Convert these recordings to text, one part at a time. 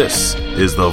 This is the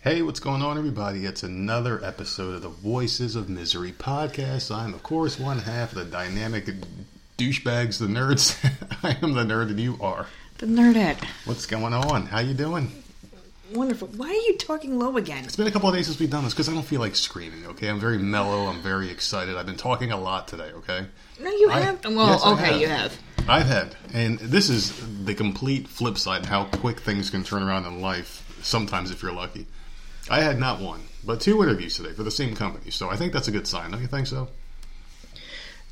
Hey, what's going on, everybody? It's another episode of the Voices of Misery podcast. I'm, of course, one half of the dynamic douchebags, the nerds. I am the nerd, and you are the nerdette. What's going on? How you doing? Wonderful. Why are you talking low again? It's been a couple of days since we've done this because I don't feel like screaming, okay? I'm very mellow. I'm very excited. I've been talking a lot today, okay? No, you have. Well, yes, okay, you have. I've had. And this is the complete flip side of how quick things can turn around in life, sometimes if you're lucky. I had not one, but two interviews today for the same company, so I think that's a good sign. Don't you think so?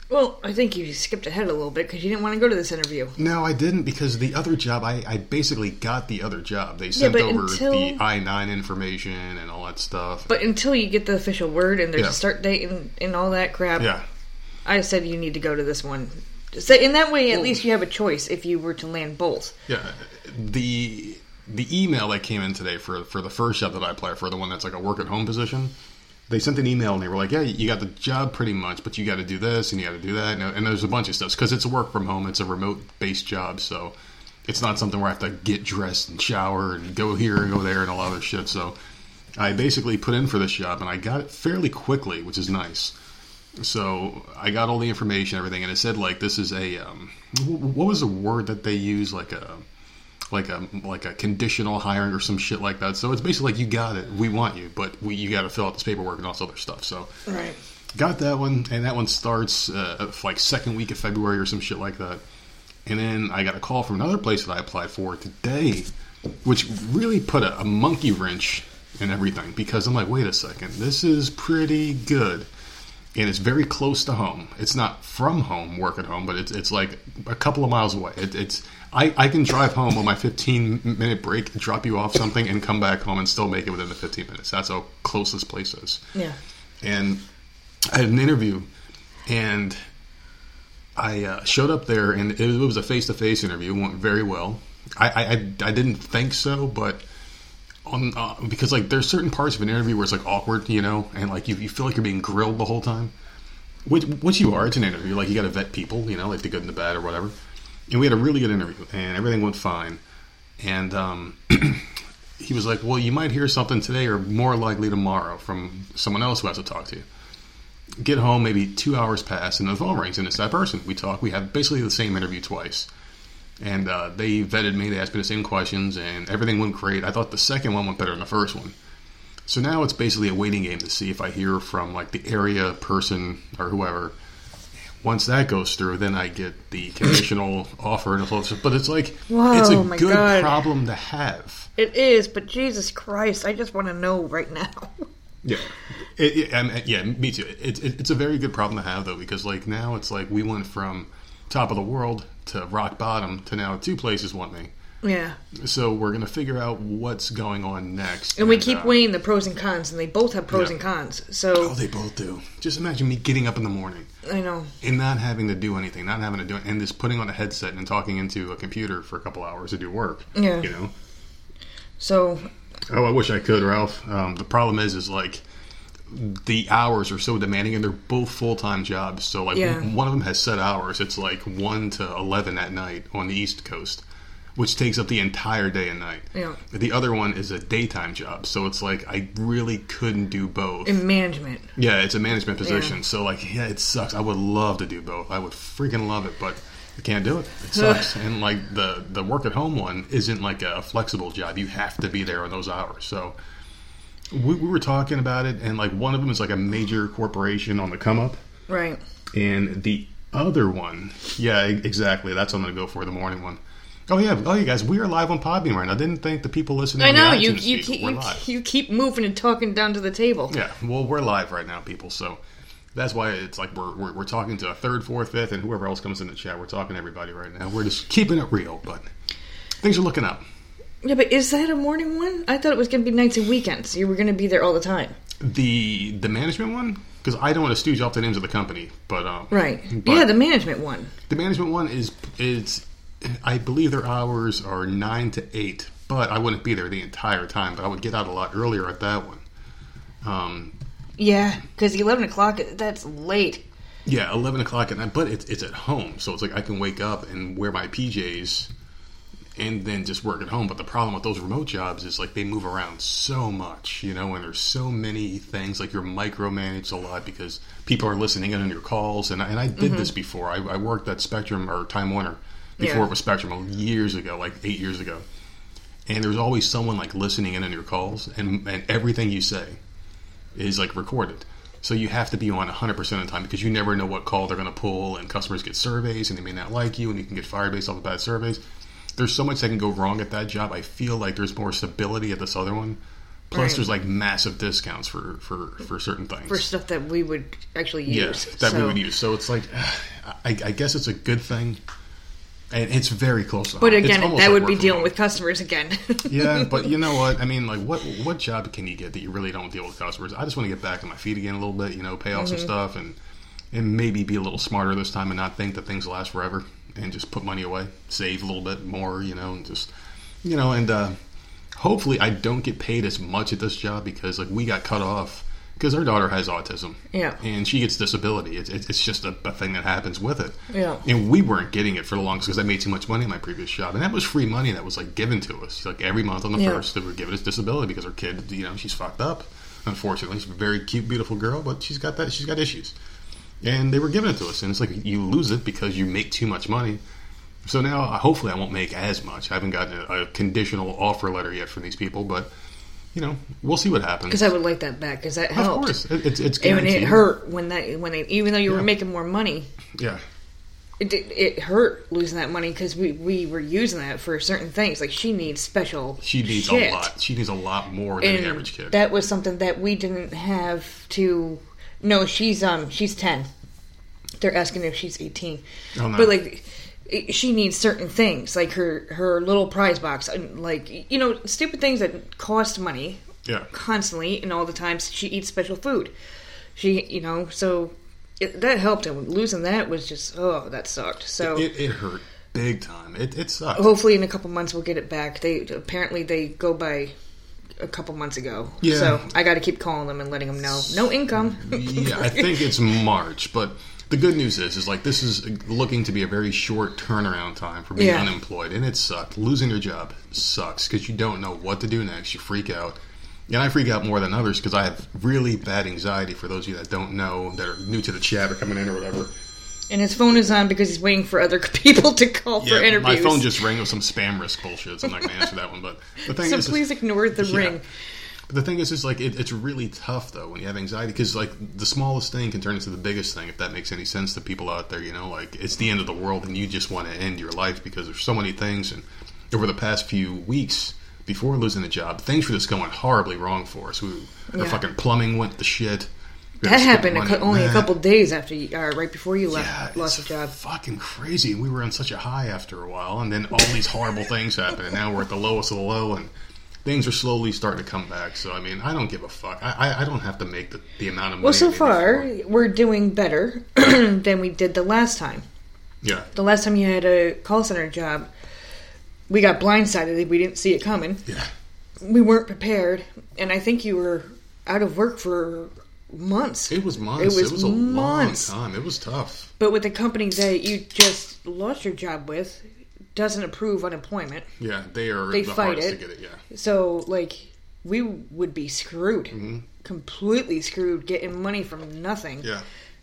Well, I think you skipped ahead a little bit because you didn't want to go to this interview. No, I didn't, because the other job, I basically got the other job. They sent over the I-9 information and all that stuff. But until you get the official word and there's a start date and all that crap, I said you need to go to this one. So in that way, at least you have a choice if you were to land both. Yeah, The email that came in today for the first job that I applied for, the one that's like a work-at-home position, they sent an email and they were like, yeah, you got the job pretty much, but you got to do this and you got to do that. And there's a bunch of stuff because it's a work-from-home. It's a remote-based job, so it's not something where I have to get dressed and shower and go here and go there and all other shit. So I basically put in for this job, and I got it fairly quickly, which is nice. So I got all the information, everything, and it said, like, this is a what was the word that they used? Like a conditional hiring or some shit like that. So it's basically like, you got it, we want you, but you got to fill out this paperwork and all this other stuff. So right, got that one, and that one starts like second week of February or some shit like that. And then I got a call from another place that I applied for today, which really put a monkey wrench in everything, because I'm like, wait a second, this is pretty good, and it's very close to home. It's not from home, work at home, but it's like a couple of miles away. I can drive home on my 15-minute break, drop you off something, and come back home and still make it within the 15 minutes. That's how close this place is. Yeah. And I had an interview, and I showed up there, and it was a face-to-face interview. It went very well. I didn't think so, but because like there's certain parts of an interview where it's like awkward, you know, and like you feel like you're being grilled the whole time, which you are. It's an interview. Like, you got to vet people, you know, like the good and the bad or whatever. And we had a really good interview, and everything went fine. And he was like, well, you might hear something today or more likely tomorrow from someone else who has to talk to you. Get home, maybe 2 hours pass, and the phone rings, and it's that person. We talk. We have basically the same interview twice. And they vetted me. They asked me the same questions, and everything went great. I thought the second one went better than the first one. So now it's basically a waiting game to see if I hear from, like, the area person or whoever. Once that goes through, then I get the conditional offer and all stuff. But it's like, whoa, it's a good problem to have. It is, but Jesus Christ, I just want to know right now. Yeah, yeah, me too. It's a very good problem to have, though, because like now it's like we went from top of the world to rock bottom to now two places want me. Yeah. So we're going to figure out what's going on next. And we keep weighing the pros and cons, and they both have pros and cons. So they both do. Just imagine me getting up in the morning. I know. And not having to do anything, and just putting on a headset and talking into a computer for a couple hours to do work. Yeah. You know? So. Oh, I wish I could, Ralph. The problem is like the hours are so demanding, and they're both full-time jobs. So like one of them has set hours. It's like 1 to 11 at night on the East Coast, which takes up the entire day and night. Yeah. The other one is a daytime job, so it's like I really couldn't do both. In management. Yeah, it's a management position, so like, yeah, it sucks. I would love to do both. I would freaking love it, but I can't do it. It sucks. And like the work-at-home one isn't like a flexible job. You have to be there on those hours. So we were talking about it, and like one of them is like a major corporation on the come-up. Right. And the other one, yeah, exactly. That's what I'm going to go for, the morning one. Oh, yeah. Oh, you guys, we are live on Podbean right now. I didn't think the people listening to the iTunes you keep moving and talking down to the table. Yeah. Well, we're live right now, people, so that's why it's like we're talking to a third, fourth, fifth, and whoever else comes in the chat. We're talking to everybody right now. We're just keeping it real, but things are looking up. Yeah, but is that a morning one? I thought it was going to be nights and weekends. You were going to be there all the time. The management one? Because I don't want to stooge off the names of the company, but right. But yeah, the management one. The management one is I believe their hours are 9 to 8, but I wouldn't be there the entire time. But I would get out a lot earlier at that one. Yeah, because 11 o'clock, that's late. Yeah, 11 o'clock at night, but it's at home, so it's like I can wake up and wear my PJs. And then just work at home. But the problem with those remote jobs is, like, they move around so much, you know, and there's so many things. Like, you're micromanaged a lot because people are listening in on your calls. And I did this before. I worked at Spectrum or Time Warner before it was Spectrum years ago, like 8 years ago. And there's always someone, like, listening in on your calls. And everything you say is, like, recorded. So you have to be on 100% of the time because you never know what call they're going to pull. And customers get surveys and they may not like you. And you can get fired based off of bad surveys. There's so much that can go wrong at that job. I feel like there's more stability at this other one. Plus, there's like massive discounts for certain things. For stuff that we would actually use. Yes, that we would use. So it's like, I guess it's a good thing. And it's very close. But again, that like would be dealing with customers again. Yeah, but you know what? I mean, like, what job can you get that you really don't deal with customers? I just want to get back on my feet again a little bit, you know, pay off some stuff and maybe be a little smarter this time and not think that things last forever. And just put money away, save a little bit more, you know, and just, you know, and hopefully I don't get paid as much at this job because, like, we got cut off because our daughter has autism. Yeah. And she gets disability. It's just a thing that happens with it. Yeah. And we weren't getting it for the longest because I made too much money in my previous job. And that was free money that was, like, given to us. Like, every month on the first, they were giving us disability because her kid, you know, she's fucked up, unfortunately. She's a very cute, beautiful girl, but she's got issues. And they were giving it to us. And it's like, you lose it because you make too much money. So now, hopefully I won't make as much. I haven't gotten a conditional offer letter yet from these people. But, you know, we'll see what happens. Because I would like that back. Because that helped. Of course. It's guaranteed. And it hurt when they, even though you were making more money. Yeah. It hurt losing that money because we were using that for certain things. Like, she needs special shit. A lot. She needs a lot more than the average kid. That was something that we didn't have to... No, she's 10. They're asking if she's 18. Oh, no. But, like, she needs certain things, like her little prize box, and, like, you know, stupid things that cost money. Yeah. Constantly and all the times she eats special food. She, you know, so that helped. And losing that was just that sucked. So it hurt big time. It sucked. Hopefully, in a couple months we'll get it back. They go by. A couple months ago. Yeah. So I got to keep calling them and letting them know. No income. Yeah, I think it's March. But the good news is like this is looking to be a very short turnaround time for being unemployed. And it sucked. Losing your job sucks because you don't know what to do next. You freak out. And I freak out more than others because I have really bad anxiety for those of you that don't know, that are new to the chat or coming in or whatever. And his phone is on because he's waiting for other people to call for interviews. My phone just rang with some spam risk bullshit, so I'm not going to answer that one. But the thing is, please ignore the ring. But the thing is like it's really tough though when you have anxiety because like the smallest thing can turn into the biggest thing if that makes any sense to people out there. You know, like it's the end of the world and you just want to end your life because there's so many things. And over the past few weeks before losing the job, things were just going horribly wrong for us. Our fucking plumbing went to shit. That happened only a couple days after, right before you left, lost your job. Fucking crazy. We were on such a high after a while, and then all these horrible things happened, and now we're at the lowest of the low, and things are slowly starting to come back. So, I mean, I don't give a fuck. I don't have to make the amount of money. Well, so far, we're doing better than we did the last time. Yeah. The last time you had a call center job, we got blindsided. We didn't see it coming. Yeah. We weren't prepared, and I think you were out of work for... months. It was months. It was a long time. It was tough. But with the company that you just lost your job with, doesn't approve unemployment. Yeah, they fight it. To get it. Yeah. So like we would be screwed, completely screwed, getting money from nothing. Yeah.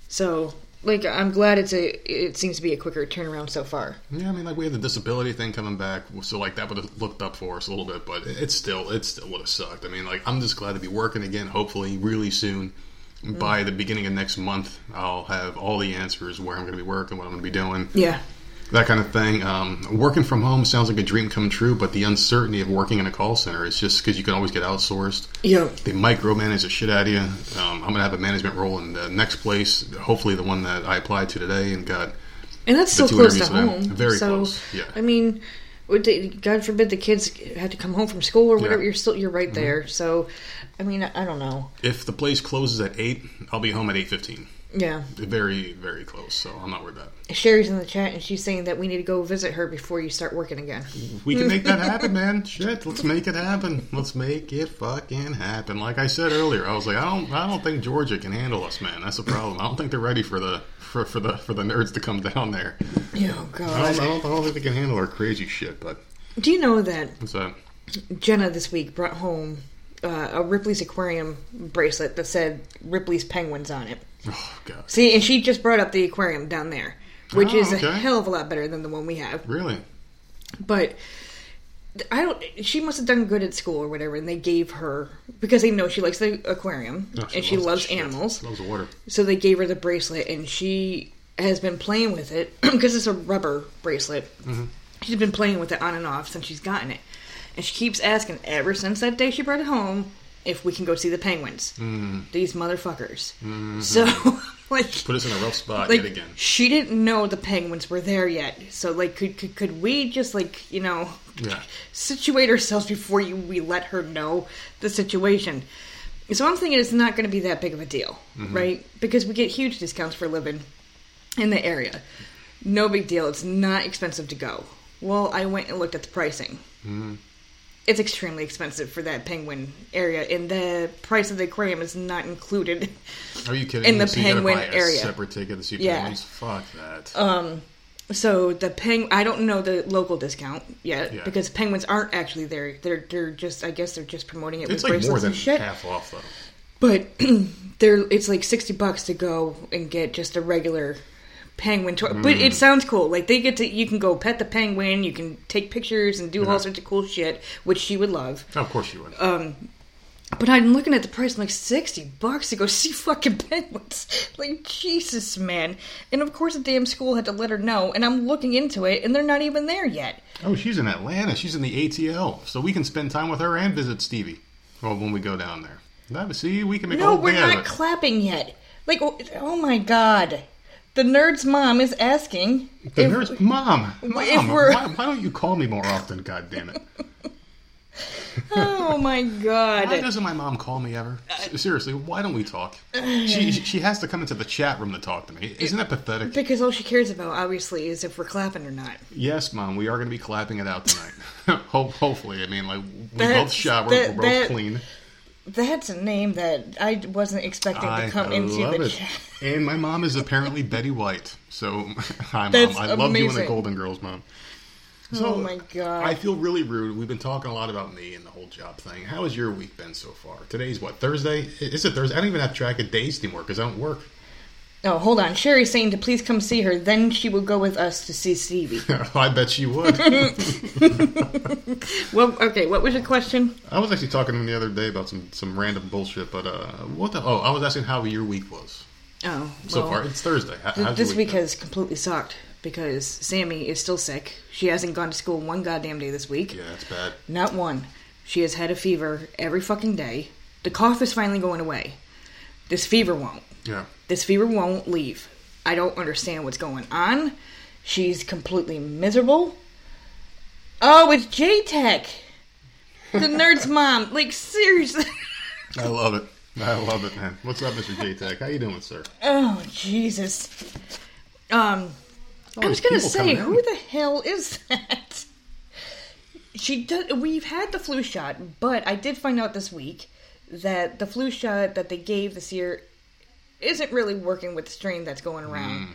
So like I'm glad it seems to be a quicker turnaround so far. Yeah, I mean like we had the disability thing coming back, so like that would have looked up for us a little bit, but it still would have sucked. I mean like I'm just glad to be working again. Hopefully, really soon. By the beginning of next month, I'll have all the answers where I'm going to be working, what I'm going to be doing. Yeah. That kind of thing. Working from home sounds like a dream come true, but the uncertainty of working in a call center is just because you can always get outsourced. Yeah. They micromanage the shit out of you. I'm going to have a management role in the next place, hopefully the one that I applied to today and got. And that's so close to home. Very close. Yeah. I mean, God forbid the kids had to come home from school or whatever. Yeah. You're right there. Mm-hmm. So, I mean, I don't know. If the place closes at 8, I'll be home at 8:15. Yeah. Very, very close, so I'm not worried about it. Sherry's in the chat, and she's saying that we need to go visit her before you start working again. We can make that happen, man. Shit, let's make it happen. Let's make it fucking happen. Like I said earlier, I was like, I don't think Georgia can handle us, man. That's the problem. I don't think they're ready for the nerds to come down there. Oh, God. I don't think they can handle our crazy shit, but... Do you know that... What's that? Jenna this week brought home a Ripley's Aquarium bracelet that said Ripley's Penguins on it. Oh, God. See, and she just brought up the aquarium down there, which is a hell of a lot better than the one we have. Really? But she must have done good at school or whatever, and they gave her, because they know she likes the aquarium, and she loves animals. She loves the water. So they gave her the bracelet, and she has been playing with it, because it's a rubber bracelet. Mm-hmm. She's been playing with it on and off since she's gotten it. And she keeps asking, ever since that day she brought it home, if we can go see the penguins. Mm. These motherfuckers. Mm-hmm. So, like... Put us in a rough spot yet again. She didn't know the penguins were there yet. So, like, could we just, like, you know... Yeah. Situate ourselves before we let her know the situation. So I'm thinking it's not going to be that big of a deal. Mm-hmm. Right? Because we get huge discounts for living in the area. No big deal. It's not expensive to go. Well, I went and looked at the pricing. Mm-hmm. It's extremely expensive for that penguin area, and the price of the aquarium is not included. Are you kidding? In the so penguin you gotta buy a area, separate ticket to see penguins. Fuck that. So the I don't know the local discount yet because penguins aren't actually there. They're just. I guess they're just promoting it. It's with like more than half off though. But it's like $60 to go and get just a regular penguin tour. But it sounds cool. Like they get to, you can go pet the penguin, you can take pictures and do all sorts of cool shit, which she would love. Oh, of course she would. But I'm looking at the price, I'm like $60 to go see fucking penguins. Like Jesus, man. And of course the damn school had to let her know. And I'm looking into it, and they're not even there yet. Oh, she's in Atlanta. She's in the ATL, so we can spend time with her and visit Stevie. Well, when we go down there, see, we can make. No, we're not clapping yet. Like, oh my God. The nerd's mom is asking. The nerd's mom. Why don't you call me more often? God damn it! Oh my God! Why doesn't my mom call me ever? Seriously, why don't we talk? She has to come into the chat room to talk to me. Isn't that pathetic? Because all she cares about, obviously, is if we're clapping or not. Yes, Mom, we are going to be clapping it out tonight. Hopefully, I mean, like we both showered, we're both clean. That's a name that I wasn't expecting to come into the chat. And my mom is apparently Betty White. So, hi, Mom. I love you and the Golden Girls, Mom. So, oh, my God. I feel really rude. We've been talking a lot about me and the whole job thing. How has your week been so far? Today's what, Thursday? Is it Thursday? I don't even have track of days anymore because I don't work. Oh, hold on. Sherry's saying to please come see her. Then she will go with us to see Stevie. I bet she would. Well, okay. What was your question? I was actually talking to him the other day about some random bullshit, but what the... Oh, I was asking how your week was. Oh. Well, so far, it's Thursday. This week has completely sucked because Sammy is still sick. She hasn't gone to school one goddamn day this week. Yeah, that's bad. Not one. She has had a fever every fucking day. The cough is finally going away. This fever won't. Yeah. This fever won't leave. I don't understand what's going on. She's completely miserable. Oh, it's J-Tech. The nerd's mom. Like, seriously. I love it. I love it, man. What's up, Mr. J-Tech? How you doing, sir? Oh, Jesus. I was going to say, who the hell is that? We've had the flu shot, but I did find out this week that the flu shot that they gave this year isn't really working with the strain that's going around. Mm.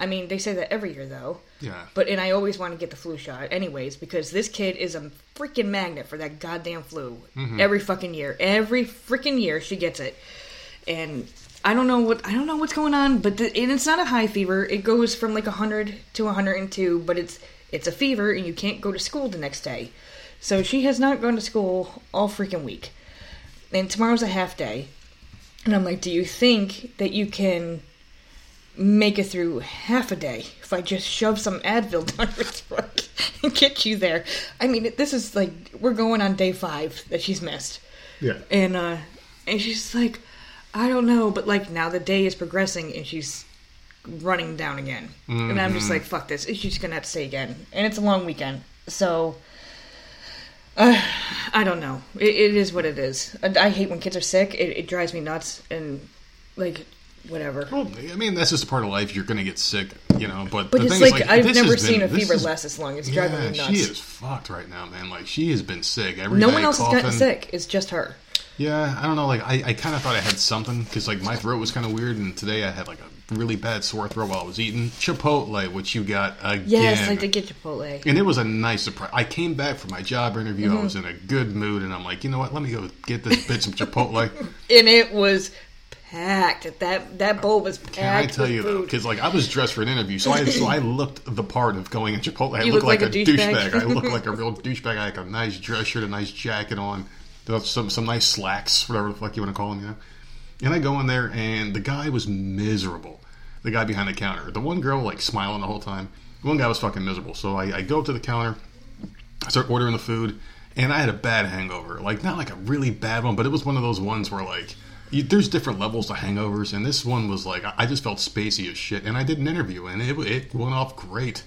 I mean, they say that every year, though. Yeah. And I always want to get the flu shot anyways, because this kid is a freaking magnet for that goddamn flu. Mm-hmm. Every fucking year. Every freaking year she gets it. And I don't know what's going on, but and it's not a high fever. It goes from like 100 to 102, but it's a fever and you can't go to school the next day. So she has not gone to school all freaking week. And tomorrow's a half day. And I'm like, do you think that you can make it through half a day if I just shove some Advil down her throat and get you there? I mean, this is like, we're going on day 5 that she's missed. Yeah. And she's like, I don't know. But like now the day is progressing and she's running down again. Mm-hmm. And I'm just like, fuck this. She's going to have to stay again. And it's a long weekend. So, I don't know. It is what it is. I hate when kids are sick. It drives me nuts and, like, whatever. Well, I mean, that's just a part of life. You're going to get sick, you know. But the it's thing like I've never seen a fever last this long. It's driving me nuts. She is fucked right now, man. Like, she has been sick every day. No one else has gotten sick. It's just her. Yeah, I don't know. Like, I kind of thought I had something because, like, my throat was kind of weird, and today I had, like, a really bad sore throat while I was eating Chipotle, which you got again. Yes, I did get Chipotle. And it was a nice surprise. I came back from my job interview. Mm-hmm. I was in a good mood, and I'm like, you know what? Let me go get this bitch some Chipotle. And it was packed. That bowl was packed. Can I tell you though? Because like I was dressed for an interview, so I looked the part of going in Chipotle. I looked like a douchebag. I looked like a real douchebag. I had a nice dress shirt, a nice jacket on, some nice slacks, whatever the fuck you want to call them, you know. And I go in there, and the guy was miserable. The guy behind the counter, the one girl like smiling the whole time. The one guy was fucking miserable. So I go up to the counter, I start ordering the food, and I had a bad hangover. Like not like a really bad one, but it was one of those ones where like. There's different levels to hangovers, and this one was like, I just felt spacey as shit, and I did an interview, and it went off great.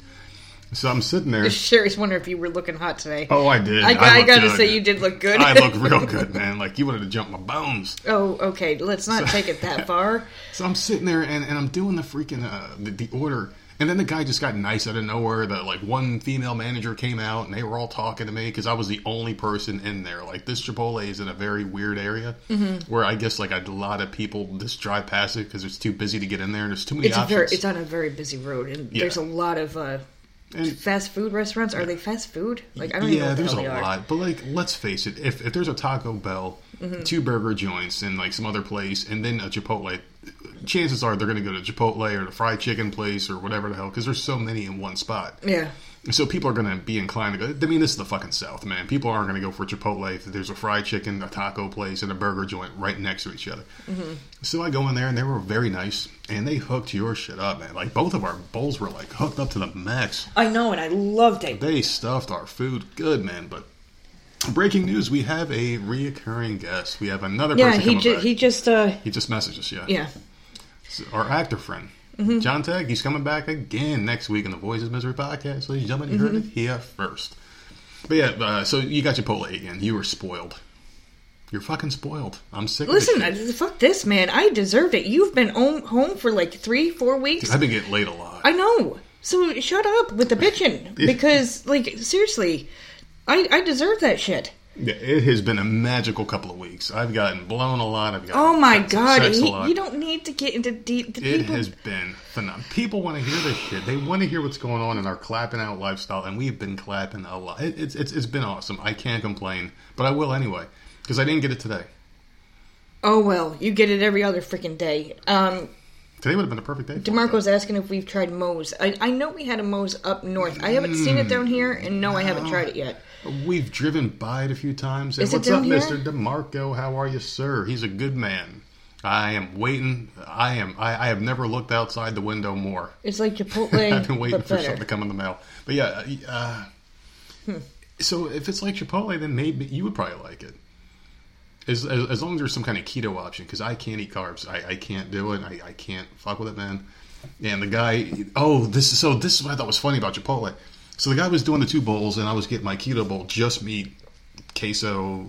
So I'm sitting there. I serious wonder if you were looking hot today. Oh, I did. I gotta say, you did look good. I look real good, man. Like, you wanted to jump my bones. Oh, okay. Let's not take it that far. So I'm sitting there, and I'm doing the freaking, the order, and then the guy just got nice out of nowhere. That like, one female manager came out, and they were all talking to me, because I was the only person in there. Like, this Chipotle is in a very weird area, mm-hmm. where I guess, like, a lot of people just drive past it, because it's too busy to get in there, and there's too many options. It's on a very busy road, and there's a lot of fast food restaurants. Are they fast food? Like, I don't even know what the hell they are. Yeah, there's a lot. But, like, let's face it, if there's a Taco Bell, mm-hmm. two burger joints, and, like, some other place, and then a Chipotle, chances are they're going to go to Chipotle or the fried chicken place or whatever the hell, because there's so many in one spot. Yeah. So people are going to be inclined to go. I mean, this is the fucking South, man. People aren't going to go for Chipotle if there's a fried chicken, a taco place, and a burger joint right next to each other. Mm-hmm. So I go in there, and they were very nice, and they hooked your shit up, man. Like, both of our bowls were, like, hooked up to the max. I know, and I loved it. They stuffed our food good, man, but... Breaking news, we have a reoccurring guest. We have another person coming back. He just messaged us, Yeah. So our actor friend, mm-hmm. John Tagg, he's coming back again next week on the Voices of Misery Podcast. Ladies and gentlemen, you mm-hmm. heard it here first. But yeah, so you got Chipotle again. You were spoiled. You're fucking spoiled. I'm sick of this shit. Fuck this, man. I deserved it. You've been home for like 3-4 weeks. Dude, I've been getting laid a lot. I know. So shut up with the bitching. Because, like, seriously... I deserve that shit. Yeah, it has been a magical couple of weeks. I've gotten blown a lot. Oh my God. You don't need to get into deep. It has been phenomenal. People want to hear this shit. They want to hear what's going on in our clapping out lifestyle, and we've been clapping a lot. It's been awesome. I can't complain, but I will anyway, because I didn't get it today. Oh, well, you get it every other freaking day. Today would have been a perfect day. DeMarco's asking if we've tried Moe's. I know we had a Moe's up north. I haven't seen it down here, and no, I haven't tried it yet. We've driven by it a few times. Is what's up, here? Mr. DeMarco? How are you, sir? He's a good man. I am waiting. I have never looked outside the window more. It's like Chipotle. I've been waiting for something to come in the mail. But yeah, so if it's like Chipotle, then maybe you would probably like it. As long as there's some kind of keto option, because I can't eat carbs. I can't do it. I can't fuck with it, man. And the guy, this is what I thought was funny about Chipotle. So the guy was doing the two bowls, and I was getting my keto bowl, just meat, queso,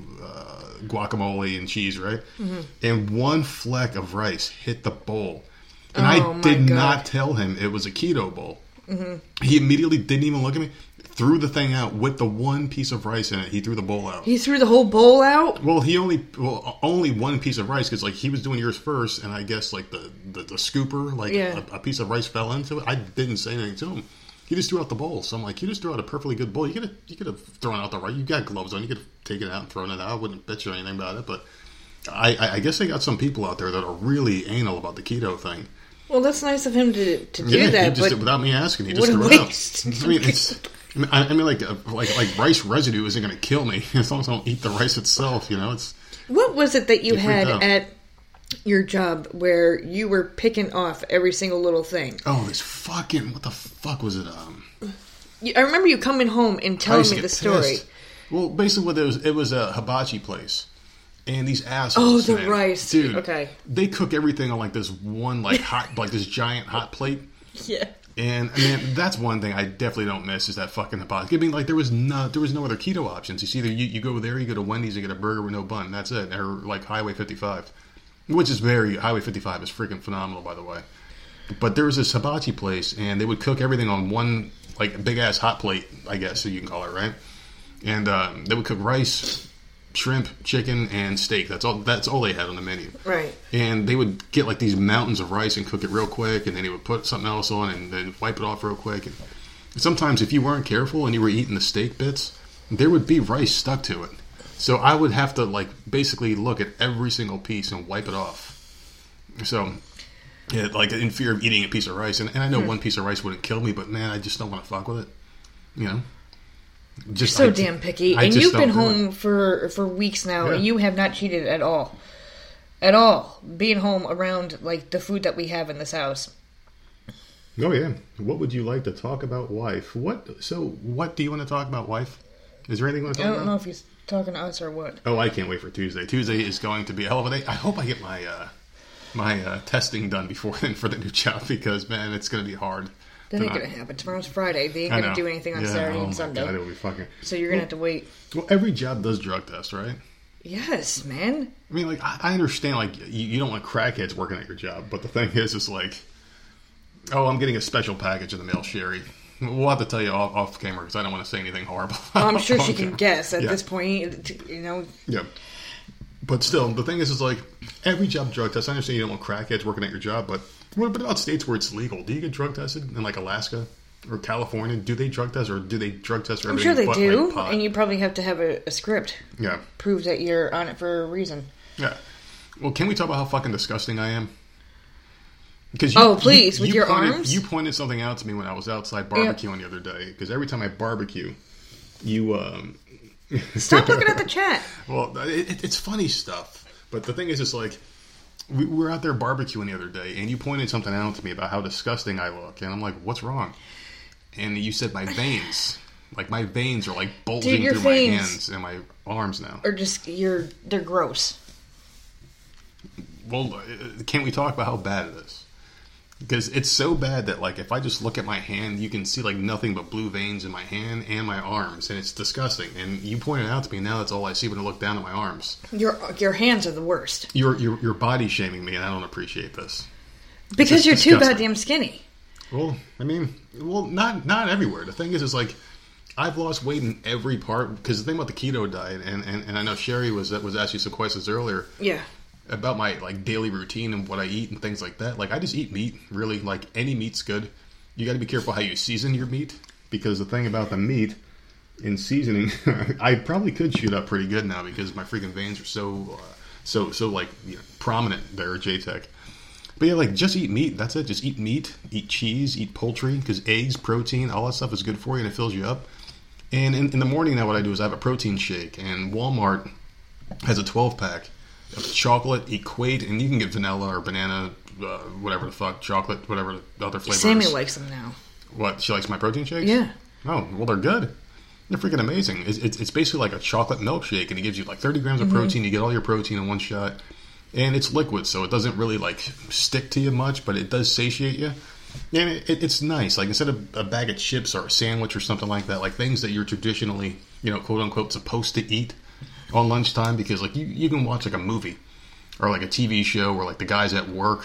guacamole, and cheese, right? Mm-hmm. And one fleck of rice hit the bowl. And I did not tell him it was a keto bowl. Mm-hmm. He immediately didn't even look at me. Threw the thing out with the one piece of rice in it. He threw the bowl out. He threw the whole bowl out? Well, he only one piece of rice, because like he was doing yours first, and I guess like the scooper, like a piece of rice fell into it. I didn't say anything to him. He just threw out the bowl. So I'm like, you just threw out a perfectly good bowl. You could have thrown out the rice. You got gloves on. You could have taken it out and thrown it out. I wouldn't bitch or anything about it. But I guess they got some people out there that are really anal about the keto thing. Well, that's nice of him to do that. He just, but without me asking, he just threw it out. I mean, like rice residue isn't going to kill me as long as I don't eat the rice itself. You know, it's what was it that you had at your job where you were picking off every single little thing? Oh, this fucking what the fuck was it? I remember you coming home and telling me the story. Well, basically, what it was a hibachi place. And these assholes, oh, the man, rice. Dude, okay. They cook everything on, like, this one, like, hot, like, this giant hot plate. Yeah. And man, that's one thing I definitely don't miss is that fucking hypocrisy. I mean, like there was no other keto options. It's either you go there, you go to Wendy's, you get a burger with no bun. That's it. Or like Highway 55, which is Highway 55 is freaking phenomenal, by the way. But there was this hibachi place, and they would cook everything on one, like, big-ass hot plate, I guess, so you can call it, right? And they would cook rice, shrimp, chicken, and steak. That's all they had on the menu. Right. And they would get, like, these mountains of rice and cook it real quick, and then they would put something else on and then wipe it off real quick. And sometimes, if you weren't careful and you were eating the steak bits, there would be rice stuck to it. So I would have to, like, basically look at every single piece and wipe it off. So... yeah, like in fear of eating a piece of rice. And I know one piece of rice wouldn't kill me, but man, I just don't want to fuck with it. You know? Just, you're so damn picky. And you've been home for weeks now, and you have not cheated at all. At all. Being home around, like, the food that we have in this house. Oh, yeah. What would you like to talk about, wife? What do you want to talk about, wife? Is there anything you want to talk about? I don't know if he's talking to us or what. Oh, I can't wait for Tuesday. Tuesday is going to be a hell of a day. I hope I get my testing done before then for the new job, because man, it's going to be hard. That ain't going to happen. Tomorrow's Friday. They ain't going to do anything on Saturday and Sunday. God, it'll be fucking... So you're going to have to wait. Well, every job does drug tests, right? Yes, man. I mean, like, I understand, like, you don't want crackheads working at your job, but the thing is, it's like, oh, I'm getting a special package in the mail, Sherry. We'll have to tell you off camera, because I don't want to say anything horrible. I'm sure she can guess at this point, you know. Yeah. But still, the thing is like, every job drug test. I understand you don't want crackheads working at your job, but what about states where it's legal? Do you get drug tested in, like, Alaska or California? Do they drug test, or do they drug test for everything? I'm sure they do, like, and you probably have to have a script. Yeah. Prove that you're on it for a reason. Yeah. Well, can we talk about how fucking disgusting I am? Because please, with your arms? You pointed something out to me when I was outside barbecuing the other day, because every time I barbecue, you... Stop looking at the chat. Well, it's funny stuff. But the thing is, it's like, we were out there barbecuing the other day, and you pointed something out to me about how disgusting I look. And I'm like, what's wrong? And you said my veins. Like, my veins are, like, bulging through my hands and my arms now. Or just, they're gross. Well, can't we talk about how bad it is? Because it's so bad that, like, if I just look at my hand, you can see, like, nothing but blue veins in my hand and my arms. And it's disgusting. And you pointed it out to me, and now that's all I see when I look down at my arms. Your hands are the worst. You're body shaming me, and I don't appreciate this. Because you're disgusting. Too goddamn skinny. Well, I mean, not everywhere. The thing is, it's like, I've lost weight in every part. Because the thing about the keto diet, and I know Sherry was asking some questions earlier. Yeah. About my, like, daily routine and what I eat and things like that. Like, I just eat meat, really. Like, any meat's good. You got to be careful how you season your meat, because the thing about the meat in seasoning, I probably could shoot up pretty good now, because my freaking veins are so like, you know, prominent there at JTEC. But yeah, like, just eat meat. That's it. Just eat meat, eat cheese, eat poultry, because eggs, protein, all that stuff is good for you and it fills you up. And in the morning now, what I do is I have a protein shake, and Walmart has a 12-pack. Chocolate, Equate, and you can get vanilla or banana, whatever the fuck, chocolate, whatever the other flavors. Sammy likes them now. What, she likes my protein shakes? Yeah. Oh, well, they're good. They're freaking amazing. It's basically like a chocolate milkshake, and it gives you like 30 grams of protein. You get all your protein in one shot, and it's liquid, so it doesn't really, like, stick to you much, but it does satiate you. And it's nice. Like, instead of a bag of chips or a sandwich or something like that, like things that you're traditionally, you know, quote unquote, supposed to eat on lunchtime, because, like, you can watch, like, a movie or, like, a TV show where, like, the guy's at work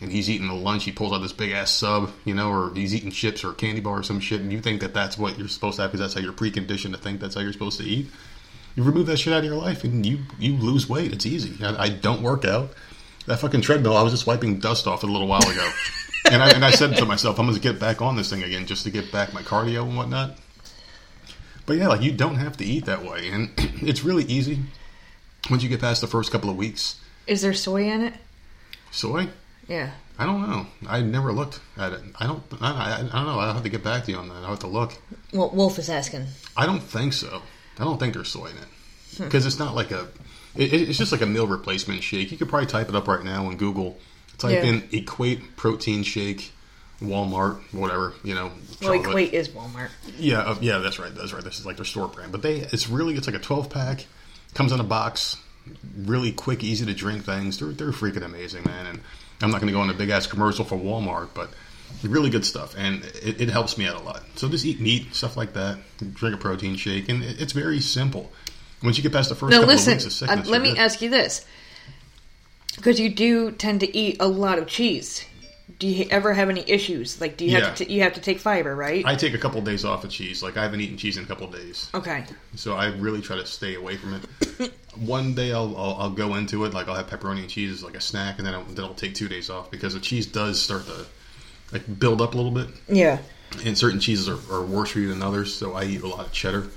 and he's eating the lunch, he pulls out this big-ass sub, you know, or he's eating chips or a candy bar or some shit, and you think that that's what you're supposed to have, because that's how you're preconditioned to think that's how you're supposed to eat. You remove that shit out of your life and you lose weight. It's easy. I don't work out. That fucking treadmill, I was just wiping dust off a little while ago. and I said to myself, I'm going to get back on this thing again just to get back my cardio and whatnot. But yeah, like, you don't have to eat that way, and it's really easy once you get past the first couple of weeks. Is there soy in it? Soy? Yeah. I don't know. I never looked at it. I don't know. I'll have to get back to you on that. I'll have to look. Well, Wolf is asking. I don't think so. I don't think there's soy in it, because it's not like a... It's just like a meal replacement shake. You could probably type it up right now on Google. Type in Equate protein shake. Walmart, whatever, you know. Chocolate. Well, Equate is Walmart. Yeah, yeah, that's right. That's right. This is like their store brand, but it's like a 12-pack. Comes in a box, really quick, easy to drink things. They're freaking amazing, man. And I'm not going to go on a big ass commercial for Walmart, but Really good stuff, and it helps me out a lot. So just eat meat, stuff like that. Drink a protein shake, and it's very simple. Once you get past the first couple of weeks of sickness, let me ask you this, because you do tend to eat a lot of cheese. Do you ever have any issues? Like, do you have to you have to take fiber, right? I take a couple of days off of cheese. Like, I haven't eaten cheese in a couple of days. Okay. So I really try to stay away from it. One day I'll go into it. Like, I'll have pepperoni and cheese as like a snack, and then I'll take 2 days off because the cheese does start to like build up a little bit. Yeah. And certain cheeses are worse for you than others. So I eat a lot of cheddar,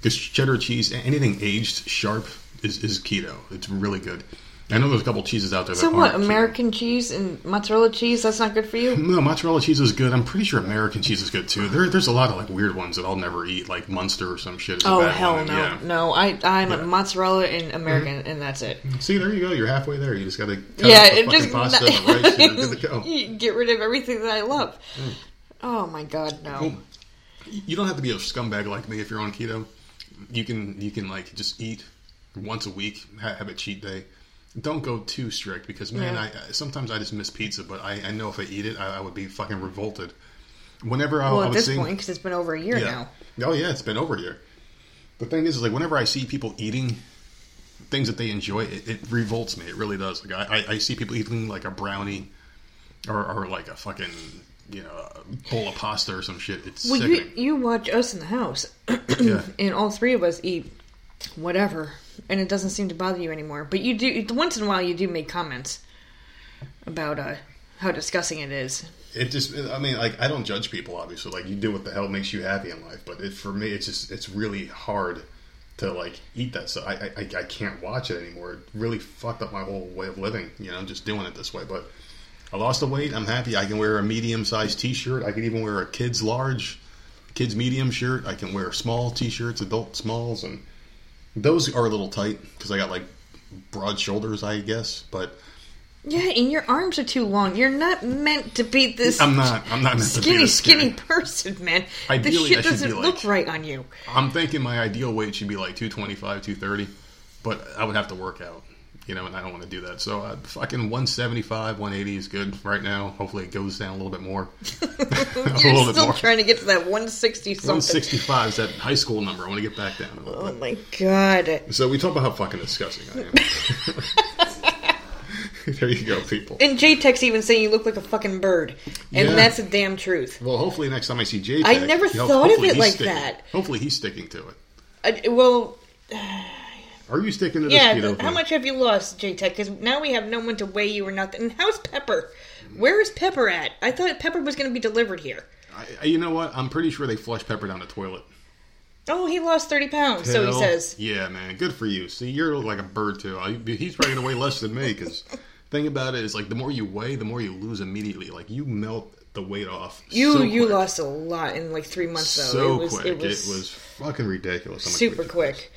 because cheddar cheese, anything aged sharp is keto. It's really good. I know there's a couple cheeses out there that aren't. So what, American cheese and mozzarella cheese, that's not good for you? No, mozzarella cheese is good. I'm pretty sure American cheese is good, too. There's a lot of, like, weird ones that I'll never eat, like Munster or some shit. Oh, hell no. Yeah. No, I'm a mozzarella and American, and that's it. See, there you go. You're halfway there. You just got to cut up the fucking pasta and rice, and you're good to go. You get rid of everything that I love. Mm. Oh, my God, no. Well, you don't have to be a scumbag like me if you're on keto. You can like, just eat once a week, have a cheat day. Don't go too strict, because, man, sometimes I just miss pizza, but I know if I eat it, I would be fucking revolted. Whenever I at this point, because it's been over a year now. Oh, yeah, it's been over a year. The thing is like, whenever I see people eating things that they enjoy, it revolts me. It really does. Like, I see people eating, like, a brownie or like, a fucking, you know, a bowl of pasta or some shit. It's sickening. You watch us in the house, and all three of us eat whatever, and it doesn't seem to bother you anymore. But you do, once in a while, you do make comments about how disgusting it is. It just, I mean, like, I don't judge people, obviously. Like, you do what the hell makes you happy in life. But for me, it's just, it's really hard to, like, eat that stuff. I can't watch it anymore. It really fucked up my whole way of living, you know, just doing it this way. But I lost the weight. I'm happy. I can wear a medium-sized T-shirt. I can even wear a kid's large, kid's medium shirt. I can wear small T-shirts, adult smalls, and those are a little tight because I got, like, broad shoulders, I guess, but... Yeah, and your arms are too long. You're not meant to be this... I'm not meant to be this skinny person, man. Ideally, this shit doesn't look right on you. I'm thinking my ideal weight should be, like, 225, 230, but I would have to work out, you know, and I don't want to do that. So, fucking 175, 180 is good right now. Hopefully, it goes down a little bit more. You're still trying to get to that 160-something. 165 is that high school number. I want to get back down a little bit. Oh, my God. So, we talk about how fucking disgusting I am. There you go, people. And J-Tech's even saying you look like a fucking bird. And that's the damn truth. Well, hopefully, next time I see J-Tech... I never thought of it like that. Hopefully, he's sticking to it. Are you sticking to this keto thing? How much have you lost, J-Tech? Because now we have no one to weigh you or nothing. And how's Pepper? Where is Pepper at? I thought Pepper was going to be delivered here. You know what? I'm pretty sure they flushed Pepper down the toilet. Oh, he lost 30 pounds, so he says. Yeah, man. Good for you. See, you're like a bird, too. He's probably going to weigh less than me, because the thing about it is, like, the more you weigh, the more you lose immediately. Like, you melt the weight off. You lost a lot in, like, 3 months, though. It was fucking ridiculous. Super quick.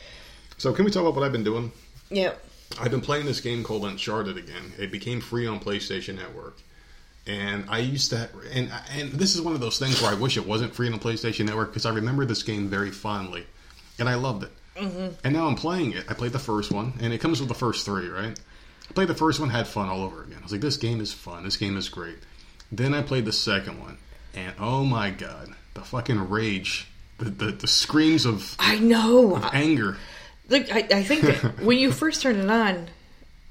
So can we talk about what I've been doing? Yeah. I've been playing this game called Uncharted again. It became free on PlayStation Network. And I used to... And this is one of those things where I wish it wasn't free on PlayStation Network, because I remember this game very fondly. And I loved it. Mm-hmm. And now I'm playing it. I played the first one. And it comes with the first three, right? I played the first one, had fun all over again. I was like, this game is fun. This game is great. Then I played the second one. And oh my God. The fucking rage. The screams of... I know. Of anger. Like, I think that when you first turn it on,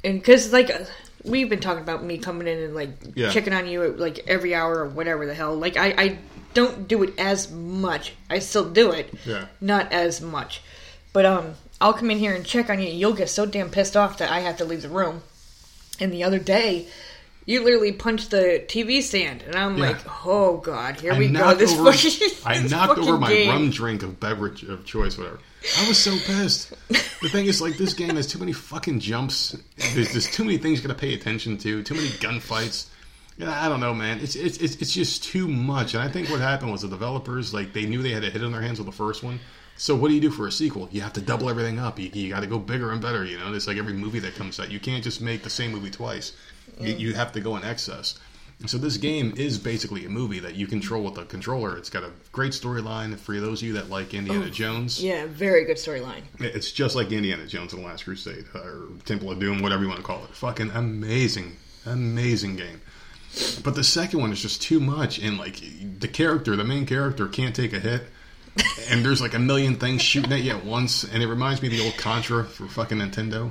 and because, like, we've been talking about me coming in and, like, checking on you at, like, every hour or whatever the hell. Like, I don't do it as much. I still do it. Yeah. Not as much. But I'll come in here and check on you, and you'll get so damn pissed off that I have to leave the room. And the other day, you literally punched the TV stand. And I'm like, oh, God, here we go. I knocked over my rum drink of beverage of choice, whatever. I was so pissed. The thing is, like, this game has too many fucking jumps. There's too many things you gotta pay attention to. Too many gunfights. I don't know, man. It's just too much. And I think what happened was the developers, like, they knew they had a hit on their hands with the first one. So what do you do for a sequel? You have to double everything up. You got to go bigger and better. You know, it's like every movie that comes out. You can't just make the same movie twice. You have to go in excess. So this game is basically a movie that you control with a controller. It's got a great storyline for those of you that like Indiana Jones. Yeah, very good storyline. It's just like Indiana Jones and the Last Crusade, or Temple of Doom, whatever you want to call it. Fucking amazing, amazing game. But the second one is just too much, and like the main character can't take a hit. And there's like a million things shooting at you at once, and it reminds me of the old Contra for fucking Nintendo,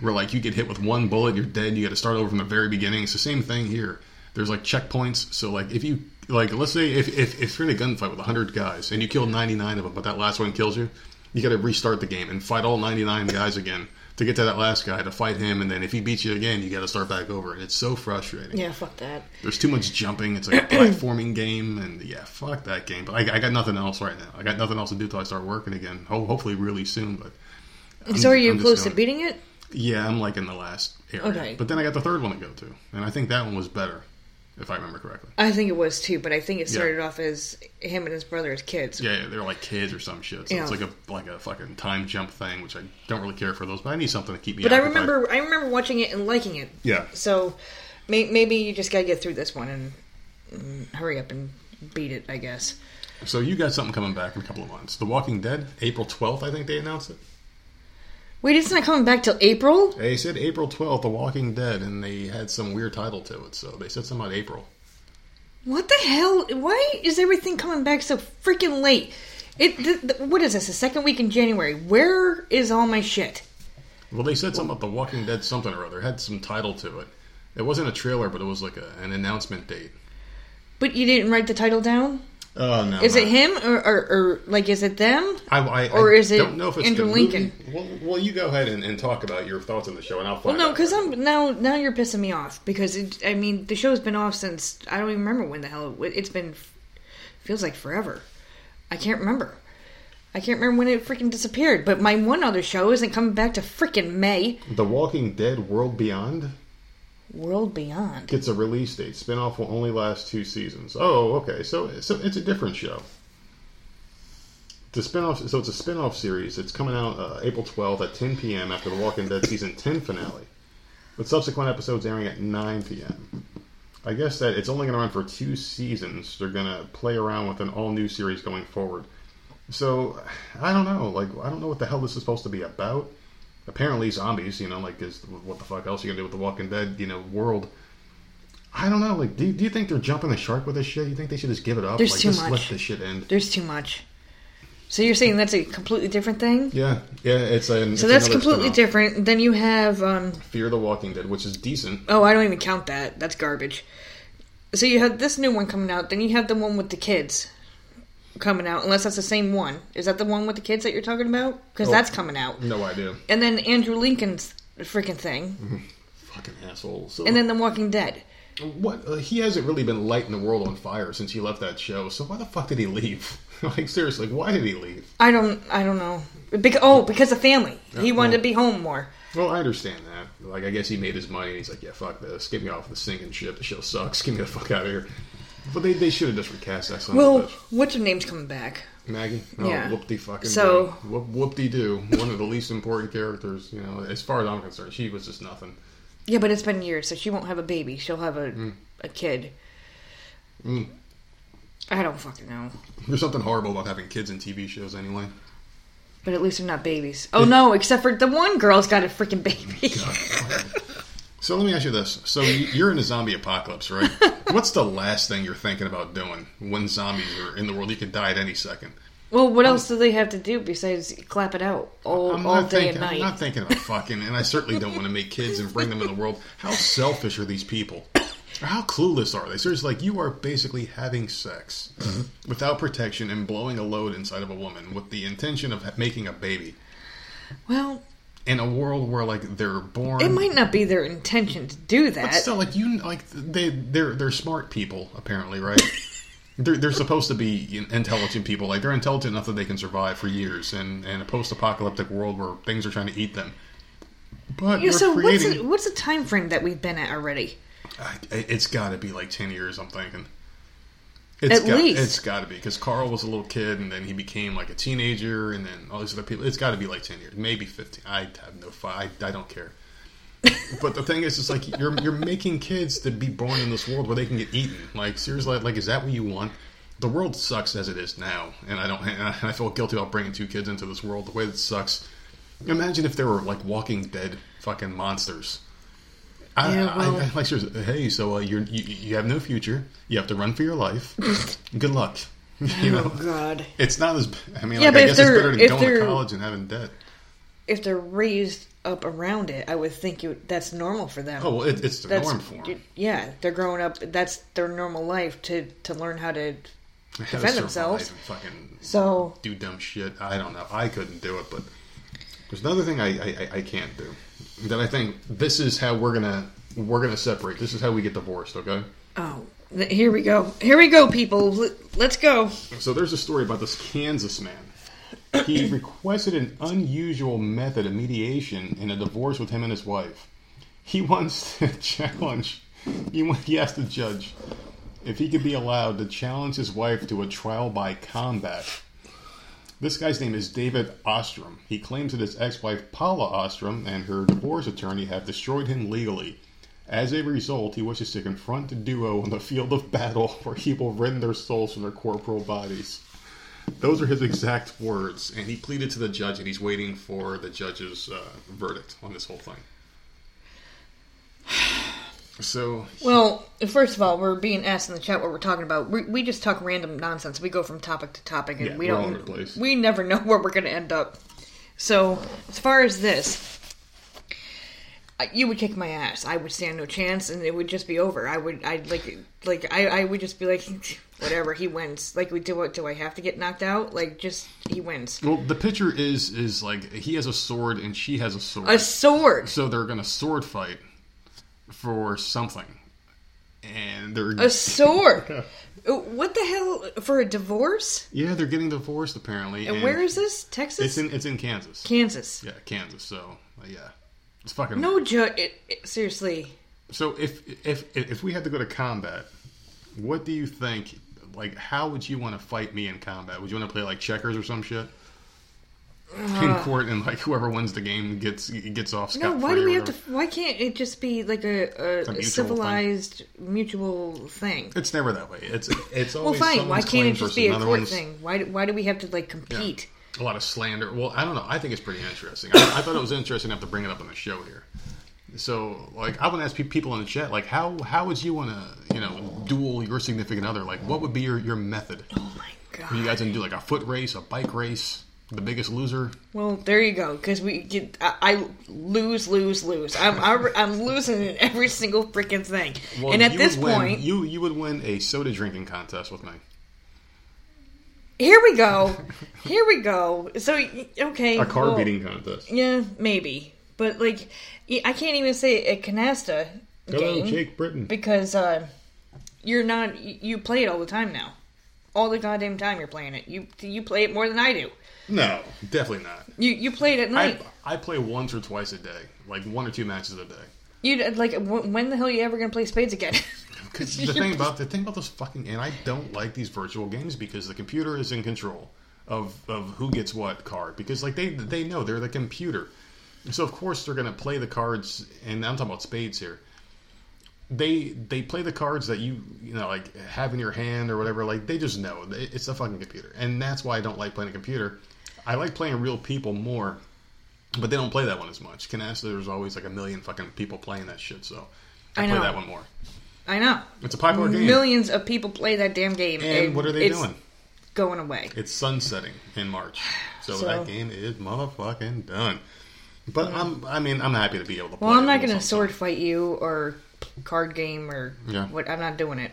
where like you get hit with one bullet, you're dead, you got to start over from the very beginning. It's the same thing here. There's like checkpoints, so like if you like, let's say if you're in a gunfight with 100 guys and you kill 99 of them, but that last one kills you, you got to restart the game and fight all 99 guys again to get to that last guy to fight him, and then if he beats you again, you got to start back over, and it's so frustrating. Yeah, fuck that. There's too much jumping. It's like a platforming game, and yeah, fuck that game. But I got nothing else right now. I got nothing else to do till I start working again. Hopefully, really soon. But so are you close to beating it? Yeah, I'm like in the last area. Okay. But then I got the third one to go to, and I think that one was better, if I remember correctly. I think it was too, but I think it started off as him and his brother as kids. Yeah, they were like kids or some shit. So it's like a fucking time jump thing, which I don't really care for those. But I need something to keep me. But I remember watching it and liking it. Yeah. So maybe you just gotta get through this one and hurry up and beat it, I guess. So you got something coming back in a couple of months. The Walking Dead, April 12th, I think they announced it. Wait, it's not coming back till April? They said April 12th, The Walking Dead, and they had some weird title to it, so they said something about April. What the hell? Why is everything coming back so freaking late? What is this, the second week in January? Where is all my shit? Well, they said something about The Walking Dead something or other. It had some title to it. It wasn't a trailer, but it was like an announcement date. But you didn't write the title down? Oh, no. Is it him or like, is it them? Or is it don't know if it's Andrew Lincoln? Well, you go ahead and talk about your thoughts on the show, and I'll find out. Well, no, because now you're pissing me off. Because, the show's been off since, I don't even remember when the hell it's been, feels like forever. I can't remember when it freaking disappeared. But my one other show isn't coming back to freaking May. The Walking Dead: World Beyond? World Beyond gets a release date. Spinoff will only last 2 seasons. Oh, okay. So it's a different show. The spinoff. So it's a spinoff series. It's coming out April 12th at 10 p.m. after The Walking Dead season 10 finale, with subsequent episodes airing at 9 p.m. I guess that it's only going to run for 2 seasons. They're going to play around with an all-new series going forward. So I don't know. Like I don't know what the hell this is supposed to be about. Apparently zombies, like, is what the fuck else are you going to do with the Walking Dead, world? I don't know, like, do you think they're jumping the shark with this shit? You think they should just give it up? There's like, too just much. Let this shit end. There's too much. So you're saying that's a completely different thing? Yeah, So that's completely different. Then you have, Fear the Walking Dead, which is decent. Oh, I don't even count that. That's garbage. So you have this new one coming out, then you have the one with the kids coming out, unless that's the same one. Is that the one with the kids that you're talking about? Because that's coming out. No idea. And then Andrew Lincoln's freaking thing. Fucking asshole. So, and then The Walking Dead. What? He hasn't really been lighting the world on fire since he left that show. So why the fuck did he leave? Like seriously, why did he leave? I don't know. Because of family. He wanted to be home more. Well, I understand that. Like I guess he made his money and he's like, yeah, fuck this. Get me off the sinking ship. The show sucks. Get me the fuck out of here. But they should have just recast that song. Well, what's her name's coming back? Maggie? Oh, yeah. Whoop-de-fucking-doo. So, whoop-de-doo. One of the least important characters, as far as I'm concerned. She was just nothing. Yeah, but it's been years, so she won't have a baby. She'll have a kid. Mm. I don't fucking know. There's something horrible about having kids in TV shows anyway. But at least they're not babies. Oh, no, except for the one girl's got a freaking baby. God. So let me ask you this. So you're in a zombie apocalypse, right? What's the last thing you're thinking about doing when zombies are in the world? You could die at any second. Well, what else do they have to do besides clap it out all day and night? I'm not thinking about fucking, and I certainly don't want to make kids and bring them in the world. How selfish are these people? Or how clueless are they? Seriously, like you are basically having sex without protection and blowing a load inside of a woman with the intention of making a baby. Well... in a world where, like, they're born... It might not be their intention to do that. But still, like, they're smart people, apparently, right? they're supposed to be intelligent people. Like, they're intelligent enough that they can survive for years in a post-apocalyptic world where things are trying to eat them. But so creating... what's the time frame that we've been at already? It's got to be, like, 10 years, I'm thinking. At least. It's got to be, because Carl was a little kid, and then he became, like, a teenager, and then all these other people. It's got to be, like, 10 years, maybe 15. I have no... I don't care. But the thing is, it's like, you're making kids to be born in this world where they can get eaten. Like, seriously, like, is that what you want? The world sucks as it is now, and I feel guilty about bringing 2 kids into this world the way that it sucks. Imagine if there were, like, Walking Dead fucking monsters. Like, seriously, hey, so you have no future. You have to run for your life. Good luck. God. It's not as... I mean, like, I guess it's better than going to college and having debt. If they're raised up around it, I would think that's normal for them. Oh, well, it's the norm for them. Yeah, they're growing up. That's their normal life to learn how to defend themselves. Fucking do dumb shit. I don't know. I couldn't do it, but... There's another thing I can't do that I think this is how we're gonna separate. This is how we get divorced, okay? Oh, here we go. Here we go, people. Let's go. So there's a story about this Kansas man. He requested an unusual method of mediation in a divorce with him and his wife. He wants to challenge. He asked the judge if he could be allowed to challenge his wife to a trial by combat. This guy's name is David Ostrom. He claims that his ex-wife Paula Ostrom and her divorce attorney have destroyed him legally. As a result, he wishes to confront the duo on the field of battle where he will rend their souls from their corporal bodies. Those are his exact words, and he pleaded to the judge, and he's waiting for the judge's verdict on this whole thing. So, well, first of all, we're being asked in the chat what we're talking about. We just talk random nonsense. We go from topic to topic, and we don't. All over the place. We never know where we're going to end up. So, as far as this, you would kick my ass. I would stand no chance, and it would just be over. I would just be like, whatever. He wins. Like, do I have to get knocked out? Like, just he wins. Well, the picture is like he has a sword and she has a sword. A sword. So they're going to sword fight. For something. And they're... A sword! What the hell? For a divorce? Yeah, they're getting divorced, apparently. And where is this? Texas? It's in Kansas. Kansas. Yeah, Kansas. So, yeah. It's fucking... No joke. Seriously. So, if we had to go to combat, what do you think... Like, how would you want to fight me in combat? Would you want to play, like, checkers or some shit? In court, and like whoever wins the game gets off scot-free. No, why do we have to? Why can't it just be like a civilized thing. Mutual thing? It's never that way. It's always well, fine. Why can't it just be a court thing? Why do we have to like compete? Yeah. A lot of slander. Well, I don't know. I think it's pretty interesting. I thought it was interesting enough to bring it up on the show here. So like I want to ask people in the chat like how would you want to duel your significant other? Like what would be your method? Oh my god! Are you guys gonna do like a foot race, a bike race? The biggest loser. Well, there you go. Because I lose. I'm losing in every single freaking thing. Well, and at this point, you would win a soda drinking contest with me. Here we go. So okay, a car beating contest. Yeah, maybe. But like, I can't even say a canasta game. Hello, Jake Britton. Because you're not. You play it all the time now. All the goddamn time you're playing it. You play it more than I do. No, definitely not. You play it at night. I play once or twice a day, like one or two matches a day. You like when the hell are you ever gonna play spades again? Because the thing about this fucking and I don't like these virtual games because the computer is in control of who gets what card because like they know they're the computer, so of course they're gonna play the cards and I'm talking about spades here. They play the cards that you like have in your hand or whatever. Like they just know it's a fucking computer, and that's why I don't like playing a computer. I like playing real people more, but they don't play that one as much. Canasta, there's always like a million fucking people playing that shit, so I play that one more. I know. It's a popular game. Millions of people play that damn game. And what are they doing? Going away. It's sunsetting in March. So that game is motherfucking done. But yeah. I'm happy to be able to play it. Well, I'm not going to sword fight you or card game or what. I'm not doing it.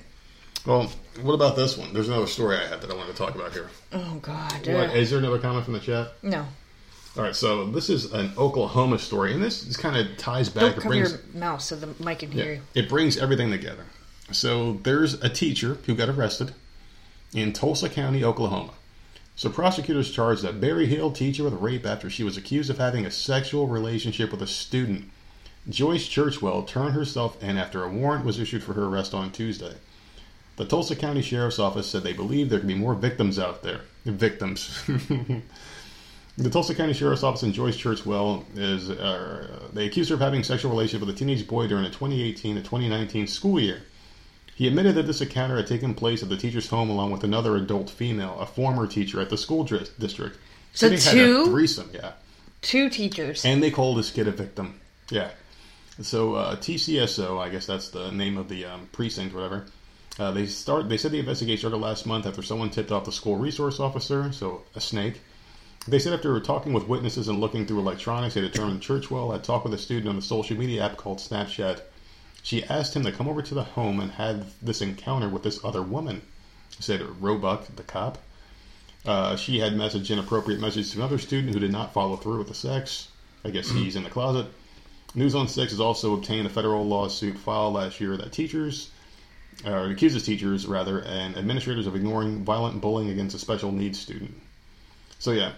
Well, what about this one? There's another story I have that I wanted to talk about here. Oh, God. Is there another comment from the chat? No. All right, so this is an Oklahoma story, and this kind of ties back. Don't cover your mouth so the mic can hear you. It brings everything together. So there's a teacher who got arrested in Tulsa County, Oklahoma. So prosecutors charged a Berry Hill teacher with rape after she was accused of having a sexual relationship with a student. Joyce Churchwell turned herself in after a warrant was issued for her arrest on Tuesday. The Tulsa County Sheriff's Office said they believe there could be more victims out there. Victims. The Tulsa County Sheriff's Office and Joyce Churchwell they accused her of having a sexual relationship with a teenage boy during the 2018 to 2019 school year. He admitted that this encounter had taken place at the teacher's home along with another adult female, a former teacher at the school district. So they had a threesome, yeah. Two teachers. And they called this kid a victim. Yeah. So TCSO, I guess that's the name of the precinct or whatever, they said the investigation started last month after someone tipped off the school resource officer, so a snake. They said after talking with witnesses and looking through electronics, they determined Churchwell had talked with a student on the social media app called Snapchat. She asked him to come over to the home and had this encounter with this other woman, said Roebuck, the cop. She had messaged inappropriate messages to another student who did not follow through with the sex. I guess he's in the closet. News on 6 has also obtained a federal lawsuit filed last year that accuses teachers, and administrators of ignoring violent bullying against a special needs student. So, yeah.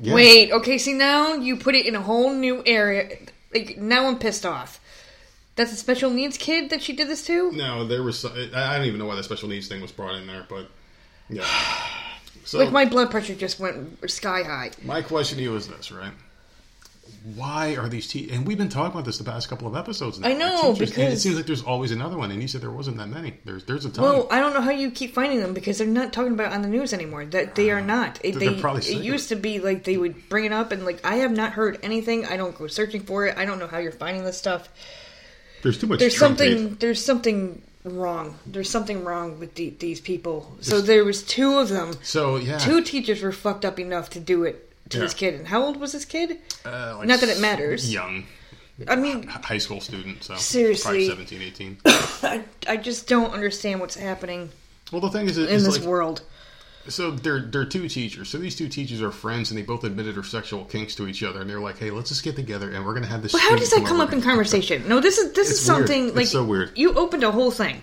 Wait, okay, see, now you put it in a whole new area. Like, now I'm pissed off. That's a special needs kid that she did this to? No, there was... I don't even know why that special needs thing was brought in there, but... Yeah. So, like, my blood pressure just went sky high. My question to you is this, right? Why are these teachers... And we've been talking about this the past couple of episodes now. I know, teachers, because... And it seems like there's always another one, and you said there wasn't that many. There's a ton. Well, I don't know how you keep finding them, because they're not talking about it on the news anymore. That they are not. They're probably sick. It used to be, like, they would bring it up, and, like, I have not heard anything. I don't go searching for it. I don't know how you're finding this stuff. There's too much There's something wrong. There's something wrong with these people. So there was two of them. So, yeah. Two teachers were fucked up enough to do it to this kid. And how old was this kid? Not that it matters. Young. I mean... High school student, so... Seriously. Probably 17, 18. I just don't understand what's happening in this world. So they're two teachers. So these two teachers are friends, and they both admitted their sexual kinks to each other. And they're like, "Hey, let's just get together, and we're going to have this." But how does that come up in conversation? No, this is something weird. Like, it's so weird. You opened a whole thing.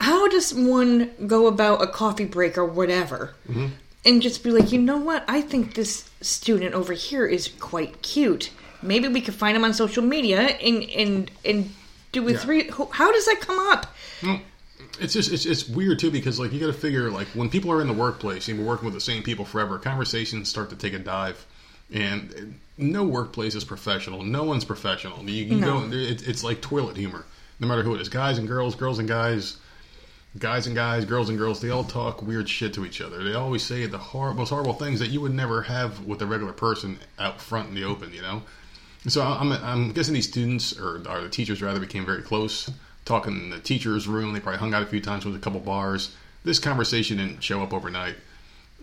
How does one go about a coffee break or whatever, and just be like, "You know what? I think this student over here is quite cute. Maybe we could find him on social media and do a three." How does that come up? Mm. It's just it's weird too, because like you got to figure, like, when people are in the workplace and we're working with the same people forever, conversations start to take a dive, and no workplace is professional. No one's professional. You go. It's like toilet humor. No matter who it is, guys and girls, girls and guys, guys and guys, girls and girls. They all talk weird shit to each other. They always say the most horrible things that you would never have with a regular person out front in the open. You know. So I'm guessing these students or the teachers rather became very close. Talking in the teacher's room. They probably hung out a few times with a couple bars. This conversation didn't show up overnight.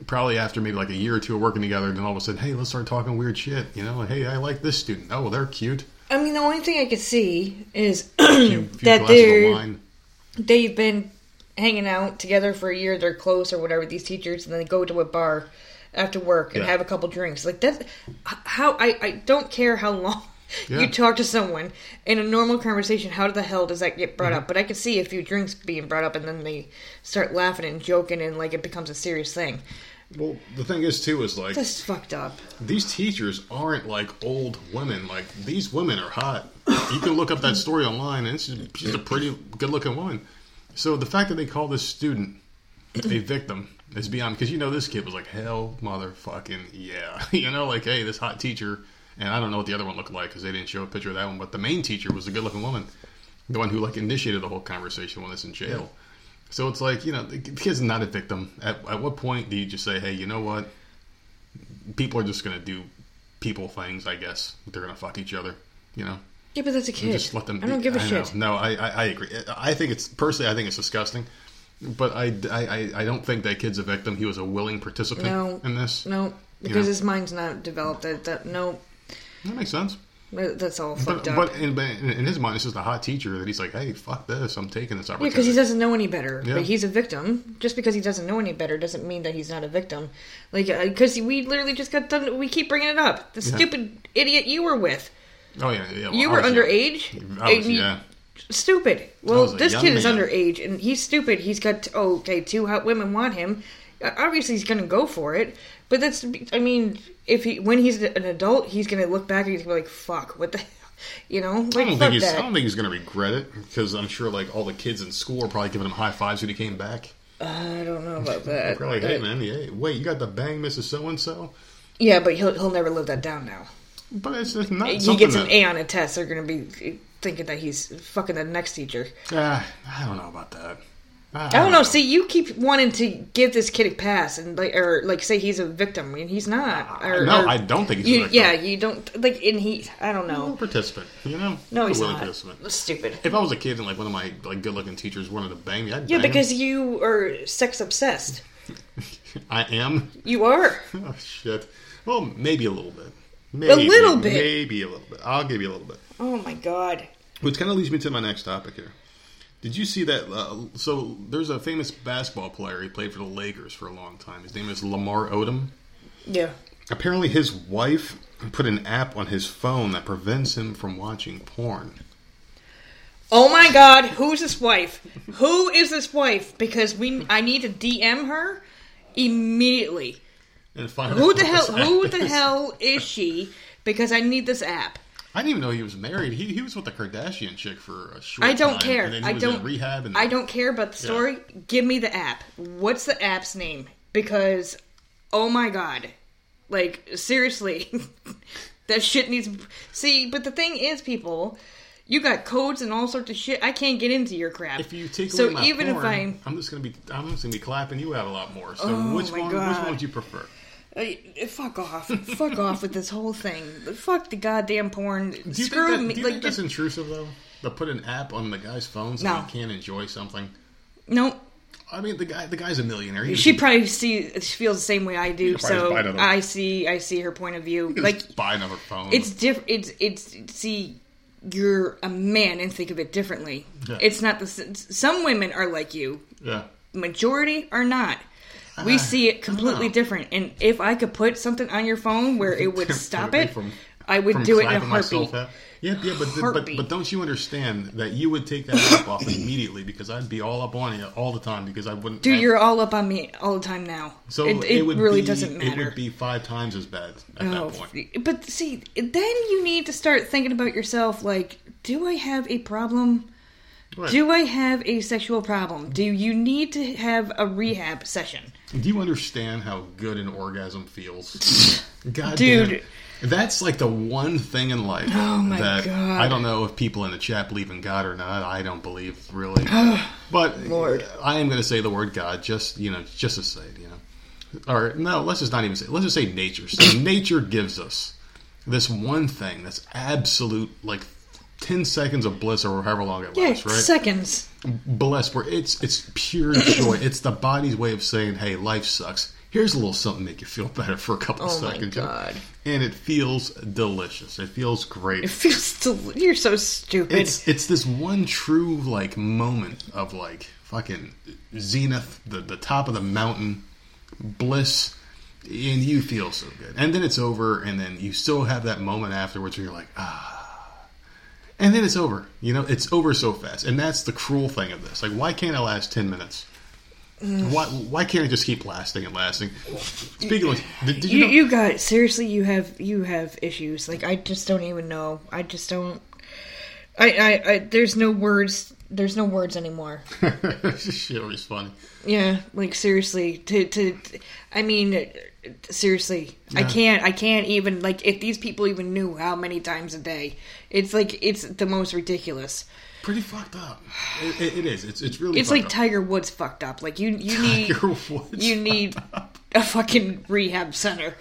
Probably after maybe like a year or two of working together, then all of a sudden, hey, let's start talking weird shit. You know, hey, I like this student. Oh, well, they're cute. I mean, the only thing I could see is that they've been hanging out together for a year. They're close or whatever, these teachers, and then they go to a bar after work and have a couple drinks. Like, that's how I don't care how long. Yeah. You talk to someone in a normal conversation, how the hell does that get brought up? But I can see a few drinks being brought up, and then they start laughing and joking, and like it becomes a serious thing. Well, the thing is too is like that's fucked up. These teachers aren't like old women. Like, these women are hot. You can look up that story online, and she's a pretty good looking woman. So the fact that they call this student a victim is beyond, because you know this kid was like, hell motherfucking yeah. You know, like, hey, this hot teacher. And I don't know what the other one looked like, because they didn't show a picture of that one. But the main teacher was a good-looking woman. The one who, like, initiated the whole conversation when it's in jail. Yeah. So it's like, you know, the kid's not a victim. At what point do you just say, hey, you know what? People are just going to do people things, I guess. They're going to fuck each other, you know? Yeah, but that's a kid. Just let them I don't give a shit. No, I agree. Personally, I think it's disgusting. But I don't think that kid's a victim. He was a willing participant in this. No, because his mind's not developed. That makes sense. That's all fucked up. But in his mind, it's just a hot teacher that he's like, hey, fuck this. I'm taking this opportunity. Yeah, because he doesn't know any better. Yeah. But he's a victim. Just because he doesn't know any better doesn't mean that he's not a victim. Like, because we literally just got done. We keep bringing it up. The stupid idiot you were with. Oh, yeah. Well, you were underage. I was. Stupid. Well, this kid is underage, and he's stupid. He's got, two hot women want him. Obviously, he's going to go for it. But that's, I mean, when he's an adult, he's going to look back and he's going to be like, fuck, what the hell? You know? Like, I don't think he's going to regret it, because I'm sure, like, all the kids in school are probably giving him high fives when he came back. I don't know about that. Probably like, hey, man, wait, you got the bang, Mrs. So-and-so? Yeah, but he'll never live that down now. But it's not something he gets an A on a test, they're going to be thinking that he's fucking the next teacher. I don't know about that. I don't know. See, you keep wanting to give this kid a pass and say he's a victim. I mean, he's not. I don't think he's a victim. Yeah, you don't I don't know. He's a participant, you know. No, he's not. That's stupid. If I was a kid and one of my good-looking teachers wanted to bang me, I'd bang him. Because you are sex obsessed. I am. You are. Oh shit. Well, maybe a little bit. Maybe a little bit. I'll give you a little bit. Oh my god. Which kind of leads me to my next topic here. Did you see that? So there's a famous basketball player. He played for the Lakers for a long time. His name is Lamar Odom. Yeah. Apparently his wife put an app on his phone that prevents him from watching porn. Oh my god, who's his wife? Who is his wife? Because I need to DM her immediately. And find out who the hell is she? Because I need this app. I didn't even know he was married. He was with the Kardashian chick for a short time. I don't care. And then he was in rehab. I don't care about the story. Yeah. Give me the app. What's the app's name? Because, oh my god. Seriously. That shit needs... See, but the thing is, people, you got codes and all sorts of shit. I can't get into your crap. If you take away my porn, I'm just going to be clapping you out a lot more. So which one would you prefer? Fuck off. Fuck off with this whole thing. Fuck the goddamn porn. Screw me. Do you think that's intrusive, though? To put an app on the guy's phone so he can't enjoy something? No. I mean, the guy's a millionaire. She probably feels the same way I do, so I see her point of view. Just buy another phone. It's different. See, you're a man and think of it differently. Yeah. It's not the... Some women are like you. Yeah. Majority are not. We see it completely different, and if I could put something on your phone where it would stop it, I would do it in a heartbeat. Yeah, but don't you understand that you would take that app off immediately because I'd be all up on you all the time because I wouldn't. Dude, you're all up on me all the time now. So it doesn't matter. It would be 5 times as bad at that point. But see, then you need to start thinking about yourself. Do I have a problem? Right. Do I have a sexual problem? Do you need to have a rehab session? Do you understand how good an orgasm feels? God damn it. That's the one thing in life God. I don't know if people in the chat believe in God or not. I don't believe, really. But Lord. I am going to say the word God just to say it, Or no, let's just not even say it. Let's just say nature. So nature gives us this one thing that's absolute, 10 seconds of bliss or however long it lasts, right? Seconds. Bliss, where it's pure joy. It's the body's way of saying, hey, life sucks. Here's a little something to make you feel better for a couple seconds. Oh, my God. And it feels delicious. It feels great. It feels delicious. You're so stupid. It's this one true, moment of, fucking zenith, the top of the mountain, bliss, and you feel so good. And then it's over, and then you still have that moment afterwards where you're like, ah. And then it's over. It's over so fast. And that's the cruel thing of this. Why can't I last 10 minutes? Why can't I just keep lasting and lasting? Speaking of... Did you know? You got... Seriously, you have issues. I just don't even know. I just don't... I there's no words... There's no words anymore. Shit, always funny. Yeah, seriously. Seriously. Yeah. I can't even, if these people even knew how many times a day. It's it's the most ridiculous. Pretty fucked up. It is. It's really it's fucked up. Tiger Woods fucked up. You need a fucking rehab center.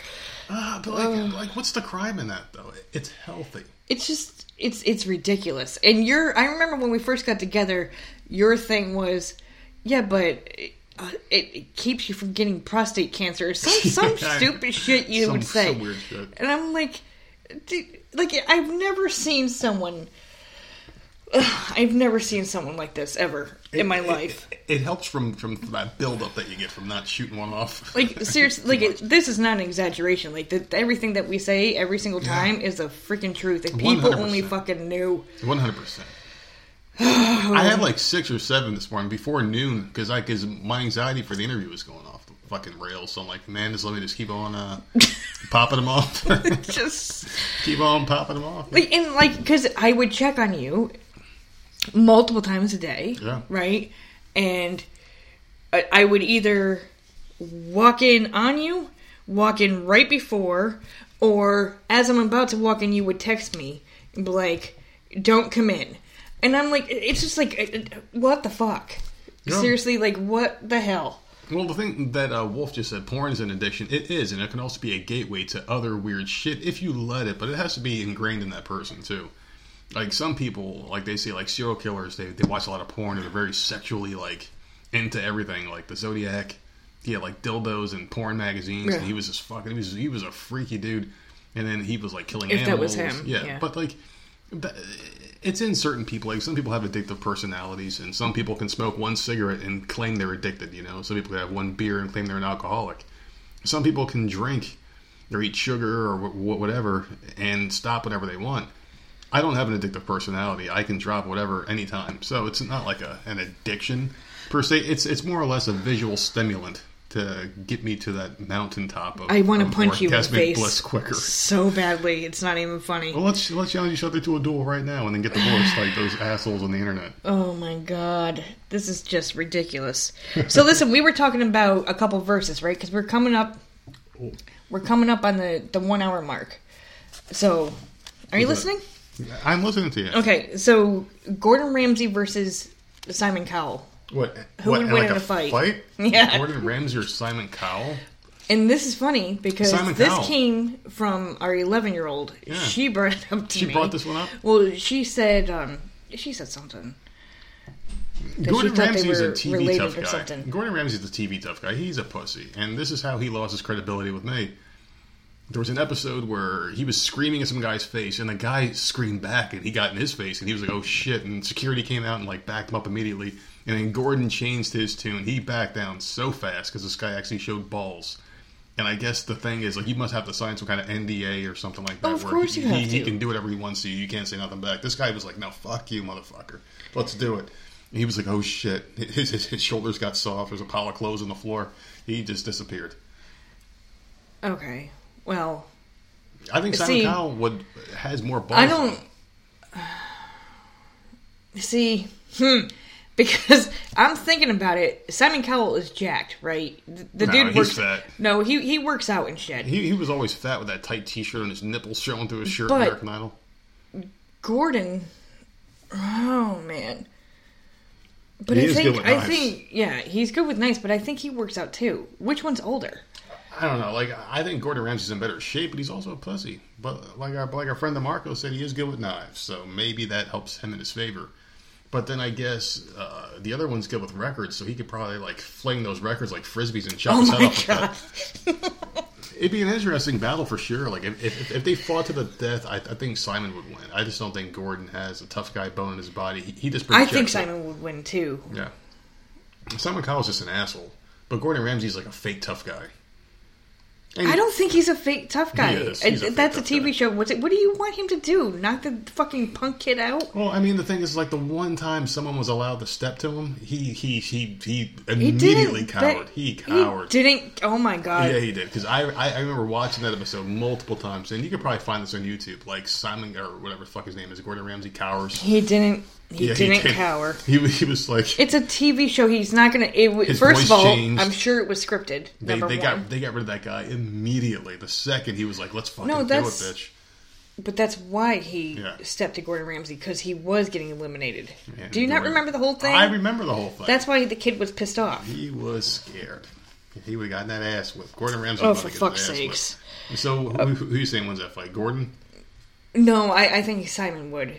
But what's the crime in that, though? It's healthy. It's just... It's ridiculous. And I remember when we first got together, your thing was, it keeps you from getting prostate cancer. Some stupid shit you would say. Some weird shit. And I'm I've never seen someone... I've never seen someone like this ever in my life. It helps from that buildup that you get from not shooting one off. Seriously, this is not an exaggeration. Everything that we say every single time is the freaking truth. If people 100%. Only fucking knew. 100%. I had 6 or 7 this morning before noon because my anxiety for the interview was going off the fucking rails. So I'm let me just keep on popping them off. Just keep on popping them off. Because I would check on you. Multiple times a day, right? And I would either walk in on you, walk in right before, or as I'm about to walk in, you would text me and be like, don't come in. And I'm it's just what the fuck? Yeah. Seriously, like, what the hell? Well, the thing that Wolf just said, porn is an addiction. It is, and it can also be a gateway to other weird shit if you let it, but it has to be ingrained in that person, too. Like, some people, like they say, like, serial killers, they watch a lot of porn, and they're very sexually, like, into everything. Like, the Zodiac, he had, like, dildos and porn magazines, yeah. And he was just fucking, he was a freaky dude, and then he was, like, killing animals. If that was him. Yeah, yeah. But, like, it's in certain people. Like, some people have addictive personalities, and some people can smoke one cigarette and claim they're addicted, you know? Some people can have one beer and claim they're an alcoholic. Some people can drink or eat sugar or whatever and stop whenever they want. I don't have an addictive personality. I can drop whatever anytime. So it's not like an addiction per se. It's more or less a visual stimulant to get me to that mountaintop of I want to punch you in the face bliss quicker. So badly, it's not even funny. Well, let's challenge each other to a duel right now and then get divorced like those assholes on the internet. Oh my god, this is just ridiculous. So listen, we were talking about a couple verses, right? Because we're coming up on the 1 hour mark. So, are you listening? I'm listening to you. Okay, so Gordon Ramsay versus Simon Cowell. Who would win in a fight? Yeah. Gordon Ramsay or Simon Cowell? And this is funny because this came from our 11-year-old. Yeah. She brought it up to me. She brought this one up? Well, she said something. Gordon Ramsay is a TV tough guy. Something. Gordon Ramsay is a TV tough guy. He's a pussy. And this is how he lost his credibility with me. There was an episode where he was screaming at some guy's face, and the guy screamed back, and he got in his face, and he was like, oh shit, and security came out and like backed him up immediately, and then Gordon changed his tune. He backed down so fast, because this guy actually showed balls. And I guess the thing is, like, you must have to sign some kind of NDA or something like that. Oh, of course you have to. He can do whatever he wants to you. You can't say nothing back. This guy was like, no, fuck you, motherfucker. Let's do it. And he was like, oh shit. His shoulders got soft. There's a pile of clothes on the floor. He just disappeared. Okay. Well, I think Simon Cowell has more balls. I don't see because I'm thinking about it. Simon Cowell is jacked, right? The dude works. He's fat. No, he works out and shit. He was always fat with that tight T-shirt and his nipples showing through his shirt. But American Idol. Gordon, oh man. But he I think yeah, he's good with knives, but I think he works out too. Which one's older? I don't know. Like, I think Gordon Ramsay's in better shape, but he's also a pussy. But like our friend DeMarco said, he is good with knives, so maybe that helps him in his favor. But then I guess the other one's good with records, so he could probably like fling those records like frisbees and chop his head off with that. It'd be an interesting battle for sure. Like if they fought to the death, I think Simon would win. I just don't think Gordon has a tough guy bone in his body. He just. I think Simon would win too. Yeah, Simon Cowell's just an asshole, but Gordon Ramsay's like a fake tough guy. And I don't think he's a fake tough guy. That's a TV show. What do you want him to do? Knock the fucking punk kid out? Well, I mean, the thing is, like, the one time someone was allowed to step to him, he immediately cowered. He cowered. He didn't. Oh, my God. Yeah, he did. Because I remember watching that episode multiple times, and you could probably find this on YouTube. Like, Simon, or whatever the fuck his name is, Gordon Ramsay cowers. He didn't cower. He was like... It's a TV show. He's not going to... First of all, changed. I'm sure it was scripted. They got rid of that guy immediately. The second he was like, let's fucking do it, bitch. But that's why he stepped to Gordon Ramsay, because he was getting eliminated. Man, do you not remember the whole thing? I remember the whole thing. That's why the kid was pissed off. He was scared. He would have gotten that ass whipped. Gordon Ramsay... Oh, for fuck's sakes. So, who are you saying wins that fight? Gordon? No, I think Simon would.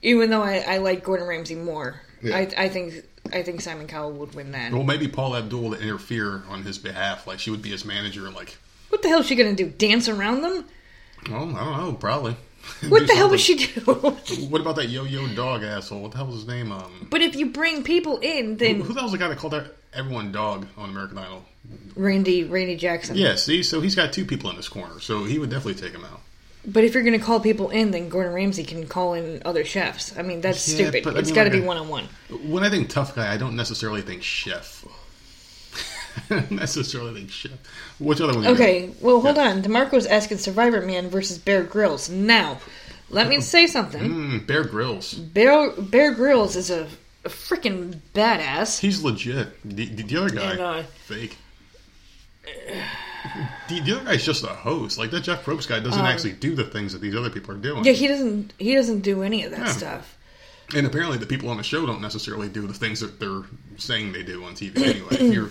Even though I like Gordon Ramsay more, yeah. I think Simon Cowell would win that. Well, maybe Paul Abdul would interfere on his behalf, like she would be his manager and like. What the hell is she gonna do? Dance around them? Well, I don't know. Probably. What the hell would she do? What about that yo-yo dog asshole? What the hell was his name? But if you bring people in, then who the hell's the guy that called everyone dog on American Idol? Randy Jackson. Yeah. See, so he's got two people in this corner, so he would definitely take him out. But if you're going to call people in, then Gordon Ramsay can call in other chefs. I mean, that's stupid. But, it's got to be one-on-one. When I think tough guy, I don't necessarily think chef. I don't necessarily think chef. Which other one? Okay, well, hold on. DeMarco's asking Survivor Man versus Bear Grylls. Now, let me say something. Bear Grylls. Bear Grylls is a freaking badass. He's legit. The other guy, fake. The other guy's just a host. Like, that Jeff Probst guy doesn't actually do the things that these other people are doing. Yeah, he doesn't do any of that stuff. And apparently the people on the show don't necessarily do the things that they're saying they do on TV anyway. If you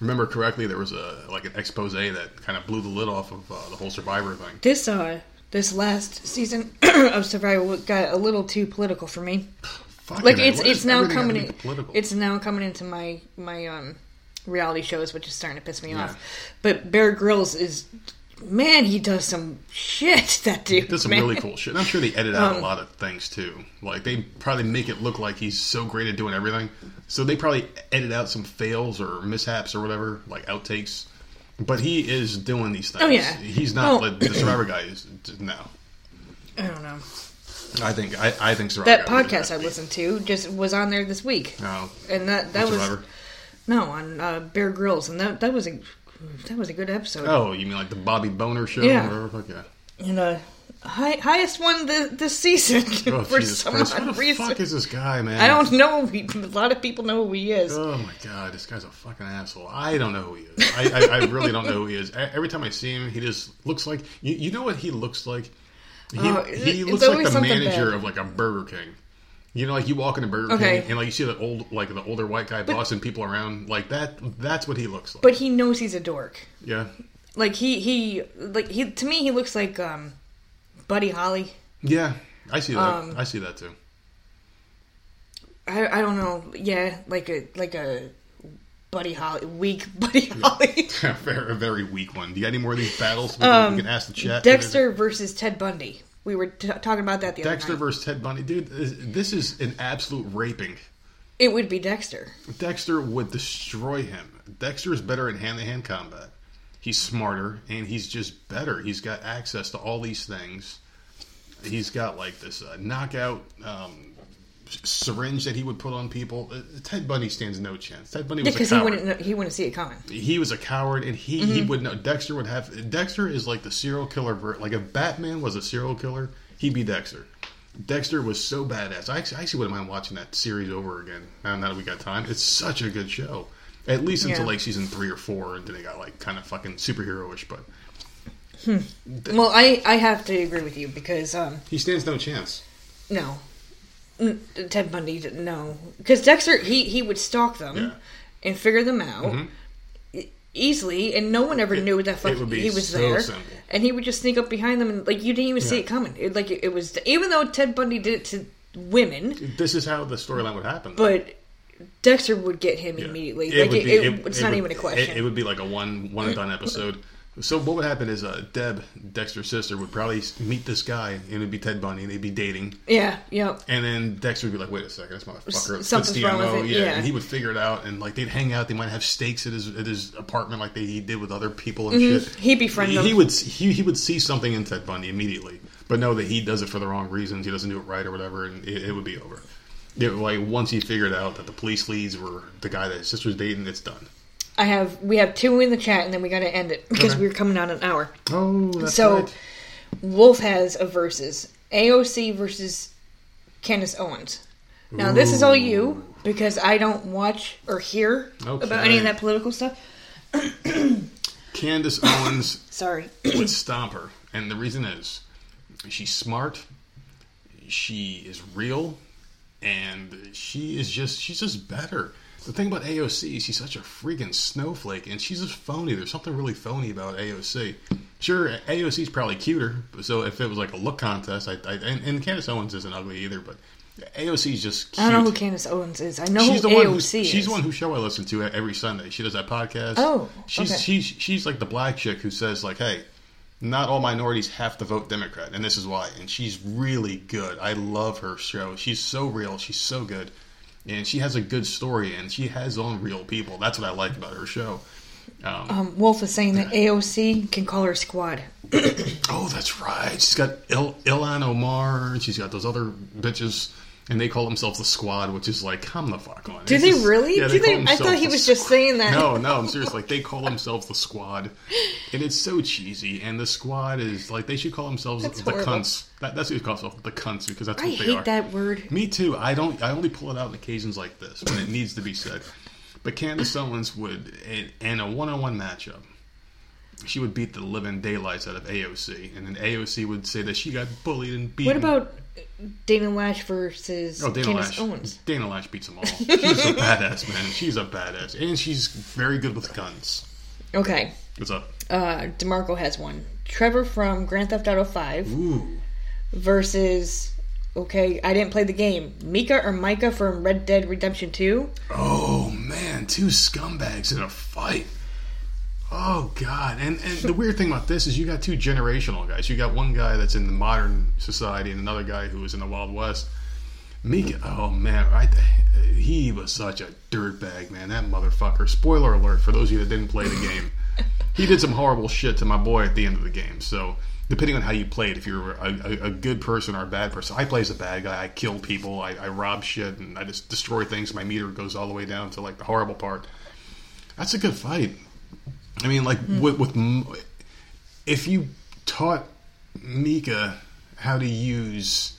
remember correctly, there was an expose that kind of blew the lid off of the whole Survivor thing. This last season of Survivor got a little too political for me. Fucking like it's now coming into my reality shows, which is starting to piss me off. But Bear Grylls is... Man, he does some shit, that dude. He does some really cool shit. And I'm sure they edit out a lot of things, too. Like, they probably make it look like he's so great at doing everything. So they probably edit out some fails or mishaps or whatever, like outtakes. But he is doing these things. Oh, yeah. He's not like the Survivor guy is now. I don't know. I think Survivor that guy podcast I listened to just was on there this week. Oh. And that was... Survivor? No, on Bear Grylls. And that was a... That was a good episode. Oh, you mean like the Bobby Boner show? Yeah. Or whatever? Fuck yeah. And highest one this season for some reason. What the fuck is this guy, man? I don't know. A lot of people know who he is. Oh my god, this guy's a fucking asshole. I don't know who he is. I really don't know who he is. Every time I see him, he just looks like... You know what he looks like? He looks like the manager of like a Burger King. You know, like you walk into Burger King and like you see the older white guy bossing people around, like that's what he looks like. But he knows he's a dork. Yeah. Like he to me he looks like Buddy Holly. Yeah, I see that. I see that too. I don't know. Yeah, like a Buddy Holly, weak Buddy Holly. Yeah, a very weak one. Do you got any more of these battles? We can ask the chat. Dexter versus Ted Bundy. We were talking about that the other night. Dexter versus Ted Bundy. Dude, this is an absolute raping. It would be Dexter. Dexter would destroy him. Dexter is better in hand-to-hand combat. He's smarter, and he's just better. He's got access to all these things. He's got, like, this knockout syringe that he would put on people. Ted Bundy stands no chance. Ted Bundy was a coward. Because he wouldn't see it coming. He was a coward, and he would know. Dexter is like the serial killer. Like if Batman was a serial killer, he'd be Dexter. Dexter was so badass. I actually wouldn't mind watching that series over again. Now that we got time, it's such a good show. At least until like season 3 or 4, and then it got like kind of fucking superheroish. But well, I have to agree with you because he stands no chance. No. Ted Bundy didn't know. Because Dexter, he would stalk them and figure them out easily, and no one ever knew that fucking he was so there. Simple. And he would just sneak up behind them, and like you didn't even see it coming. It was, even though Ted Bundy did it to women. This is how the storyline would happen. Though. But Dexter would get him immediately. It's not even a question. It would be like a one and done episode. So what would happen is Deb, Dexter's sister, would probably meet this guy, and it would be Ted Bundy, and they'd be dating. Yeah, yep. And then Dexter would be like, wait a second, this motherfucker. Something's wrong with it. Yeah, and he would figure it out, and like they'd hang out. They might have steaks at his apartment like he did with other people and shit. He'd befriend them. He would see something in Ted Bundy immediately, but know that he does it for the wrong reasons. He doesn't do it right or whatever, and it would be over. Like once he figured out that the police leads were the guy that his sister's dating, it's done. We have 2 in the chat, and then we got to end it because we're coming on an hour. Oh, that's right. Wolf has a versus AOC versus Candace Owens. Now this is all you because I don't watch or hear about any of that political stuff. Candace Owens, would stomp her, and the reason is she's smart, she is real, and she's just better. The thing about AOC is she's such a freaking snowflake, and she's just phony. There's something really phony about AOC. Sure, AOC's probably cuter, so if it was like a look contest, and Candace Owens isn't ugly either, but AOC's just cute. I don't know who Candace Owens is. I know she's who AOC is. She's the one whose show I listen to every Sunday. She does that podcast. Oh, she's like the black chick who says like, hey, not all minorities have to vote Democrat, and this is why. And she's really good. I love her show. She's so real. She's so good. And she has a good story, and she has on real people. That's what I like about her show. Wolf is saying that AOC can call her squad. Oh, that's right. She's got Ilhan Omar, and she's got those other bitches, and they call themselves the squad, which is like, come the fuck on. Do they really? Yeah, I thought he was just saying that. No, I'm serious. Like, they call themselves the squad, and it's so cheesy, and the squad is, like, they should call themselves the cunts. That's what they call themselves, the cunts, because that's what they are. I hate that word. Me too. I only pull it out on occasions like this, when it needs to be said. But Candace Owens would, in a one-on-one matchup, she would beat the living daylights out of AOC, and then AOC would say that she got bullied and beaten. What about Dana Lash versus Candace Owens. Dana Lash beats them all. She's a badass, man. She's a badass. And she's very good with guns. Okay. What's up? DeMarco has one. Trevor from Grand Theft Auto 5 versus... Okay, I didn't play the game. Mika or Micah from Red Dead Redemption 2? Oh, man. Two scumbags in a fight. Oh, God. And the weird thing about this is you got two generational guys. You got one guy that's in the modern society and another guy who was in the Wild West. Mika, oh, man. He was such a dirtbag, man. That motherfucker. Spoiler alert for those of you that didn't play the game. He did some horrible shit to my boy at the end of the game, so... Depending on how you played, if you're a good person or a bad person. I play as a bad guy. I kill people. I rob shit. And I just destroy things. My meter goes all the way down to, like, the horrible part. That's a good fight. I mean, like, with if you taught Mika how to use,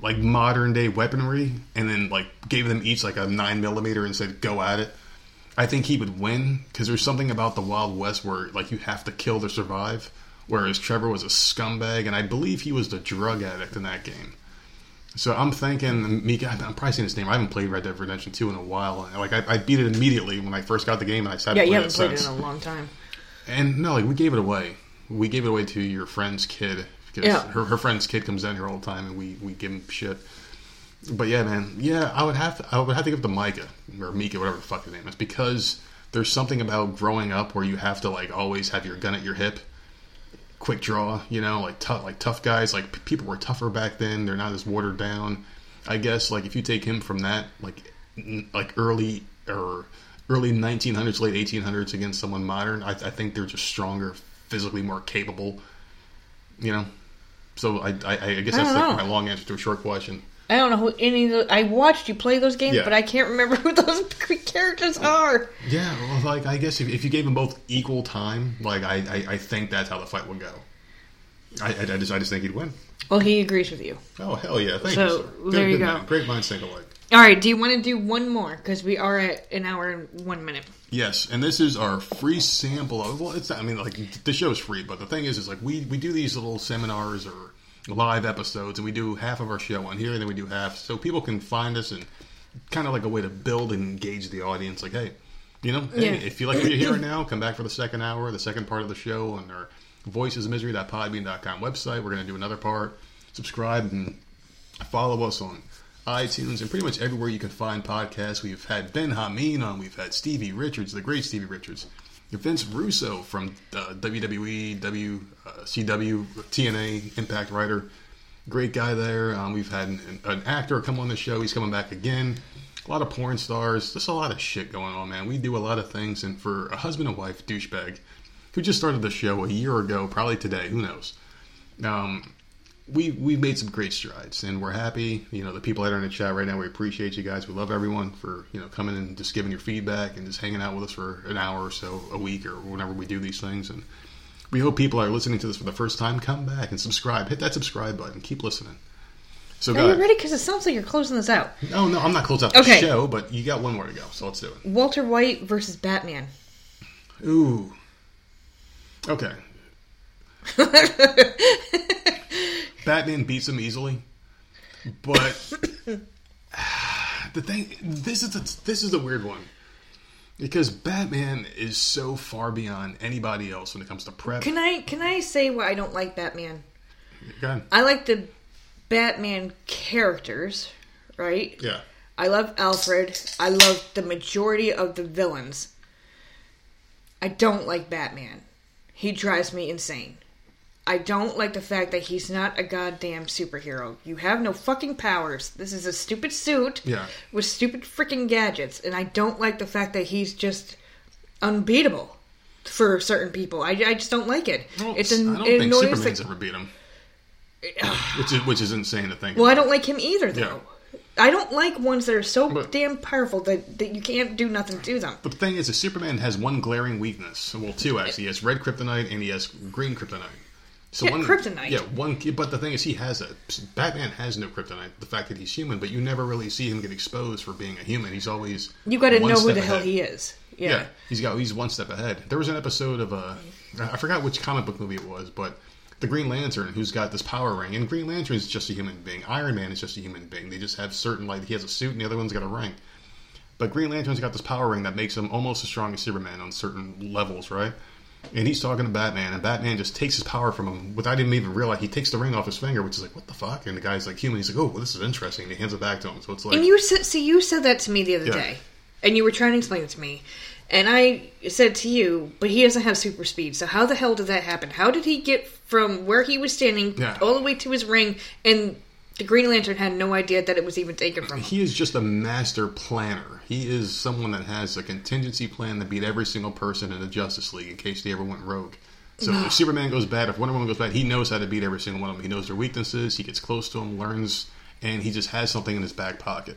like, modern-day weaponry and then, like, gave them each, like, a 9mm and said, go at it, I think he would win. Because there's something about the Wild West where, like, you have to kill to survive. Whereas Trevor was a scumbag, and I believe he was the drug addict in that game. So I'm thinking, Mika, I'm probably saying his name. I haven't played Red Dead Redemption 2 in a while. Like, I beat it immediately when I first got the game, and I decided to play it since. Yeah, you haven't played it in a long time. And, no, like, we gave it away. We gave it away to your friend's kid. Yeah. Her friend's kid comes down here all the time, and we give him shit. But, yeah, man. Yeah, I would have to give it to Micah, or Mika, whatever the fuck his name is, because there's something about growing up where you have to, like, always have your gun at your hip. Quick draw, you know, like tough guys. Like, people were tougher back then. They're not as watered down. I guess, like, if you take him from that, like early 1900s, late 1800s against someone modern, I think they're just stronger, physically more capable. You know, so I guess that's my long answer to a short question. I don't know who any of those... I watched you play those games, but I can't remember who those characters are. Yeah, well, like, I guess if you gave them both equal time, like, I think that's how the fight would go. I just think he'd win. Well, he agrees with you. Oh, hell yeah. Thank you, sir. There you go. Man. Great minds think alike. All right, do you want to do one more? Because we are at an hour and 1 minute. Yes, and this is our free sample of... Well, it's not... I mean, like, the show's free, but the thing is like, we do these little seminars or... live episodes, and we do half of our show on here, and then we do half, so people can find us, and kind of like a way to build and engage the audience, like, hey, you know, if you like what you're hearing now, come back for the second hour, the second part of the show on our voicesofmisery.podbean.com website. We're going to do another part. Subscribe and follow us on iTunes and pretty much everywhere you can find podcasts. We've had Ben Hameen on, we've had Stevie Richards, the great Stevie Richards, Vince Russo from WWE, CW, TNA, Impact writer. Great guy there. We've had an actor come on the show. He's coming back again. A lot of porn stars. Just a lot of shit going on, man. We do a lot of things. And for a husband and wife douchebag who just started the show a year ago, probably today, who knows, we've made some great strides. And we're happy. You know, the people that are in the chat right now, we appreciate you guys. We love everyone for, you know, coming and just giving your feedback and just hanging out with us for an hour or so a week or whenever we do these things. And we hope people are listening to this for the first time. Come back and subscribe. Hit that subscribe button. Keep listening. So, are you ready? Because it sounds like you're closing this out. Oh, no, I'm not closing out the show, but you got one more to go, so let's do it. Walter White versus Batman. Ooh. Okay. Batman beats him easily, but this is the weird one, because Batman is so far beyond anybody else when it comes to prep. Can I say why I don't like Batman? Go ahead. I like the Batman characters, right? Yeah. I love Alfred. I love the majority of the villains. I don't like Batman. He drives me insane. I don't like the fact that he's not a goddamn superhero. You have no fucking powers. This is a stupid suit with stupid freaking gadgets. And I don't like the fact that he's just unbeatable for certain people. I just don't like it. Well, I don't think Superman's ever beat him. Which is insane to think. Well, about. I don't like him either, though. Yeah. I don't like ones that are so damn powerful that you can't do nothing to them. The thing is that Superman has one glaring weakness. Well, two, actually. He has red kryptonite and he has green kryptonite. So yeah, kryptonite. Yeah, one. But the thing is, he has that. Batman has no kryptonite. The fact that he's human, but you never really see him get exposed for being a human. He's always you got to know who the hell he is. Yeah, he's one step ahead. There was an episode of I forgot which comic book movie it was, but the Green Lantern, who's got this power ring, and Green Lantern is just a human being. Iron Man is just a human being. They just have certain, like, he has a suit and the other one's got a ring. But Green Lantern's got this power ring that makes him almost as strong as Superman on certain levels, right? And he's talking to Batman, and Batman just takes his power from him without him even realizing. He takes the ring off his finger, which is like, what the fuck? And the guy's like, human. He's like, oh, well, this is interesting. And he hands it back to him. So it's like... And you said that to me the other day. And you were trying to explain it to me. And I said to you, but he doesn't have super speed. So how the hell did that happen? How did he get from where he was standing all the way to his ring, and the Green Lantern had no idea that it was even taken from him? He is just a master planner. He is someone that has a contingency plan to beat every single person in the Justice League in case they ever went rogue. So if Superman goes bad, if Wonder Woman goes bad, he knows how to beat every single one of them. He knows their weaknesses. He gets close to them, learns, and he just has something in his back pocket.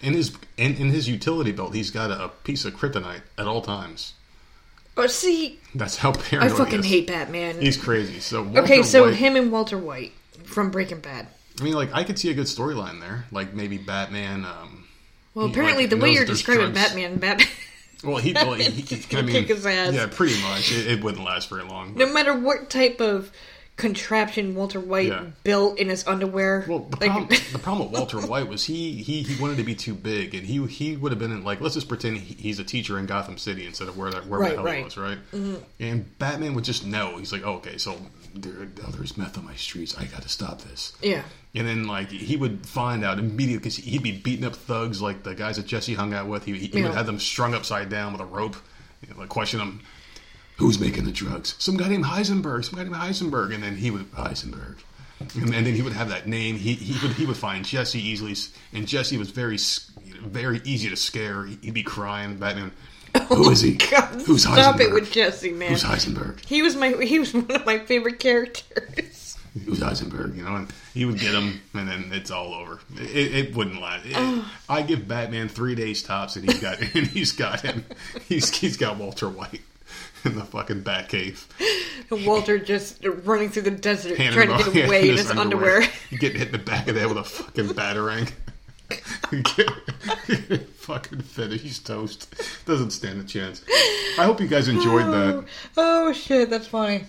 In his utility belt, he's got a piece of kryptonite at all times. Oh, see, that's how paranoid he is. I fucking hate Batman. He's crazy. So Walter White, him and Walter White from Breaking Bad. I mean, like, I could see a good storyline there, like maybe Batman. Well, apparently, like, the way you're describing Batman. Well, he kick his ass. Yeah, pretty much. It wouldn't last very long. But. No matter what type of contraption Walter White built in his underwear. Well, the problem with Walter White was he wanted to be too big, and he would have been in, like, let's just pretend he's a teacher in Gotham City instead of where the hell he was, right? Mm-hmm. And Batman would just know. He's like, oh, okay, so there's meth on my streets. I got to stop this. Yeah. And then, like, he would find out immediately because he'd be beating up thugs like the guys that Jesse hung out with. He would have them strung upside down with a rope, you know, like, question them. Who's making the drugs? Some guy named Heisenberg. And then he would... Heisenberg. And then he would have that name. He would find Jesse easily. And Jesse was very, very easy to scare. He'd be crying. Batman... Who is he? God, who's Heisenberg? Stop it with Jesse, man. Who's Heisenberg? He was one of my favorite characters. Who's Heisenberg? You know, and he would get him, and then it's all over. It wouldn't last. I give Batman 3 days tops, and he's got him. He's got Walter White. In the fucking Batcave. Walter just running through the desert trying to get away in his underwear. Getting hit in the back of the head with a fucking batarang. Fucking finish. He's toast. Doesn't stand a chance. I hope you guys enjoyed that. Oh, shit. That's funny.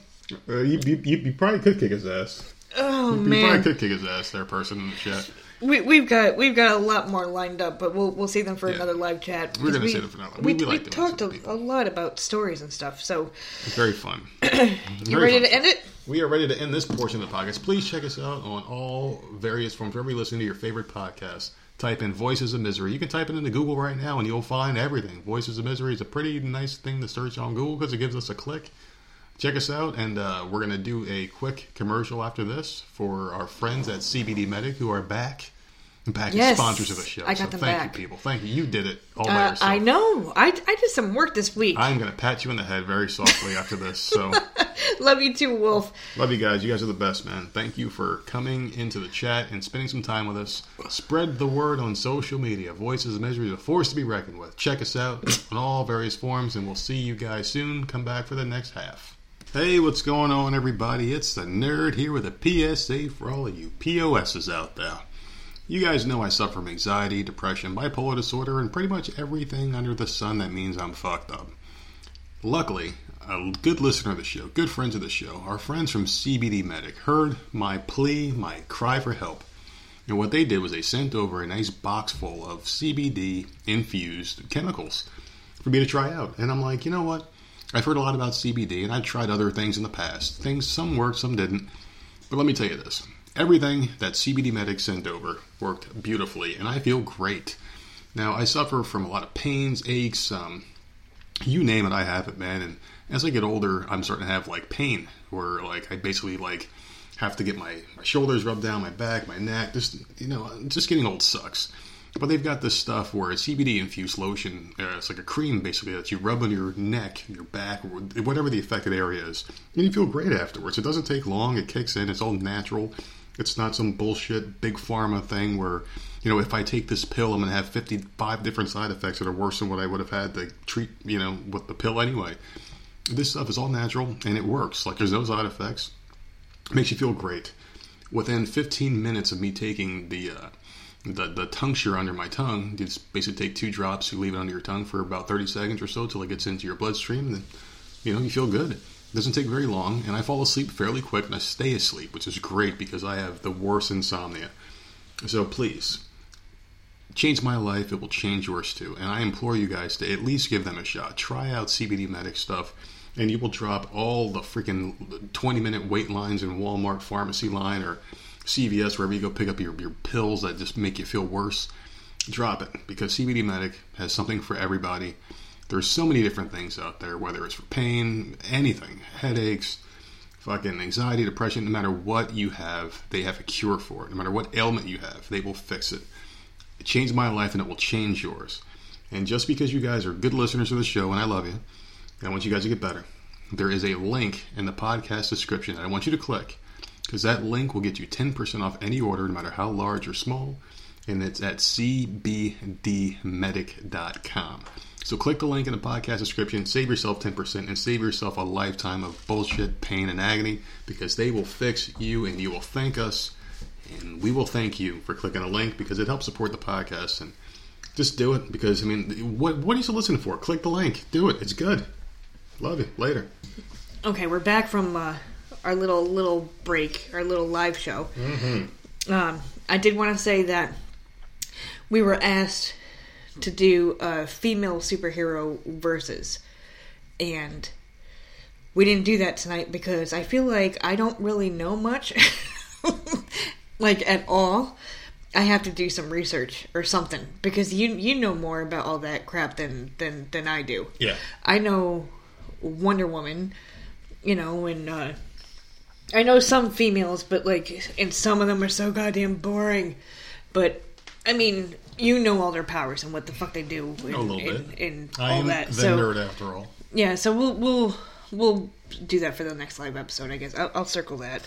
You probably could kick his ass. Oh, man. You probably could kick his ass there, person in the chat. We've got a lot more lined up, but we'll see them for another live chat. We're going to see them for another live chat. We like talked a lot about stories and stuff, so... It's very fun. You ready to end it? We are ready to end this portion of the podcast. Please check us out on all various forms, wherever you listen to your favorite podcast. Type in Voices of Misery. You can type it into Google right now, and you'll find everything. Voices of Misery is a pretty nice thing to search on Google because it gives us a click. Check us out, and we're going to do a quick commercial after this for our friends at CBD Medic, who are back as sponsors of the show. I got them back. Thank you, people. Thank you. You did it all by yourself. I know. I did some work this week. I'm going to pat you in the head very softly after this. So love you too, Wolf. Love you guys. You guys are the best, man. Thank you for coming into the chat and spending some time with us. Spread the word on social media. Voices of Misery is a force to be reckoned with. Check us out on all various forms, and we'll see you guys soon. Come back for the next half. Hey, what's going on, everybody? It's the Nerd here with a PSA for all of you POSs out there. You guys know I suffer from anxiety, depression, bipolar disorder, and pretty much everything under the sun that means I'm fucked up. Luckily, a good listener of the show, good friends of the show, our friends from CBD Medic heard my plea, my cry for help. And what they did was they sent over a nice box full of CBD-infused chemicals for me to try out. And I'm like, you know what? I've heard a lot about CBD, and I've tried other things in the past. Things, some worked, some didn't. But let me tell you this. Everything that CBD Medic sent over worked beautifully, and I feel great. Now, I suffer from a lot of pains, aches, you name it, I have it, man. And as I get older, I'm starting to have, like, pain, where, like, I basically, like, have to get my shoulders rubbed down, my back, my neck. Just, you know, just getting old sucks. But they've got this stuff where it's CBD-infused lotion. It's like a cream, basically, that you rub on your neck, your back, or whatever the affected area is. And you feel great afterwards. It doesn't take long. It kicks in. It's all natural. It's not some bullshit big pharma thing where, you know, if I take this pill, I'm going to have 55 different side effects that are worse than what I would have had to treat, you know, with the pill anyway. This stuff is all natural, and it works. Like, there's no side effects. It makes you feel great. Within 15 minutes of me taking the tincture under my tongue, you just basically take 2 drops, you leave it under your tongue for about 30 seconds or so till it gets into your bloodstream, and then, you know, you feel good. It doesn't take very long, and I fall asleep fairly quick, and I stay asleep, which is great because I have the worst insomnia. So please, change my life. It will change yours too. And I implore you guys to at least give them a shot. Try out CBD Medic stuff, and you will drop all the freaking 20-minute wait lines in Walmart pharmacy line or CVS, wherever you go pick up your pills that just make you feel worse. Drop it, because CBD Medic has something for everybody. There's so many different things out there, whether it's for pain, anything, headaches, fucking anxiety, depression, no matter what you have, they have a cure for it. No matter what ailment you have, they will fix it. It changed my life, and it will change yours. And just because you guys are good listeners of the show, and I love you, I want you guys to get better. There is a link in the podcast description that I want you to click, because that link will get you 10% off any order, no matter how large or small, and it's at cbdmedic.com. So click the link in the podcast description, save yourself 10%, and save yourself a lifetime of bullshit, pain, and agony, because they will fix you, and you will thank us, and we will thank you for clicking the link, because it helps support the podcast. And just do it, because, I mean, what are you listening for? Click the link. Do it. It's good. Love you. Later. Okay, we're back from our little break, our little live show. Mm-hmm. I did want to say that we were asked to do a female superhero versus, and we didn't do that tonight because I feel like I don't really know much, like at all. I have to do some research or something, because you know more about all that crap than I do. Yeah, I know Wonder Woman, you know, and I know some females, but like, and some of them are so goddamn boring. But I mean, you know all their powers and what the fuck they do, and a little bit, and all that. The nerd, after all. Yeah, so we'll do that for the next live episode, I guess. I'll circle that,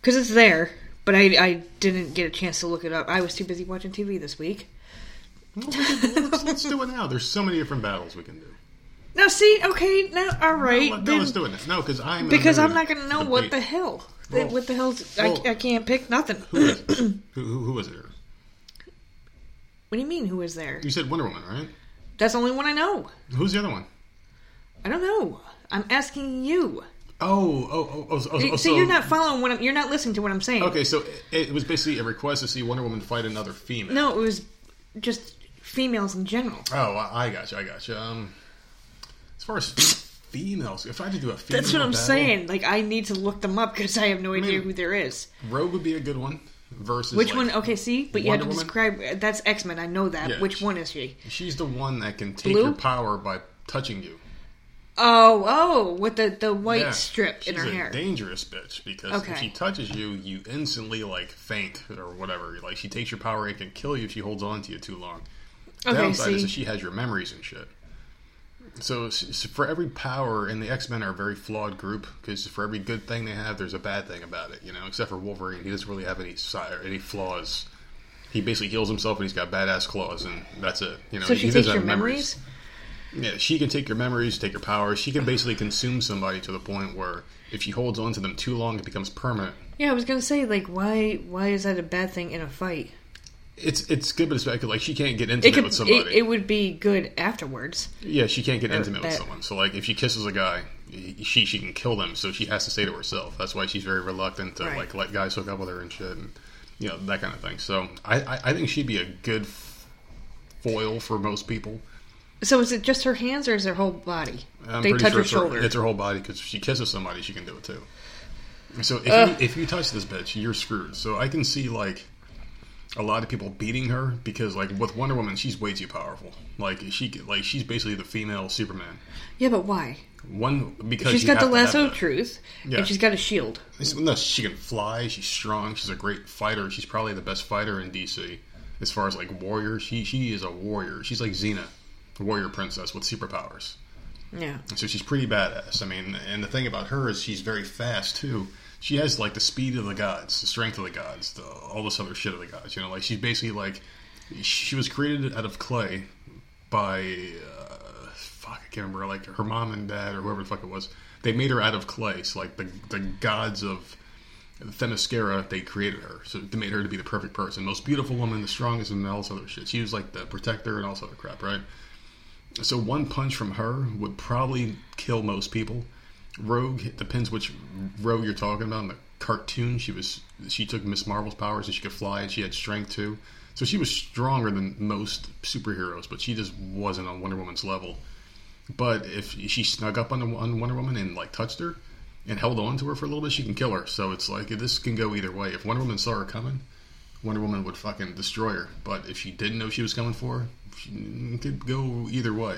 because it's there, but I didn't get a chance to look it up. I was too busy watching TV this week. Well, let's do it now. There's so many different battles we can do. Now, see, okay, now, all right. No, let's do it now. No, because I'm not going to know what the hell. Well, what the hell? Well, I can't pick nothing. Who was there? What do you mean, who is there? You said Wonder Woman, right? That's the only one I know. Who's the other one? I don't know. I'm asking you. Oh, so you're not following what you're not listening to what I'm saying. Okay, so it was basically a request to see Wonder Woman fight another female. No, it was just females in general. Oh, I gotcha. As far as females, if I had to do a female that's what I'm battle, saying. Like, I need to look them up because I have no idea who there is. Rogue would be a good one. Versus which one? Okay, see, but Wonder you had to Woman? Describe. That's X-Men. I know that. Yeah, which one is she? She's the one that can take Blue? Your power by touching you. Oh, with the white strip in her hair. She's a dangerous bitch because if she touches you, you instantly like faint or whatever. Like she takes your power and can kill you if she holds on to you too long. Okay, downside is that she has your memories and shit. So for every power, and the X-Men are a very flawed group, because for every good thing they have, there's a bad thing about it, you know, except for Wolverine. He doesn't really have any flaws. He basically heals himself, and he's got badass claws, and that's it. You know, so she takes your memories? Yeah, she can take your memories, take your powers. She can basically consume somebody to the point where if she holds on to them too long, it becomes permanent. Yeah, I was going to say, like, why is that a bad thing in a fight? It's good, but it's bad. Like, she can't get intimate with somebody. It would be good afterwards. Yeah, she can't get intimate with someone. So, like, if she kisses a guy, she can kill them, so she has to stay to herself. That's why she's very reluctant to, like, let guys hook up with her and shit, and, you know, that kind of thing. So, I think she'd be a good foil for most people. So, is it just her hands, or is it her whole body? They touch her shoulder. It's her whole body, because if she kisses somebody, she can do it, too. So, if you touch this bitch, you're screwed. So, I can see, like, a lot of people beating her because, like, with Wonder Woman, she's way too powerful. Like, she's basically the female Superman. Yeah, but why? One, because she's got the lasso of truth, and she's got a shield. No, she can fly. She's strong. She's a great fighter. She's probably the best fighter in DC as far as like warrior. She is a warrior. She's like Xena, the warrior princess with superpowers. Yeah. So she's pretty badass. I mean, and the thing about her is she's very fast too. She has, like, the speed of the gods, the strength of the gods, all this other shit of the gods, you know? Like, she's basically, like, she was created out of clay by, I can't remember, like, her mom and dad or whoever the fuck it was. They made her out of clay, so, like, the gods of Themyscira, they created her. So they made her to be the perfect person, most beautiful woman, the strongest, and all this other shit. She was, like, the protector and all this other crap, right? So one punch from her would probably kill most people. Rogue, it depends which Rogue you're talking about. In the cartoon, she took Miss Marvel's powers and she could fly and she had strength too. So she was stronger than most superheroes, but she just wasn't on Wonder Woman's level. But if she snuck up on Wonder Woman and like touched her and held on to her for a little bit, she can kill her. So it's like, this can go either way. If Wonder Woman saw her coming, Wonder Woman would fucking destroy her. But if she didn't know she was coming for her, she could go either way.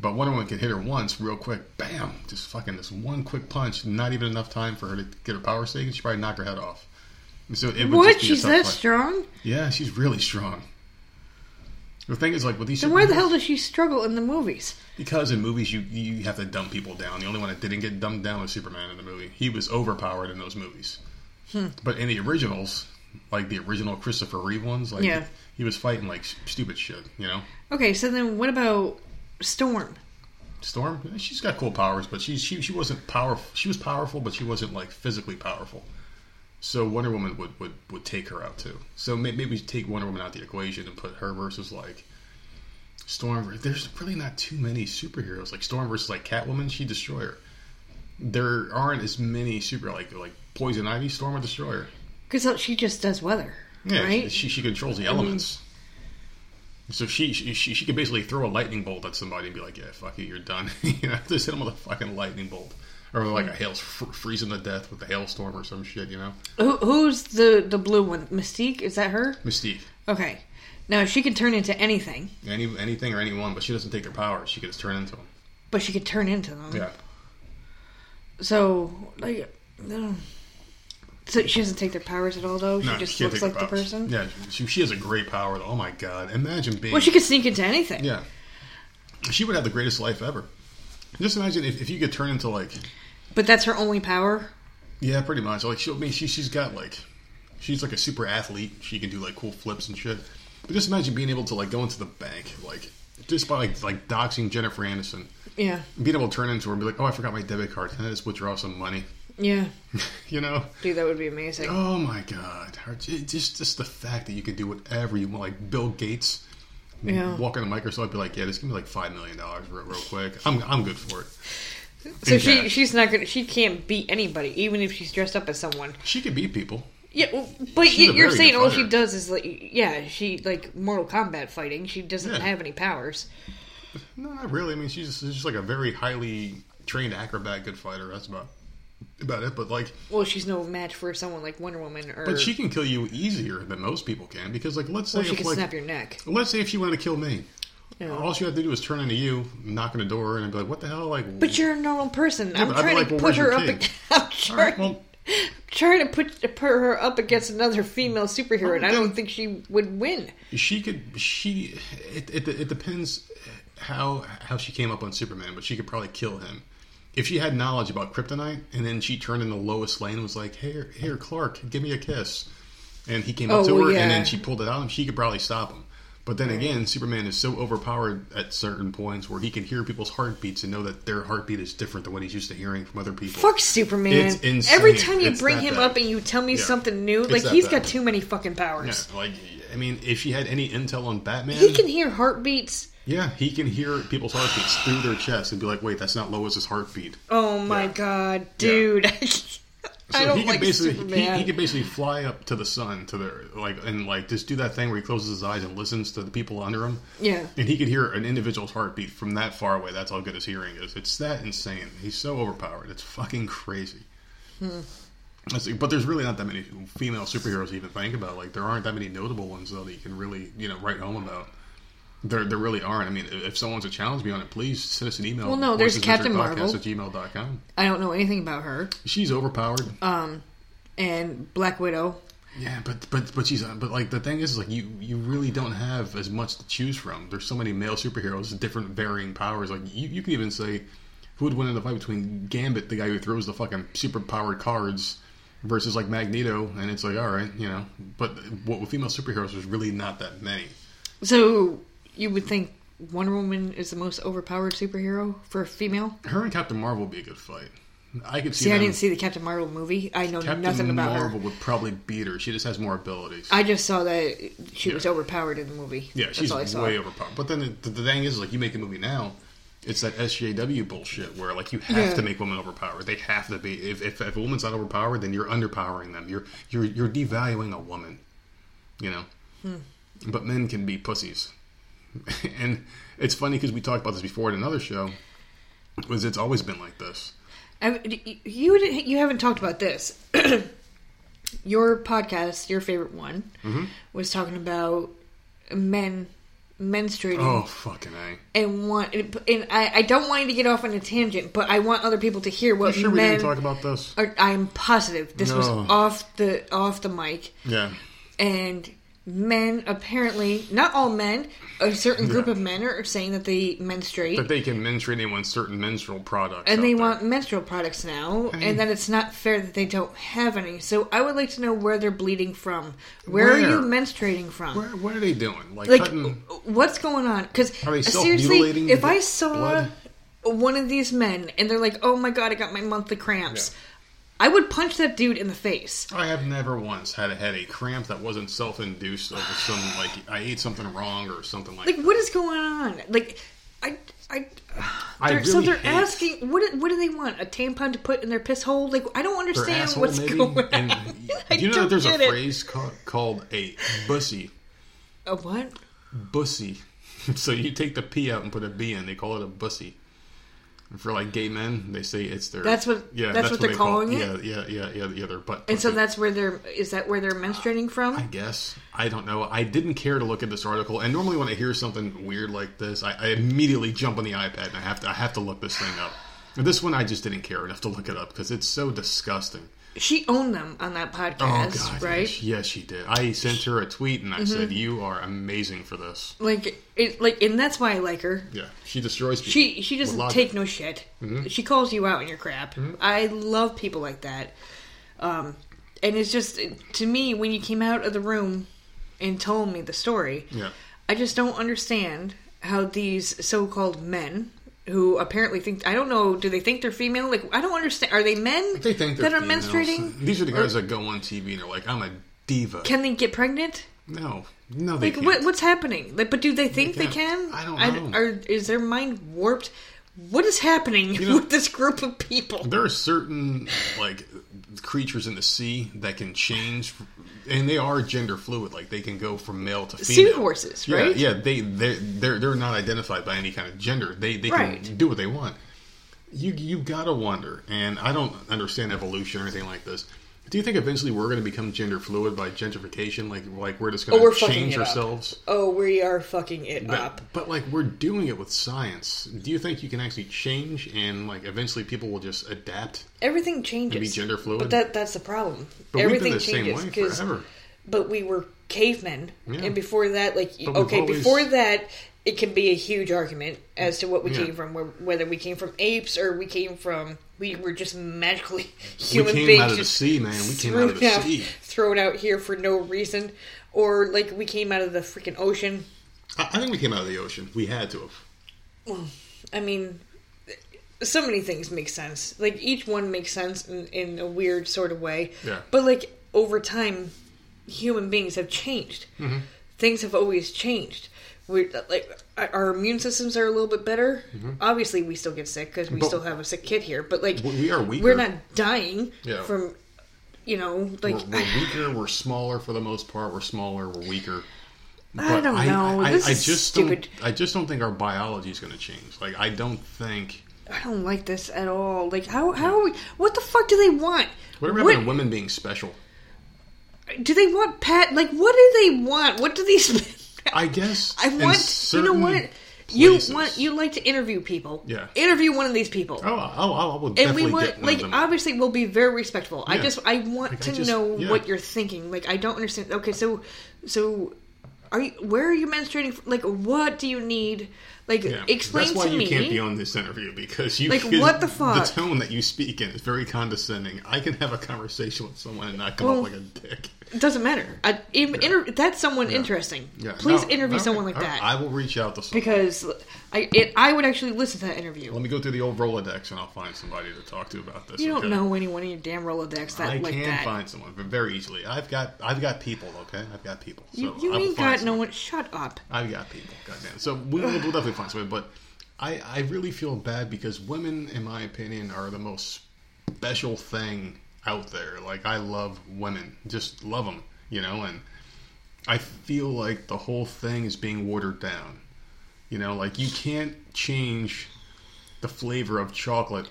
But Wonder Woman could hit her once real quick. Bam! Just fucking this one quick punch. Not even enough time for her to get her powers taken. She probably knocked her head off. So it would just be she's that fight. Strong? Yeah, she's really strong. The thing is, like, with these... Then why the hell does she struggle in the movies? Because in movies, you have to dumb people down. The only one that didn't get dumbed down was Superman in the movie. He was overpowered in those movies. But in the originals, like the original Christopher Reeve ones, like he was fighting, like, stupid shit, you know? Okay, so then what about Storm? Storm? She's got cool powers, but she wasn't powerful. She was powerful, but she wasn't, like, physically powerful. So Wonder Woman would take her out too. So maybe take Wonder Woman out of the equation and put her versus like Storm. There's really not too many superheroes. Like Storm versus like Catwoman, she'd destroy her. There aren't as many super like Poison Ivy, Storm would destroy her. Because she just does weather, right? Yeah, she controls the elements. So she could basically throw a lightning bolt at somebody and be like, yeah, fuck it, you're done. You know, just hit them with a fucking lightning bolt. Or like a hail, freezing to death with a hailstorm or some shit, you know? Who's the blue one? Mystique? Is that her? Mystique. Okay. Now, she can turn into anything. Anything or anyone, but she doesn't take their powers. She can just turn into them. But she could turn into them. Yeah. So, like, so she doesn't take their powers at all, though? No, she just looks like the person? Yeah, she has a great power. Oh, my God. Imagine being... Well, she could sneak into anything. Yeah. She would have the greatest life ever. Just imagine if you could turn into, like... But that's her only power? Yeah, pretty much. Like, she's got, like... She's, like, a super athlete. She can do, like, cool flips and shit. But just imagine being able to, like, go into the bank. Like, just by, like doxing Jennifer Aniston. Yeah. Being able to turn into her and be like, oh, I forgot my debit card. Can I just withdraw some money? Yeah. You know? Dude, that would be amazing. Oh, my God. Just the fact that you can do whatever you want. Like, Bill Gates... Yeah. Walk into Microsoft and be like, yeah, this can be like $5 million real quick. I'm good for it. So in she's not gonna... She can't beat anybody, even if she's dressed up as someone. She can beat people. Yeah, well, but you're saying all she does is like... Yeah, she like Mortal Kombat fighting. She doesn't have any powers. No, not really. I mean, she's just like a very highly trained acrobat, good fighter. That's about it. But like, well, she's no match for someone like Wonder Woman, or... But she can kill you easier than most people can, because like, let's say, well, she can, like, snap your neck. Let's say if she wanted to kill me, all she had to do was turn into you, knock on the door, and be like, "What the hell?" Like, but you're a normal person. Yeah, I'm trying to put her up. I'm trying to put her up against another female superhero, and I don't think she would win. She could. It depends how she came up on Superman, but she could probably kill him. If she had knowledge about kryptonite, and then she turned into Lois Lane and was like, Hey, Clark, give me a kiss. And he came up to her, and then she pulled it out of him, she could probably stop him. But then again, Superman is so overpowered at certain points where he can hear people's heartbeats and know that their heartbeat is different than what he's used to hearing from other people. Fuck Superman. It's insane. Every time you bring him up and you tell me something new, like, he's got too many fucking powers. Yeah, like, I mean, if she had any intel on Batman... He can hear heartbeats... Yeah, he can hear people's heartbeats through their chest and be like, wait, that's not Lois's heartbeat. Oh my God, dude. Yeah. He could basically fly up to the sun and just do that thing where he closes his eyes and listens to the people under him. Yeah. And he could hear an individual's heartbeat from that far away. That's how good his hearing is. It's that insane. He's so overpowered. It's fucking crazy. But there's really not that many female superheroes to even think about. Like, there aren't that many notable ones, though, that you can really, write home about. There really aren't. I mean, if someone's a challenge me on it, please send us an email. Well, no, there's Captain Marvel. @gmail.com. I don't know anything about her. She's overpowered. And Black Widow. Yeah, but she's... But, like, the thing is, like, you really don't have as much to choose from. There's so many male superheroes, different varying powers. Like, you can even say, who would win in the fight between Gambit, the guy who throws the fucking superpowered cards, versus, like, Magneto, and it's like, alright, you know. But with female superheroes, there's really not that many. So... You would think Wonder Woman is the most overpowered superhero for a female? Her and Captain Marvel would be a good fight. I could see. I didn't see the Captain Marvel movie. I know nothing about her. Captain Marvel would probably beat her. She just has more abilities. I just saw that she was overpowered in the movie. Yeah, she's way overpowered. But then the thing is, like, you make a movie now, It's that SJW bullshit where, like, you have to make women overpowered. They have to be. If a woman's not overpowered, then you're underpowering them. You're devaluing a woman, you know. But men can be pussies, and it's funny because we talked about this before in another show. Was it's always been like this? You haven't talked about this. Your podcast, your favorite one, was talking about men menstruating. Oh, fucking A. And I don't want you to get off on a tangent, but I want other people to hear what men... Are you sure we didn't talk about this? I'm positive. This was off the mic. Yeah. And men apparently, not all men, a certain group of men are saying that they menstruate. That they can menstruate and want certain menstrual products. And they want menstrual products now, and that it's not fair that they don't have any. So I would like to know where they're bleeding from. Where are you menstruating from? What are they doing? Like cutting, what's going on? Because seriously, if I saw one of these men and they're like, oh my God, I got my monthly cramps. Yeah. I would punch that dude in the face. I have never once had a headache cramp that wasn't self-induced over some, like, I ate something wrong or something like that. Like, what is going on? Like, they're asking, what do they want? A tampon to put in their piss hole? Like, I don't understand asshole, what's maybe? Going on. And do you know that there's a phrase called a bussy? A what? Bussy. So you take the P out and put a B in. They call it a bussy. For like gay men, they say it's their. That's what they're calling it. Yeah. Their butt. And so that's where they're. Is that where they're menstruating from? I guess I don't know. I didn't care to look at this article. And normally, when I hear something weird like this, I immediately jump on the iPad and I have to look this thing up. And this one, I just didn't care enough to look it up because it's so disgusting. She owned them on that podcast, oh, God, right? Yes, she did. I sent her a tweet and I said, "You are amazing for this." And that's why I like her. Yeah, she destroys people. She doesn't take no shit. Mm-hmm. She calls you out on your crap. Mm-hmm. I love people like that. And it's just to me when you came out of the room and told me the story. Yeah, I just don't understand how these so-called men. Who apparently think... I don't know. Do they think they're female? Like, I don't understand. Are they men they think that are females. Menstruating? These are the guys that go on TV and they're like, I'm a diva. Can they get pregnant? No, they can't. What's happening? Like, but do they think they can? I don't know. Is their mind warped? What is happening with this group of people? There are certain, like, creatures in the sea that can change... And they are gender fluid. Like, they can go from male to female. Sea horses, right? Yeah. They're not identified by any kind of gender. They can do what they want. You gotta wonder. And I don't understand evolution or anything like this. Do you think eventually we're going to become gender fluid by gentrification? Like we're just going to change ourselves? Up. Oh, we are fucking it up. But, like, we're doing it with science. Do you think you can actually change and, like, eventually people will just adapt? Everything changes. And be gender fluid? But that's the problem. But everything we've been the changes same way forever. But we were cavemen. Yeah. And before that, like, before that... It can be a huge argument as to what we came from, whether we came from apes or we were just magically human beings. We came out of the sea, man. We came out of the sea. Thrown out here for no reason. Or, like, we came out of the freaking ocean. I think we came out of the ocean. We had to have. Well, I mean, so many things make sense. Like, each one makes sense in a weird sort of way. Yeah. But, like, over time, human beings have changed. Mm-hmm. Things have always changed. Our immune systems are a little bit better. Mm-hmm. Obviously, we still get sick because we still have a sick kid here. But, like, we are weaker. We're not dying from, you know, like... We're weaker. We're smaller for the most part. We're smaller. We're weaker. But I don't know. I just don't think our biology is going to change. Like, I don't think... I don't like this at all. Like, how are we... What the fuck do they want? Whatever happened to women being special? Do they want Pat? Like, what do they want? What do these... I guess I want. You know what? Places. You like to interview people. Yeah. Interview one of these people. Oh, I will definitely get one of them. Obviously, we'll be very respectful. Yeah. I want to know what you're thinking. Like, I don't understand. Okay, so where are you menstruating from? Like, what do you need? Like, explain to me. That's why you can't be on this interview because you... Like, what the fuck? The tone that you speak in is very condescending. I can have a conversation with someone and not come off like a dick. It doesn't matter. That's someone interesting. Yeah. Please interview someone like that. I will reach out to someone. Because I would actually listen to that interview. Let me go through the old Rolodex and I'll find somebody to talk to about this. You don't know anyone in your damn Rolodex I can find someone very easily. I've got people, okay? I've got people. So you ain't got no one. Shut up. I've got people. Goddamn. So we'll definitely find somebody. But I really feel bad because women, in my opinion, are the most special thing out there. Like, I love women. Just love them, you know? And I feel like the whole thing is being watered down. You know, like, you can't change the flavor of chocolate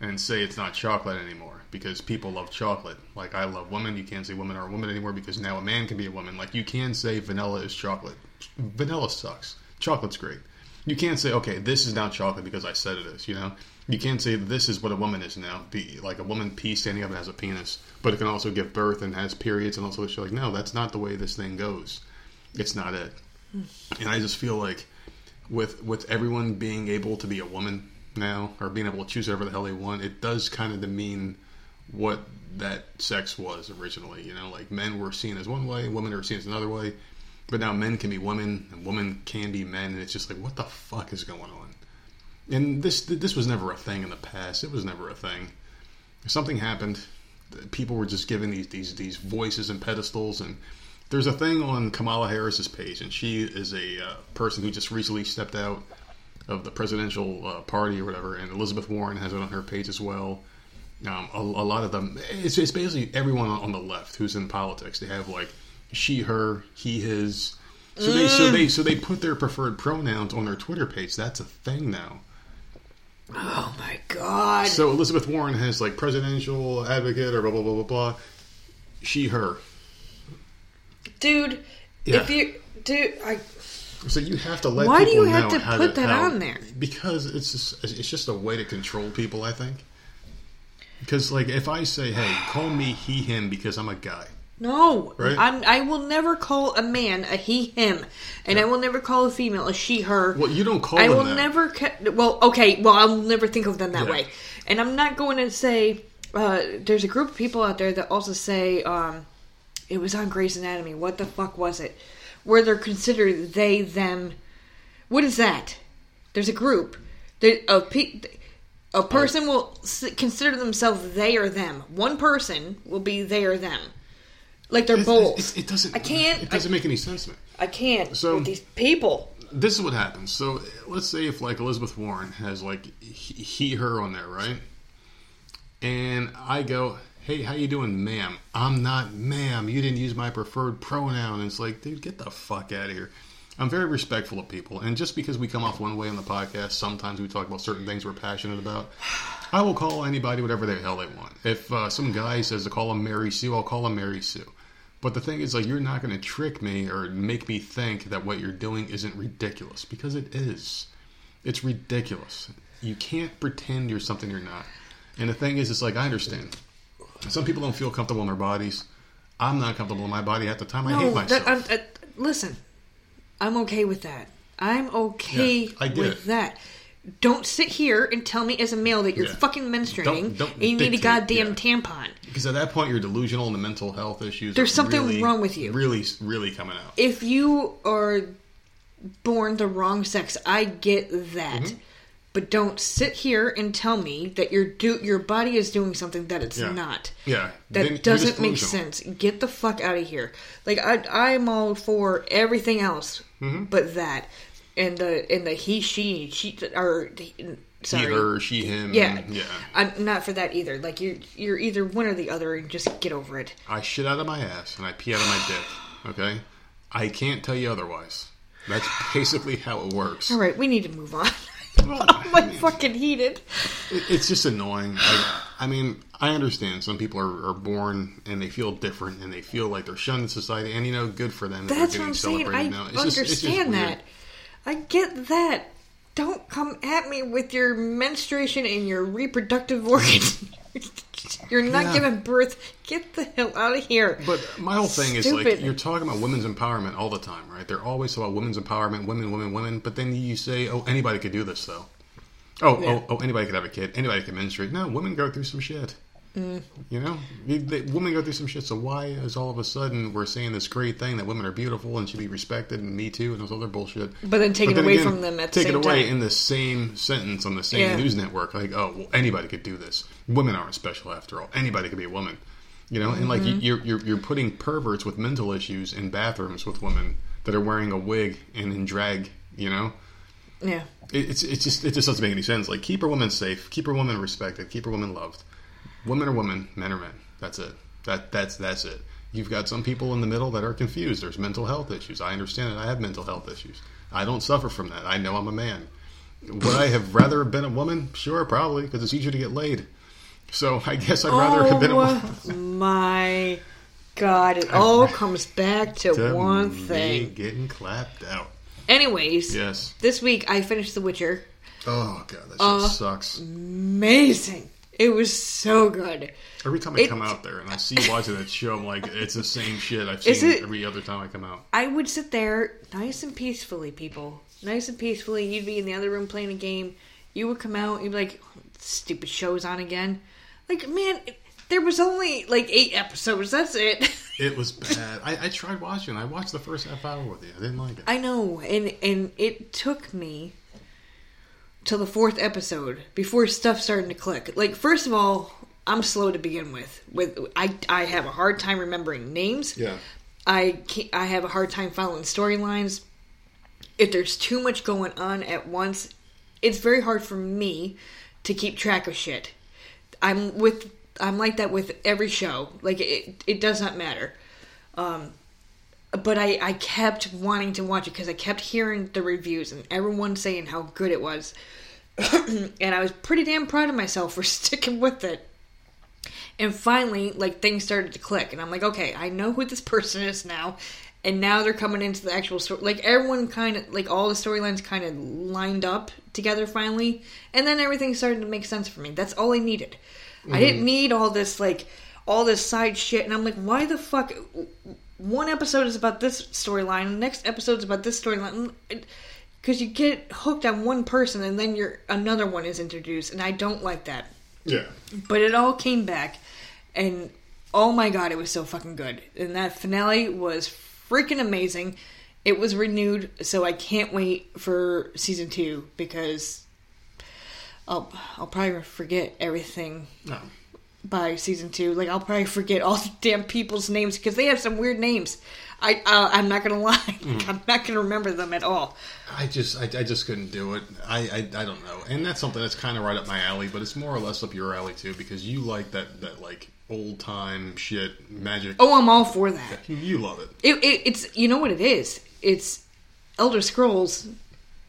and say it's not chocolate anymore because people love chocolate. Like, I love women. You can't say women are women anymore because now a man can be a woman. Like, you can say vanilla is chocolate. Vanilla sucks. Chocolate's great. You can't say, okay, this is now chocolate because I said it is, you know? You can't say this is what a woman is now. Like, a woman pee standing up and has a penis, but it can also give birth and has periods and all sorts of shit. Like, no, that's not the way this thing goes. It's not it. And I just feel like with everyone being able to be a woman now, or being able to choose whatever the hell they want, it does kind of demean what that sex was originally, you know? Like, men were seen as one way, women are seen as another way. But now men can be women, and women can be men, and it's just like, what the fuck is going on? And this was never a thing in the past. It was never a thing. Something happened. People were just given these voices and pedestals, and there's a thing on Kamala Harris's page, and she is a person who just recently stepped out of the presidential party or whatever, and Elizabeth Warren has it on her page as well. A lot of them, it's basically everyone on the left who's in politics. They have, like, she, her, he, his. So they put their preferred pronouns on their Twitter page. That's a thing now. Oh my god! So Elizabeth Warren has, like, presidential advocate or blah blah blah blah blah. She, her. Dude, yeah. So you have to let. Why do you have to put that on there? Because it's just a way to control people, I think. Because, like, if I say, "Hey, call me he, him," because I'm a guy. No, right? I will never call a man a he, him, and yeah. I will never call a female a she, her. Well, you don't call them that. I'll never think of them that way. And I'm not going to say, there's a group of people out there that also say, it was on Grey's Anatomy, what the fuck was it? Where they're considered they, them. What is that? There's a group. A person will consider themselves they or them. One person will be they or them. Like, they're both. It doesn't make any sense to me. I can't. So with these people. This is what happens. So let's say if, like, Elizabeth Warren has, like, he, her on there, right? And I go, hey, how you doing, ma'am? I'm not ma'am. You didn't use my preferred pronoun. And it's like, dude, get the fuck out of here. I'm very respectful of people. And just because we come off one way on the podcast, sometimes we talk about certain things we're passionate about. I will call anybody whatever the hell they want. If some guy says to call him Mary Sue, I'll call him Mary Sue. But the thing is, like, you're not going to trick me or make me think that what you're doing isn't ridiculous. Because it is. It's ridiculous. You can't pretend you're something you're not. And the thing is, it's like, I understand. Some people don't feel comfortable in their bodies. I'm not comfortable in my body at the time. I hate myself. Listen. I'm okay with that. I'm okay with that. Don't sit here and tell me as a male that you're fucking menstruating and you need a goddamn tampon. Because at that point you're delusional and the mental health issues There's something really, wrong with you. Really, really coming out. If you are born the wrong sex, I get that. Mm-hmm. But don't sit here and tell me that your body is doing something that it's not. Yeah. That doesn't make sense. Get the fuck out of here. Like, I'm all for everything else but that. And the he, she or sorry. He, her, she, him. Yeah. Yeah. I'm not for that either. Like, you're either one or the other, and just get over it. I shit out of my ass and I pee out of my dick. Okay? I can't tell you otherwise. That's basically how it works. All right, we need to move on. Well, I'm fucking heated. It's just annoying. I mean, I understand some people are born and they feel different and they feel like they're shunned in society, and, you know, good for them. That's what I'm saying. I understand that. I get that. Don't come at me with your menstruation and your reproductive organs. You're not giving birth. Get the hell out of here. But my whole thing is, like, you're talking about women's empowerment all the time, right? They're always about women's empowerment, women, women, women. But then you say, oh, anybody could do this, though. Oh, anybody could have a kid. Anybody could menstruate. No, women go through some shit. You know? Women go through some shit. So why is all of a sudden we're saying this great thing that women are beautiful and should be respected and me too and those other bullshit. But then take it away from them at the same time. Take it away in the same sentence on the same news network. Like, oh, well, anybody could do this. Women aren't special after all. Anybody could be a woman. You know? And, like, you're putting perverts with mental issues in bathrooms with women that are wearing a wig and in drag, you know? Yeah. It just doesn't make any sense. Like, keep a woman safe, keep a woman respected, keep a woman loved. Women are women, men are men. That's it. That's it. You've got some people in the middle that are confused. There's mental health issues. I understand it. I have mental health issues. I don't suffer from that. I know I'm a man. Would I have rather been a woman? Sure, probably, because it's easier to get laid. So I guess I'd rather have been a woman. My God, it all comes back to one thing. Getting clapped out. Anyways, yes. This week I finished The Witcher. Oh, God, that shit sucks. Amazing. It was so good. Every time I come out there and I see you watching that show, I'm like, it's the same shit I've seen every other time I come out. I would sit there nice and peacefully, people. Nice and peacefully. You'd be in the other room playing a game. You would come out and you'd be like, oh, stupid show's on again. Like, man, there was only like 8 episodes. That's it. It was bad. I tried watching. I watched the first half hour with you. I didn't like it. I know. And it took me till the 4th episode before stuff started to click. Like, first of all, I'm slow to begin with. I have a hard time remembering names. Yeah. I have a hard time following storylines. If there's too much going on at once, it's very hard for me to keep track of shit. I'm like that with every show. Like, it does not matter. But I kept wanting to watch it because I kept hearing the reviews and everyone saying how good it was. And I was pretty damn proud of myself for sticking with it. And finally, like, things started to click. And I'm like, okay, I know who this person is now. And now they're coming into the actual story. Like, everyone kind of, like, all the storylines kind of lined up together finally. And then everything started to make sense for me. That's all I needed. Mm-hmm. I didn't need all this, like, all this side shit. And I'm like, why the fuck? One episode is about this storyline. The next episode is about this storyline. Because you get hooked on one person and then another one is introduced. And I don't like that. Yeah. But it all came back. And, oh my God, it was so fucking good. And that finale was freaking amazing. It was renewed, so I can't wait for season 2 because I'll probably forget everything by season 2. Like, I'll probably forget all the damn people's names because they have some weird names. I'm not gonna lie, I'm not gonna remember them at all. I just couldn't do it. I don't know, and that's something that's kind of right up my alley, but it's more or less up your alley too because you like that like old time shit magic. Oh, I'm all for that. You love it. It's you know what it is. It's Elder Scrolls.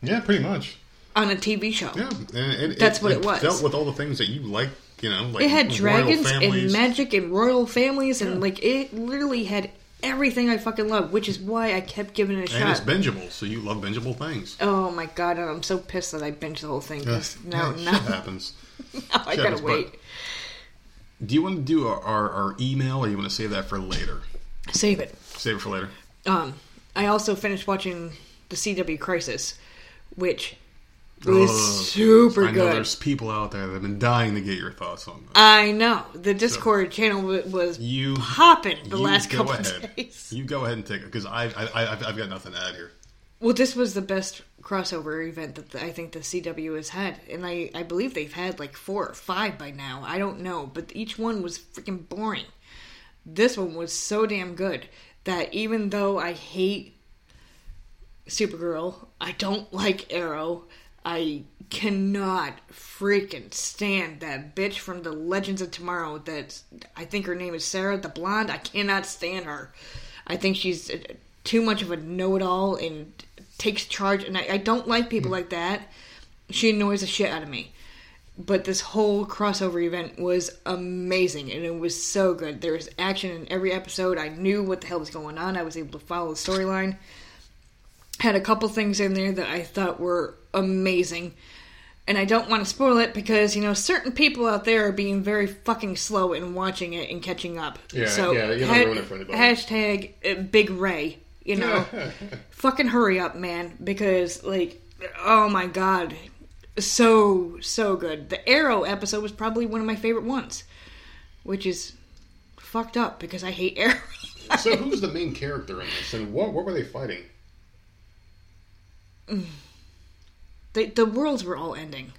Yeah, pretty much. On a TV show. Yeah, and that's what it was. Dealt with all the things that you like. You know, like it had dragons and magic and royal families, and like it literally had everything I fucking love, which is why I kept giving it a shot. And it's bingeable, so you love bingeable things. Oh my God, I'm so pissed that I binged the whole thing. Now shit happens. Now I gotta wait. Do you want to do our email, or you want to save that for later? Save it. Save it for later. I also finished watching the CW Crisis, which was super good. I know there's people out there that have been dying to get your thoughts on this. I know. The Discord channel was popping the last couple of days. You go ahead and take it, because I've got nothing to add here. Well, this was the best crossover event that I think the CW has had. And I believe they've had like 4 or 5 by now. I don't know. But each one was freaking boring. This one was so damn good that even though I hate Supergirl, I don't like Arrow, I cannot freaking stand that bitch from the Legends of Tomorrow that I think her name is Sarah the Blonde. I cannot stand her. I think she's too much of a know-it-all and takes charge, and I don't like people like that. She annoys the shit out of me. But this whole crossover event was amazing, and it was so good. There was action in every episode. I knew what the hell was going on. I was able to follow the storyline. Had a couple things in there that I thought were amazing. And I don't want to spoil it because, you know, certain people out there are being very fucking slow in watching it and catching up. Yeah, so yeah, you don't ruin it for anybody. Hashtag Big Ray, you know. Fucking hurry up, man, because, like, oh my God. So good. The Arrow episode was probably one of my favorite ones, which is fucked up because I hate Arrow. So who's the main character in this, and what were they fighting? The worlds were all ending.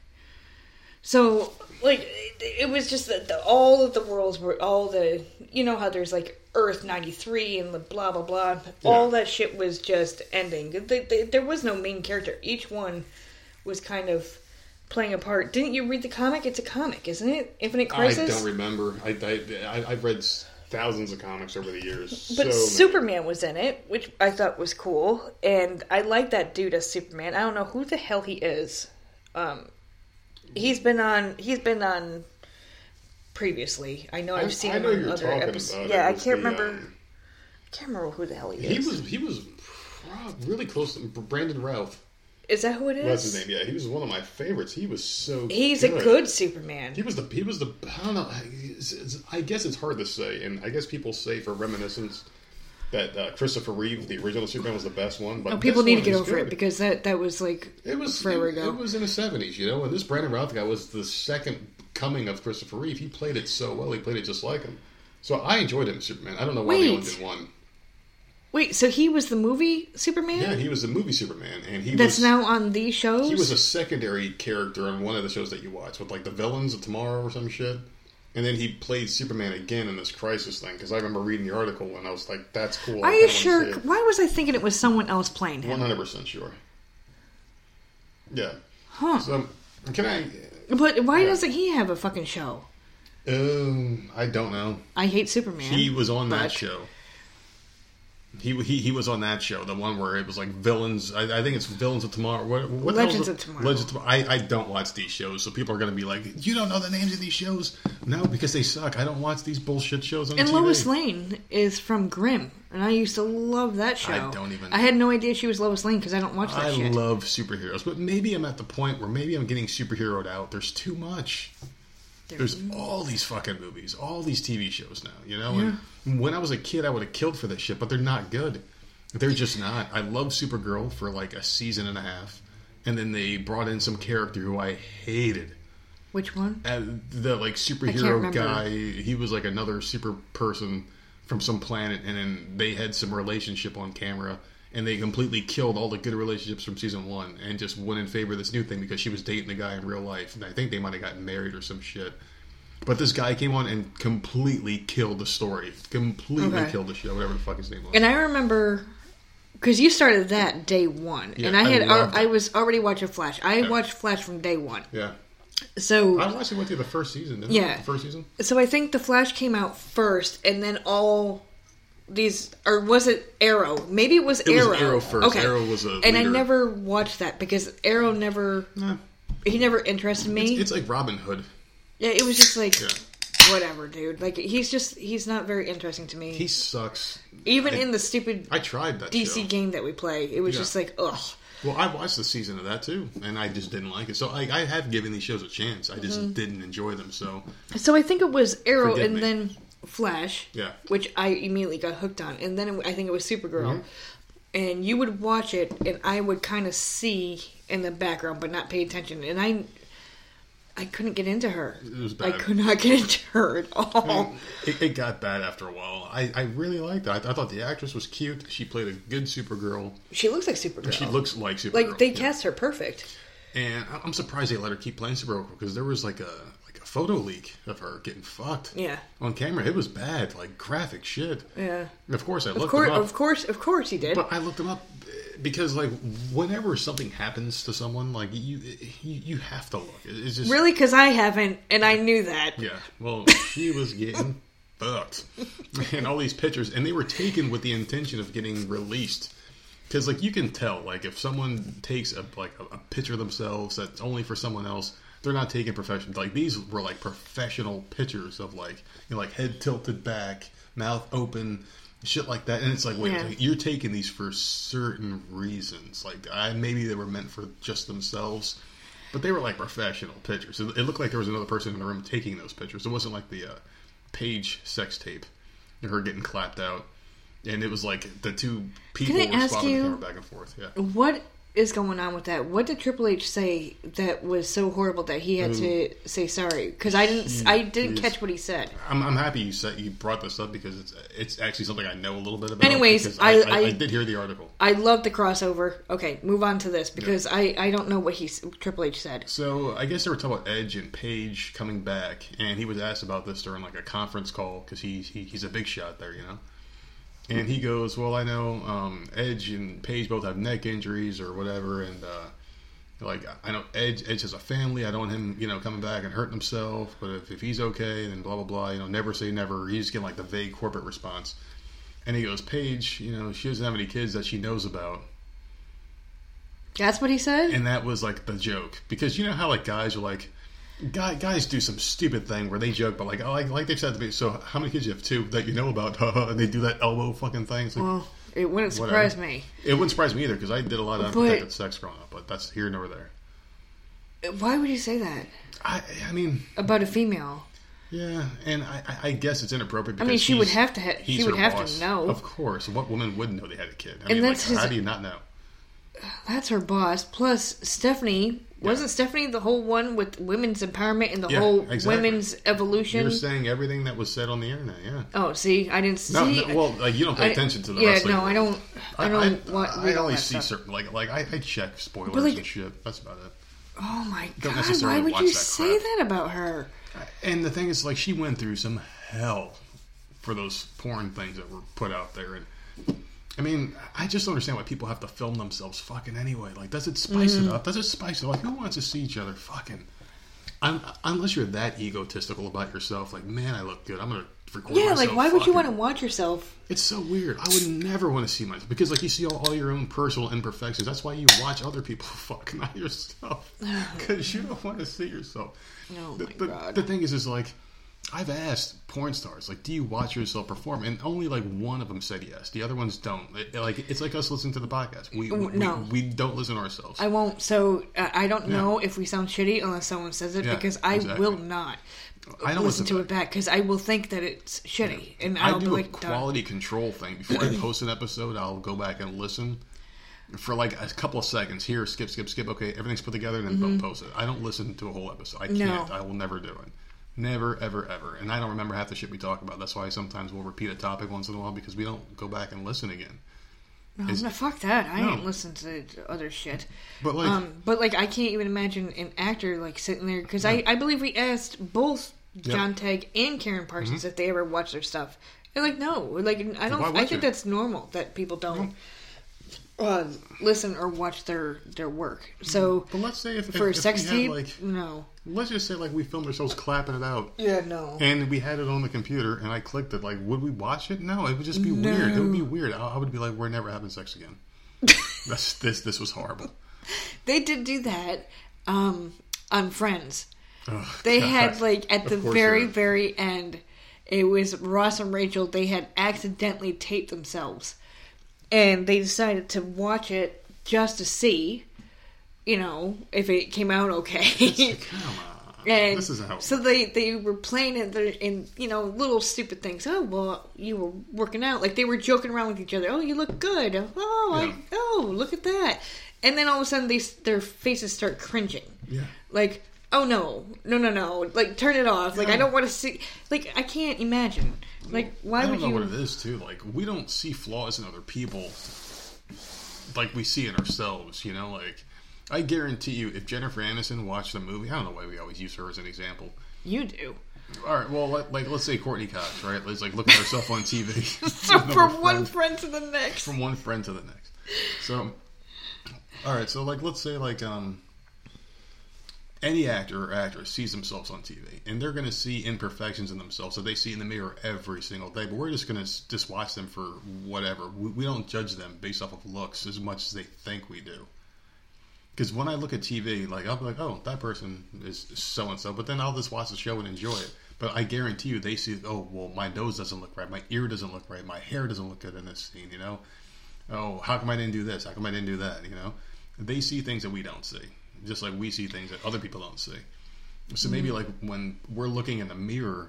So, like, it was just that all of the worlds were all the... You know how there's, like, Earth 93 and the blah, blah, blah. Yeah. All that shit was just ending. There was no main character. Each one was kind of playing a part. Didn't you read the comic? It's a comic, isn't it? Infinite Crisis? I don't remember. I've read thousands of comics over the years. But Superman was in it, which I thought was cool. And I like that dude as Superman. I don't know who the hell he is. He's been on previously. I know I've seen him on other episodes. Yeah, I can't remember who the hell he is. He was really close to Brandon Routh. Is that who it is? That's his name. Yeah, he was one of my favorites. He was so. He's good. A good Superman. He was the. I don't know. I guess it's hard to say, and I guess people say for reminiscence that Christopher Reeve, the original Superman, was the best one. But people need to get over it because that was like it was forever ago. It was in the '70s, you know. And this Brandon Routh guy was the second coming of Christopher Reeve. He played it so well. He played it just like him. So I enjoyed him as Superman. I don't know why anyone did one. Wait, so he was the movie Superman? Yeah, he was the movie Superman, and that's now on the shows. He was a secondary character on one of the shows that you watch with, like, the Villains of Tomorrow or some shit. And then he played Superman again in this Crisis thing because I remember reading the article and I was like, "That's cool." Are you sure? Why was I thinking it was someone else playing him? 100% sure. Yeah. Huh. So can I? But why doesn't he have a fucking show? I don't know. I hate Superman. He was on that show. He was on that show, the one where it was like villains. I think it's Villains of Tomorrow. What Legends of Tomorrow. Legends of Tomorrow. I don't watch these shows, so people are going to be like, "You don't know the names of these shows?" No, because they suck. I don't watch these bullshit shows on TV. And Lois Lane is from Grimm, and I used to love that show. I don't even. I had no idea she was Lois Lane because I don't watch that shit. I love superheroes, but maybe I'm at the point where maybe I'm getting superheroed out. There's too much. There's all these fucking movies, all these TV shows now, you know? Yeah. And when I was a kid, I would have killed for this shit, but they're not good. They're just not. I loved Supergirl for like a season and a half, and then they brought in some character who I hated. Which one? The like superhero guy. He was like another super person from some planet, and then they had some relationship on camera, and they completely killed all the good relationships from season one and just went in favor of this new thing because she was dating the guy in real life. And I think they might have gotten married or some shit. But this guy came on and completely killed the story. Completely killed the show, whatever the fuck his name was. And I remember, because you started that day one. Yeah, and I was already watching Flash. I watched Flash from day one. Yeah. So I watched it with you the first season, didn't I? The first season? So I think The Flash came out first, and then all... These, or was it Arrow? Maybe it was Arrow. It was Arrow first. Okay. Arrow was a leader. And I never watched that because Arrow he never interested me. It's like Robin Hood. Yeah, it was just like, whatever, dude. Like, he's not very interesting to me. He sucks. Even in the stupid I tried that DC game that we play, it was just like, ugh. Well, I watched the season of that too, and I just didn't like it. So I have given these shows a chance. I just didn't enjoy them, so I think it was Arrow then... Flash, which I immediately got hooked on, and then I think it was Supergirl, and you would watch it, and I would kind of see in the background, but not pay attention, and I couldn't get into her. It was bad. I could not get into her at all. I mean, it got bad after a while. I really liked it. I thought the actress was cute. She played a good Supergirl. She looks like Supergirl. Like they cast her perfect. And I'm surprised they let her keep playing Supergirl because there was like a photo leak of her getting fucked on camera. It was bad, like graphic shit. Yeah. And of course I looked them up. Of course he did. But I looked them up because like whenever something happens to someone, like you have to look. It's just... Really? Because I haven't, and I knew that. Yeah. Well, she was getting fucked. And all these pictures, and they were taken with the intention of getting released. Because like you can tell, like if someone takes a picture of themselves that's only for someone else, they're not taking professional. Like these were like professional pictures of like, you know, like head tilted back, mouth open, shit like that. And it's like, wait, like, you're taking these for certain reasons. Like maybe they were meant for just themselves, but they were like professional pictures. It looked like there was another person in the room taking those pictures. It wasn't like the Paige sex tape and her getting clapped out. And it was like the two people were spotting the camera back and forth. Yeah. What is going on with that? What did Triple H say that was so horrible that he had to say sorry? Because I didn't catch what he said. I'm happy you brought this up because it's actually something I know a little bit about. Anyways, I did hear the article. I love the crossover. Okay, move on to this because I don't know what Triple H said. So I guess they were talking about Edge and Paige coming back, and he was asked about this during like a conference call because he's a big shot there, you know. And he goes, well, I know Edge and Paige both have neck injuries or whatever, and Like, I know Edge has a family. I don't want him, you know, coming back and hurting himself. But if he's okay, then blah, blah, blah. You know, never say never. He's getting, like, the vague corporate response. And he goes, Paige, you know, she doesn't have any kids that she knows about. That's what he said? And that was, like, the joke. Because you know how, like, guys are like... Guys do some stupid thing where they joke, but like, oh, like they've said to me, so how many kids do you have? Two that you know about? And they do that elbow fucking thing. Like, well, it wouldn't surprise me. It wouldn't surprise me either, because I did a lot of unprotected sex growing up, but that's here nor there. Why would you say that? I mean... About a female. Yeah, and I guess it's inappropriate because she would have to she would have boss. To know. Of course. What woman wouldn't know they had a kid? I mean, like, how do you not know? That's her boss. Plus, Stephanie... Yeah. Wasn't Stephanie the whole one with women's empowerment and the whole women's evolution? You're saying everything that was said on the internet, yeah. Oh, see, I didn't see. No, well, like, you don't pay attention to the wrestling. Yeah, no, I only see certain, I check spoilers and shit. That's about it. Oh my God, why would you say that about her? And the thing is, like, she went through some hell for those porn things that were put out there, and I mean, I just don't understand why people have to film themselves fucking anyway. Like, does it spice it up? Does it spice it up? Like, who wants to see each other fucking? Unless you're that egotistical about yourself. Like, man, I look good. I'm going to record myself. Yeah, like, why would you want to watch yourself? It's so weird. I would never want to see myself. Because, like, you see all your own personal imperfections. That's why you watch other people fuck, not yourself. Because you don't want to see yourself. No, my God. The thing is, like... I've asked porn stars, like, do you watch yourself perform? And only, like, one of them said yes. The other ones don't. It's like us listening to the podcast. We don't listen to ourselves. I won't. So, I don't know if we sound shitty unless someone says it, because I will not listen to it back, because I will think that it's shitty. Yeah. And I'll do a quality control thing. Before I post an episode, I'll go back and listen for, like, a couple of seconds. Here, skip, skip, skip. Okay, everything's put together, and then boom, post it. I don't listen to a whole episode. I can't. No. I will never do it. Never, ever, ever. And I don't remember half the shit we talk about. That's why sometimes we'll repeat a topic once in a while, because we don't go back and listen again. No, fuck that. I ain't listen to other shit. But like, I can't even imagine an actor, like, sitting there, because I believe we asked both John Tegg and Karen Parsons if they ever watched their stuff. They're like, no. Like, I don't. I think that's normal that people don't listen or watch their work. So, but let's say if a sex tape, like, no. Let's just say, like, we filmed ourselves clapping it out. Yeah, no. And we had it on the computer, and I clicked it. Like, would we watch it? No, it would just be weird. It would be weird. I would be like, we're never having sex again. This was horrible. They did do that on Friends. Oh, they had, like, at the very, very end, it was Ross and Rachel. They had accidentally taped themselves. And they decided to watch it just to see... You know, if it came out okay. Come on. And this is how. So they were playing it in, you know, little stupid things. Oh, well, you were working out. Like, they were joking around with each other. Oh, you look good. Oh, look at that. And then all of a sudden, their faces start cringing. Yeah. Like, oh, no. Like, turn it off. Like, I don't want to see. Like, I can't imagine. Like, why would you? I don't know what it is, too. Like, we don't see flaws in other people like we see in ourselves, you know? Like... I guarantee you, if Jennifer Aniston watched the movie... I don't know why we always use her as an example. You do. All right, well, like, let's say Courtney Cox, right? Let's, like, look at herself on TV. So from one friend to the next. From one friend to the next. So, all right, so, like, let's say, like, any actor or actress sees themselves on TV, and they're going to see imperfections in themselves that they see in the mirror every single day, but we're just going to just watch them for whatever. We don't judge them based off of looks as much as they think we do. Because when I look at TV, like, I'll be like, oh, that person is so-and-so. But then I'll just watch the show and enjoy it. But I guarantee you they see, oh, well, my nose doesn't look right. My ear doesn't look right. My hair doesn't look good in this scene, you know? Oh, how come I didn't do this? How come I didn't do that, you know? They see things that we don't see. Just like we see things that other people don't see. So maybe, like, when we're looking in the mirror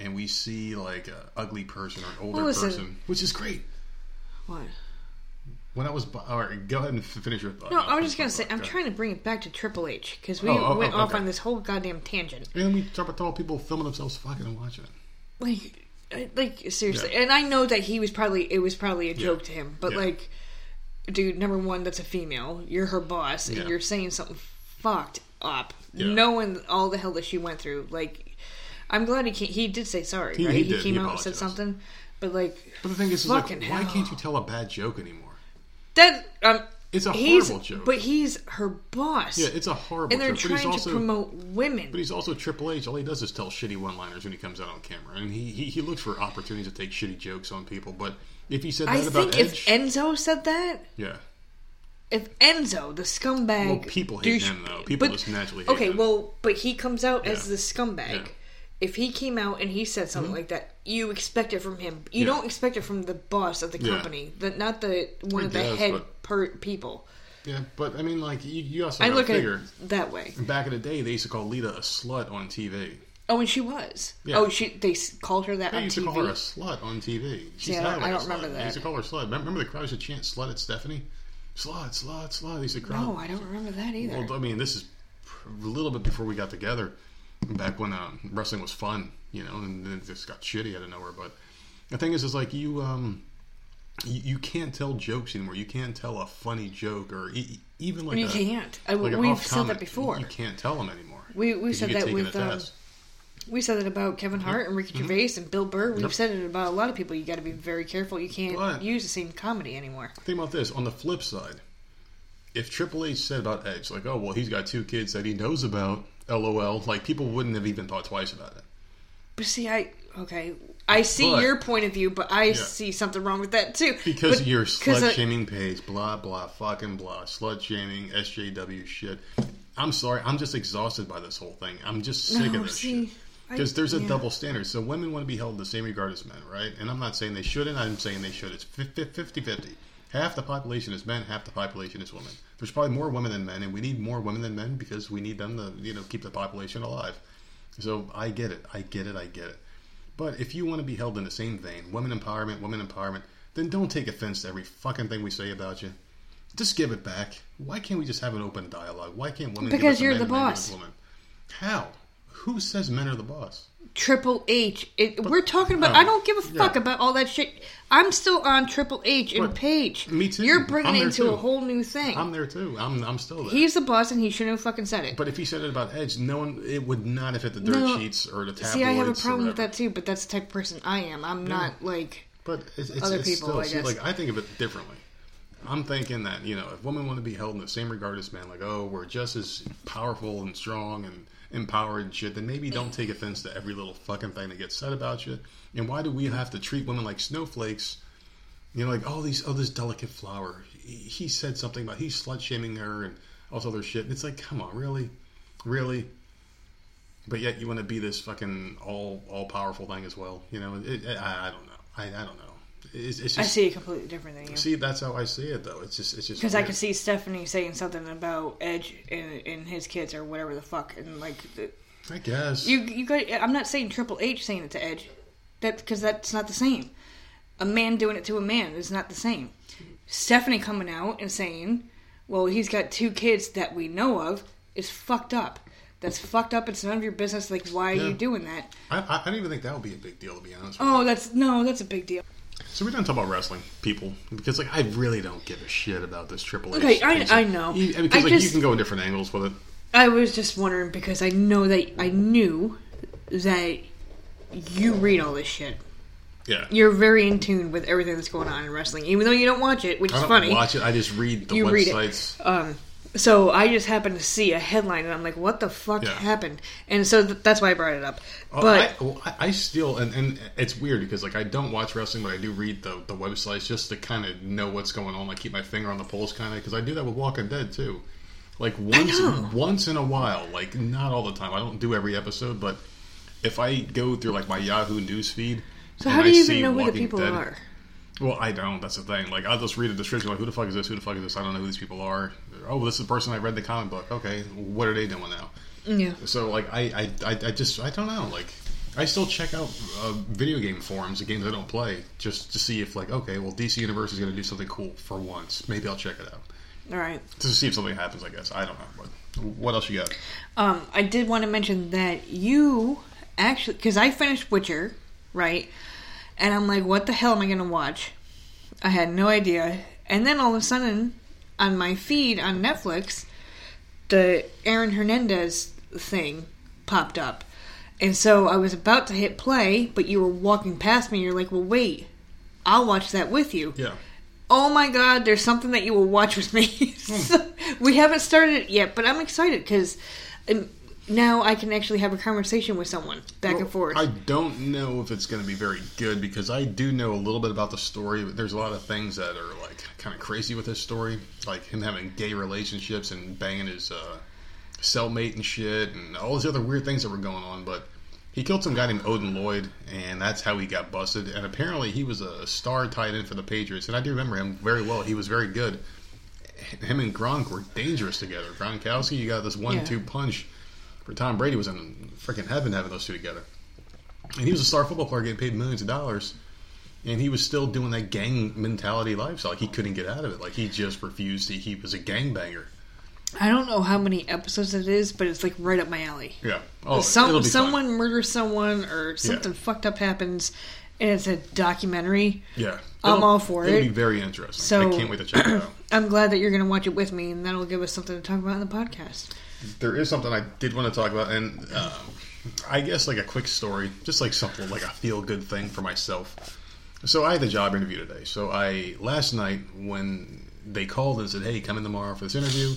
and we see, like, an ugly person or an older person, which is great. What? When I was... All right, go ahead and finish your thought. No, I was just going to say, I'm trying to bring it back to Triple H, because we went off on this whole goddamn tangent. And we talk about all people filming themselves fucking and watching it. Like seriously. Yeah. And I know that it was probably a joke to him, but like, dude, number one, that's a female. You're her boss, and you're saying something fucked up, knowing all the hell that she went through. Like, I'm glad he did say sorry, right? He came out and said something, but like, but the thing is, like, why can't you tell a bad joke anymore? That It's a horrible joke. But he's her boss. Yeah, it's a horrible joke. And they're trying to promote women. But he's also Triple H. All he does is tell shitty one-liners when he comes out on camera. And he looks for opportunities to take shitty jokes on people. But if he said that about Edge... I think if Enzo said that... Yeah. If Enzo, the scumbag... Well, people hate him, though. People just naturally hate him. Okay, well, but he comes out as the scumbag. Yeah. If he came out and he said something like that, you expect it from him. You don't expect it from the boss of the company. Not the one of the head... people. Yeah, but I mean, like, you also gotta figure... I look at it that way. Back in the day, they used to call Lita a slut on TV. Oh, and she was. Yeah. Oh, they called her that on TV? They used to call her a slut on TV. She's not like a slut. I don't remember that. They used to call her slut. Remember the crowd used to chant slut at Stephanie? Slut, slut, slut. They used to cry. No, I don't remember that either. Well, I mean, this is a little bit before we got together, back when wrestling was fun, you know, and then it just got shitty out of nowhere. But the thing is like, you can't tell jokes anymore. You can't tell a funny joke or even like you can't. We've said that before. You can't tell them anymore. We said that with we said that about Kevin Hart and Ricky Gervais and Bill Burr. We've said it about a lot of people. You got to be very careful. You can't use the same comedy anymore. Think about this. On the flip side, if Triple H said about Edge, like, oh well, he's got two kids that he knows about. LOL. Like people wouldn't have even thought twice about it. But see, I see your point of view, but I see something wrong with that, too. Because you're slut-shaming Paige, blah, blah, fucking blah, slut-shaming, SJW shit. I'm sorry, I'm just exhausted by this whole thing. I'm just sick of this shit. Because there's a double standard. So women want to be held in the same regard as men, right? And I'm not saying they shouldn't, I'm saying they should. It's 50-50. Half the population is men, half the population is women. There's probably more women than men, and we need more women than men because we need them to, you know, keep the population alive. So I get it, I get it. But if you want to be held in the same vein, women empowerment, then don't take offense to every fucking thing we say about you. Just give it back. Why can't we just have an open dialogue? Why can't women? Because you're the boss. Woman? How? Who says men are the boss? Triple H. We're talking about... I don't give a fuck about all that shit. I'm still on Triple H and Paige. Me too. You're bringing it into a whole new thing. I'm there too. I'm still there. He's the boss and he shouldn't have fucking said it. But if he said it about Edge, it would not have hit the dirt sheets or the tabloids. See, I have a problem with that too, but that's the type of person I am. I'm not like other people, still, I guess. See, like, I think of it differently. I'm thinking that, you know, if women want to be held in the same regard as men, like, oh, we're just as powerful and strong and empowered and shit, then maybe don't take offense to every little fucking thing that gets said about you. And why do we have to treat women like snowflakes? You know, like, this delicate flower. He said something about he's slut-shaming her and all this other shit. And it's like, come on, really? Really? But yet you want to be this fucking all-powerful thing as well. You know, I don't know. I don't know. It's just, I see it completely different than you. See, that's how I see it, though. It's just because I can see Stephanie saying something about Edge and his kids or whatever the fuck, and like, I guess you got. I'm not saying Triple H saying it to Edge, because that's not the same. A man doing it to a man is not the same. Stephanie coming out and saying, "Well, he's got two kids that we know of," is fucked up. That's fucked up. It's none of your business. Like, why are you doing that? I don't even think that would be a big deal, to be honest. That's a big deal. So we're done talking about wrestling, people, because like I really don't give a shit about this Triple H. Okay, I know. Because you can go in different angles with it. I was just wondering because I knew that you read all this shit. Yeah, you're very in tune with everything that's going on in wrestling, even though you don't watch it, which is funny. I don't watch it. I just read the websites. Read it. So I just happened to see a headline, and I'm like, what the fuck happened? And so that's why I brought it up. But I still, and it's weird because like I don't watch wrestling, but I do read the websites just to kind of know what's going on. Like keep my finger on the pulse kind of, because I do that with Walking Dead too. Like once in a while, like not all the time. I don't do every episode, but if I go through like my Yahoo news feed. So how do you even know who the people are? Well, I don't. That's the thing. Like, I'll just read a description. Like, who the fuck is this? Who the fuck is this? I don't know who these people are. Oh, this is the person I read the comic book. Okay, what are they doing now? Yeah. So, like, I don't know. Like, I still check out video game forums, the games I don't play, just to see if, like, okay, well, DC Universe is going to do something cool for once. Maybe I'll check it out. All right. To see if something happens, I guess. I don't know. But what else you got? I did want to mention that you actually... Because I finished Witcher, right? And I'm like, what the hell am I going to watch? I had no idea. And then all of a sudden, on my feed on Netflix, the Aaron Hernandez thing popped up. And so I was about to hit play, but you were walking past me. And you're like, well, wait, I'll watch that with you. Yeah. oh my God, there's something that you will watch with me. So, we haven't started it yet, but I'm excited because now I can actually have a conversation with someone back and forth. I don't know if it's going to be very good because I do know a little bit about the story, but there's a lot of things that are like kind of crazy with this story, like him having gay relationships and banging his cellmate and shit and all these other weird things that were going on, but he killed some guy named Odin Lloyd, and that's how he got busted. And apparently he was a star tight end for the Patriots, and I do remember him very well. He was very good. Him and Gronk were dangerous together. Gronkowski, you got this 1-2 punch. For Tom Brady was in freaking heaven having those two together. And he was a star football player getting paid millions of dollars, and he was still doing that gang mentality lifestyle. Like, he couldn't get out of it. Like, he just refused to. He was a gangbanger. I don't know how many episodes it is, but it's like right up my alley. Yeah. Oh, someone murders someone or something fucked up happens, and it's a documentary. Yeah. I'm all for it. It'll be very interesting. So, I can't wait to check it out. I'm glad that you're going to watch it with me, and that'll give us something to talk about in the podcast. There is something I did want to talk about, and I guess like a quick story, just like something like a feel-good thing for myself. So I had a job interview today. So last night when they called and said, hey, come in tomorrow for this interview,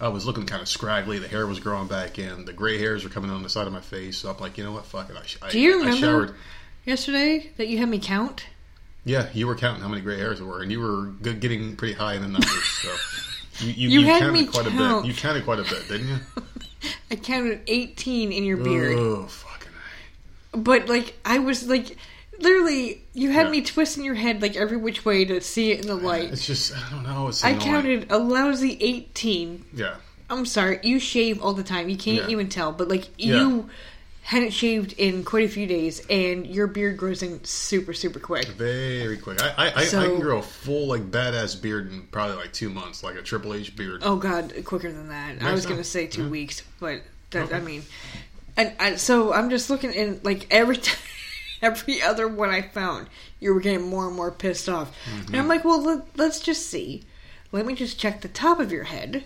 I was looking kind of scraggly. The hair was growing back in. The gray hairs were coming on the side of my face. So I'm like, you know what? Fuck it. Do you remember yesterday that you had me count? Yeah, you were counting how many gray hairs there were. And you were getting pretty high in the numbers. So you had counted quite a bit. You counted quite a bit, didn't you? I counted 18 in your beard. Oh, fucking hell. But, like, I was, like... Literally, you had me twisting your head like every which way to see it in the light. It's just, I don't know. It's annoying. I counted a lousy 18. Yeah. I'm sorry. You shave all the time. You can't even tell. But, like, you hadn't shaved in quite a few days, and your beard grows in super, super quick. Very quick. I can grow a full, like, badass beard in probably, like, 2 months, like a Triple H beard. Oh, God. Quicker than that. I was going to say 2 weeks, but that, I mean. And so I'm just looking, and, like, every time. Every other one I found, you were getting more and more pissed off. Mm-hmm. And I'm like, well, let's just see. Let me just check the top of your head.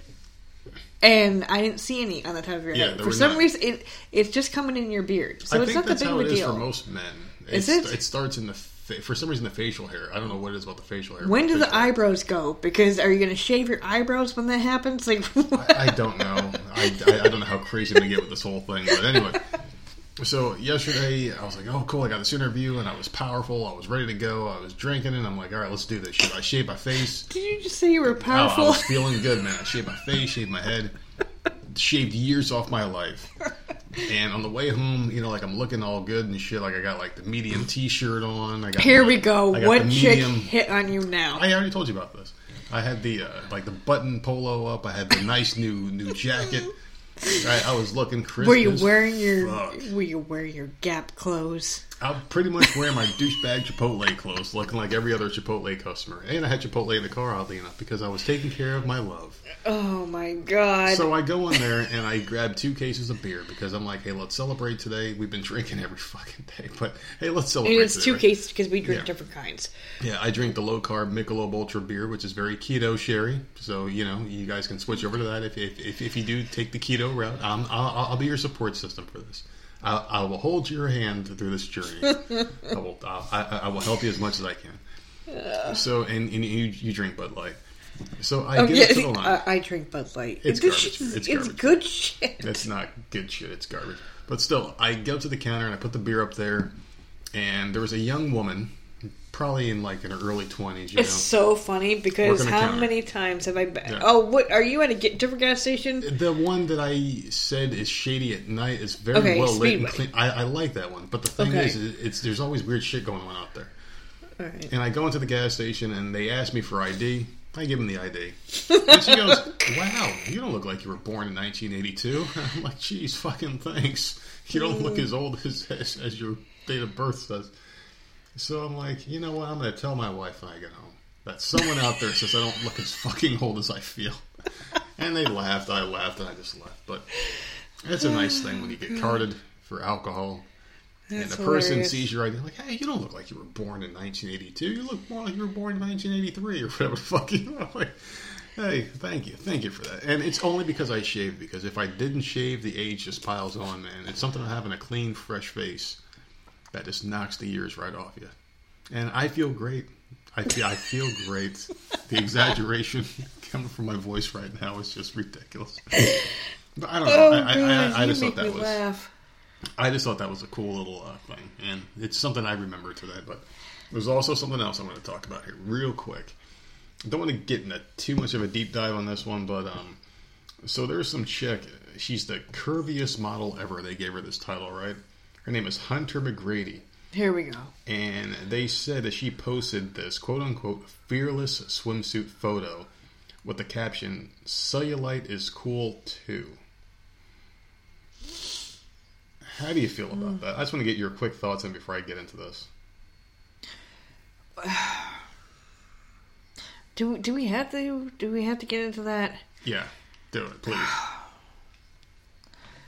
And I didn't see any on the top of your head. For some reason, it's just coming in your beard. So it's not the big deal. I think that's how it is for most men. Is it? It starts in the... For some reason, the facial hair. I don't know what it is about the facial hair. When do the eyebrows go? Because are you going to shave your eyebrows when that happens? Like, I don't know. I don't know how crazy I'm going to get with this whole thing. But anyway... So yesterday, I was like, oh, cool, I got this interview, and I was powerful, I was ready to go, I was drinking, and I'm like, all right, let's do this shit. I shaved my face. Did you just say you were powerful? Oh, I was feeling good, man. I shaved my face, shaved my head, shaved years off my life. And on the way home, you know, like, I'm looking all good and shit, like, I got, like, the medium t-shirt on. What chick hit on you now? I already told you about this. I had the, like, the button polo up, I had the nice new jacket. I was looking crisp. Were you wearing your Gap clothes? I'm pretty much wearing my douchebag Chipotle clothes, looking like every other Chipotle customer. And I had Chipotle in the car, oddly enough, because I was taking care of my love. Oh my God! So I go in there and I grab 2 cases of beer because I'm like, hey, let's celebrate today. We've been drinking every fucking day, but hey, let's celebrate. And it's today, 2 cases because we drink different kinds. Yeah, I drink the low carb Michelob Ultra beer, which is very keto sherry. So you know, you guys can switch over to that if you do take the keto route. I'll be your support system for this. I will hold your hand through this journey. I will help you as much as I can. So, and you drink Bud Light. So I get to the line. I drink Bud Light. It's garbage. It's good shit. It's not good shit. It's garbage. But still, I go to the counter and I put the beer up there. And there was a young woman, probably in her early 20s. It's so funny because how many times have I been... Yeah. Oh, what are you at a different gas station? The one that I said is shady at night is very well lit and clean. I like that one. But the thing is there's always weird shit going on out there. All right. And I go into the gas station and they ask me for ID. I give them the ID. And she goes, wow, you don't look like you were born in 1982. I'm like, geez, fucking thanks. You don't look as old as your date of birth says. So I'm like, you know what? I'm going to tell my wife when I get home that someone out there says I don't look as fucking old as I feel. And they laughed. I laughed and I just left. But it's a nice thing when you get carded for alcohol. That's and the person sees your ID like, hey, you don't look like you were born in 1982. You look more like you were born in 1983 or whatever the fuck you know. I'm like, hey, thank you. Thank you for that. And it's only because I shaved. Because if I didn't shave, the age just piles on, man. It's something about having a clean, fresh face that just knocks the years right off you. And I feel great. I feel great. The exaggeration coming from my voice right now is just ridiculous. But I don't know. I just thought that was a cool little thing, and it's something I remember today. But there's also something else I want to talk about here real quick. Don't want to get into too much of a deep dive on this one, but so there's some chick. She's the curviest model ever. They gave her this title, right? Her name is Hunter McGrady. Here we go. And they said that she posted this quote-unquote fearless swimsuit photo with the caption, "Cellulite is cool too." How do you feel about that? I just want to get your quick thoughts on before I get into this. Do we have to get into that? Yeah, do it, please.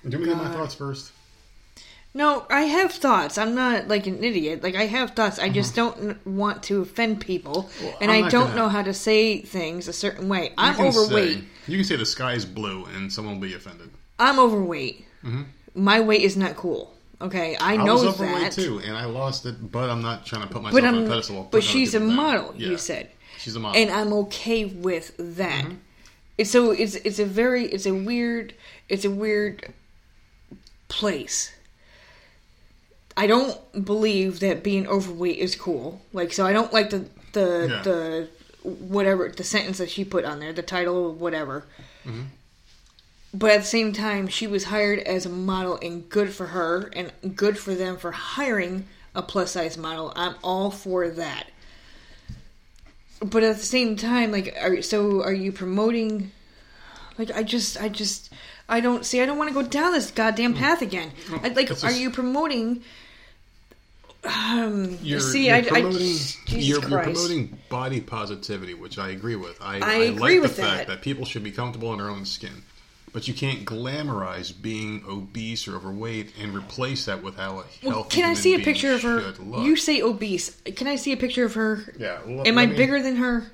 Do we get my thoughts first? No, I have thoughts. I'm not like an idiot. Like, I have thoughts. I just don't want to offend people. Well, and I don't know how to say things a certain way. I'm overweight. You can say the sky's blue and someone will be offended. I'm overweight. Mm-hmm. My weight is not cool. Okay, I know that. I was overweight too, and I lost it, but I'm not trying to put myself on a pedestal. But she's a model, you said. She's a model. And I'm okay with that. Mm-hmm. So it's a weird place. I don't believe that being overweight is cool. Like, so I don't like the whatever, the sentence that she put on there, the title, whatever. Mm-hmm. But at the same time, she was hired as a model, and good for her, and good for them for hiring a plus size model. I'm all for that. But at the same time, like, are you promoting? Like, I don't see. I don't want to go down this goddamn path again. Are you promoting? You're promoting body positivity, which I agree with. I agree with the fact that people should be comfortable in their own skin, but you can't glamorize being obese or overweight and replace that with how a healthy. Well, can I see a picture of her? You say obese. Can I see a picture of her? Yeah. Well, Am I bigger than her?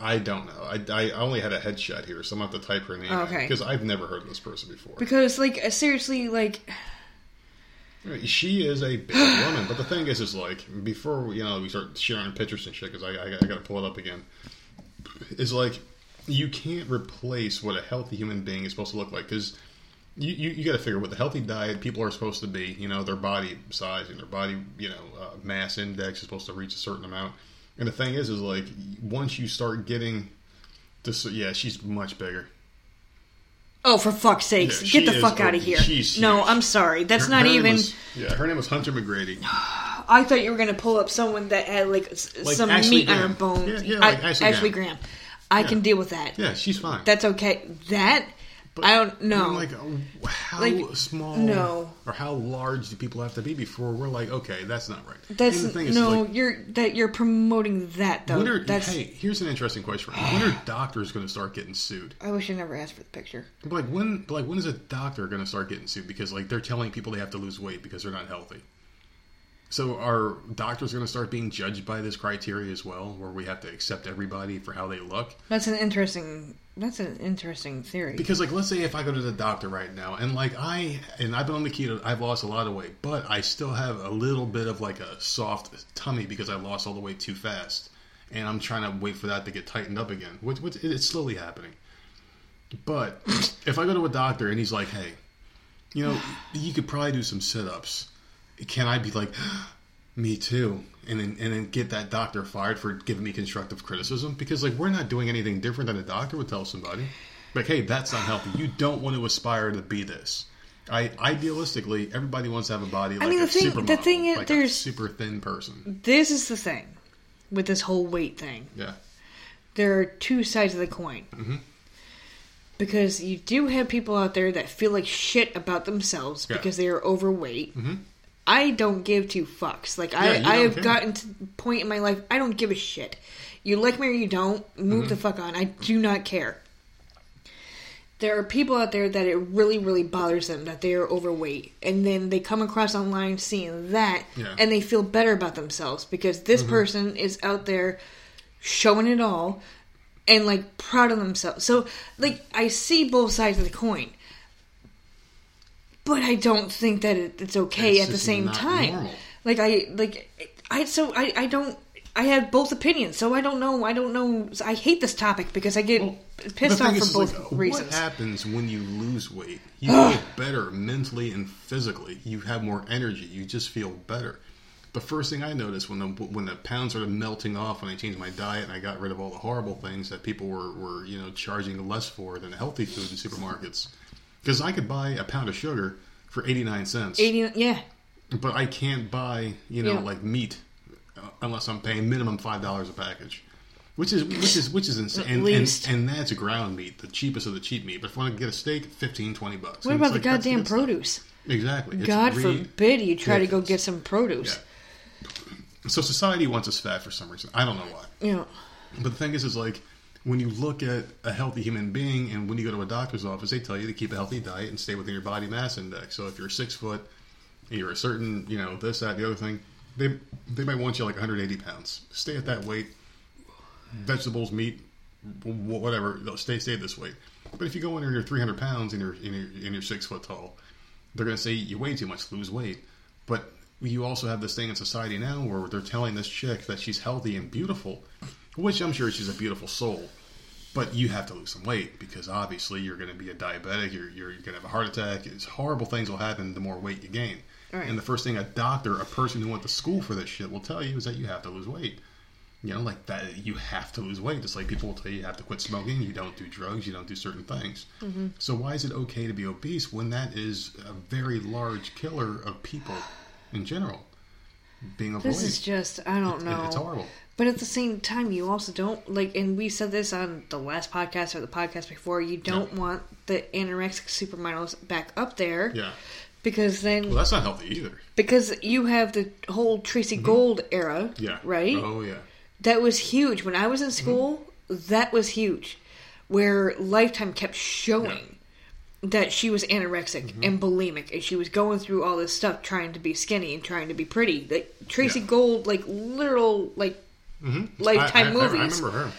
I don't know. I only had a headshot here, so I'm going to have to type her name. Okay. Because I've never heard of this person before. Because, like, seriously, like... She is a big woman, but the thing is, like, before, you know, we start sharing pictures and shit, because I got to pull it up again, is, like, you can't replace what a healthy human being is supposed to look like, because you got to figure with a healthy diet, people are supposed to be, you know, their body size and their body, you know, mass index is supposed to reach a certain amount. And the thing is like, once you start getting this, yeah, she's much bigger. Oh, for fuck's sakes. Yeah, get the fuck out of here. No, I'm sorry. That's not even... her name was Hunter McGrady. I thought you were going to pull up someone that had, like some meat on her bone. Yeah, like Ashley Graham. I can deal with that. Yeah, she's fine. That's okay. That... But I don't know. I'm like, how small or how large do people have to be before we're like, okay, that's not right. That's you're promoting that though. Hey, here's an interesting question for you. When are doctors going to start getting sued? I wish I never asked for the picture. But when is a doctor going to start getting sued because like they're telling people they have to lose weight because they're not healthy? So are doctors going to start being judged by this criteria as well, where we have to accept everybody for how they look? That's an interesting theory. Because, like, let's say if I go to the doctor right now, and, like, I've been on the keto, I've lost a lot of weight, but I still have a little bit of, like, a soft tummy because I lost all the weight too fast. And I'm trying to wait for that to get tightened up again. Which it's slowly happening. But if I go to a doctor and he's like, hey, you know, you could probably do some sit-ups. Can I be like, me too, and then get that doctor fired for giving me constructive criticism? Because like we're not doing anything different than a doctor would tell somebody. Like, hey, that's not healthy. You don't want to aspire to be this. Idealistically, everybody wants to have a body like a supermodel, like a super thin person. This is the thing with this whole weight thing. Yeah, there are two sides of the coin. Mm-hmm. Because you do have people out there that feel like shit about themselves because they are overweight. Mm-hmm. I don't give two fucks. Like, I have gotten to the point in my life, I don't give a shit. You like me or you don't, move the fuck on. I do not care. There are people out there that it really, really bothers them that they are overweight. And then they come across online seeing that, and they feel better about themselves. Because this person is out there showing it all and, like, proud of themselves. So, like, I see both sides of the coin. But I don't think that it's okay at the same time. Normal. Like I don't I have both opinions, so I don't know. I hate this topic because I get pissed off for both reasons. What happens when you lose weight? You feel better mentally and physically. You have more energy. You just feel better. The first thing I noticed when the pounds started melting off, when I changed my diet and I got rid of all the horrible things that people were charging less for than healthy food in supermarkets, because I could buy a pound of sugar for 89 cents. Yeah. But I can't buy meat unless I'm paying minimum $5 a package, which is insane. And that's ground meat, the cheapest of the cheap meat. But if I want to get a steak, $15-$20. What about the goddamn produce? Exactly. God forbid you try to go get some produce. Yeah. So society wants us fat for some reason. I don't know why. Yeah. But the thing is when you look at a healthy human being, and when you go to a doctor's office, they tell you to keep a healthy diet and stay within your body mass index. So if you're 6 foot, and you're a certain, this, that, the other thing, they might want you 180 pounds. Stay at that weight. Vegetables, meat, whatever. Stay at this weight. But if you go in there and you're 300 pounds and you're 6 foot tall, they're going to say, you weigh too much, lose weight. But you also have this thing in society now where they're telling this chick that she's healthy and beautiful, which I'm sure she's a beautiful soul. But you have to lose some weight because obviously you're going to be a diabetic, you're going to have a heart attack. It's horrible things will happen the more weight you gain. Right. And the first thing a person who went to school for this shit will tell you is that you have to lose weight. You have to lose weight. It's like people will tell you you have to quit smoking, you don't do drugs, you don't do certain things. Mm-hmm. So why is it okay to be obese when that is a very large killer of people in general? Being overweight. This is just, I don't know. It's horrible. But at the same time, you also don't, and we said this on the last podcast or the podcast before, you don't want the anorexic supermodels back up there. Yeah. Because then... Well, that's not healthy either. Because you have the whole Tracy Gold era, yeah. Right? Oh, yeah. That was huge. When I was in school, that was huge. Where Lifetime kept showing that she was anorexic and bulimic, and she was going through all this stuff trying to be skinny and trying to be pretty. Like, Tracy Gold, literal, Lifetime movies. I remember her.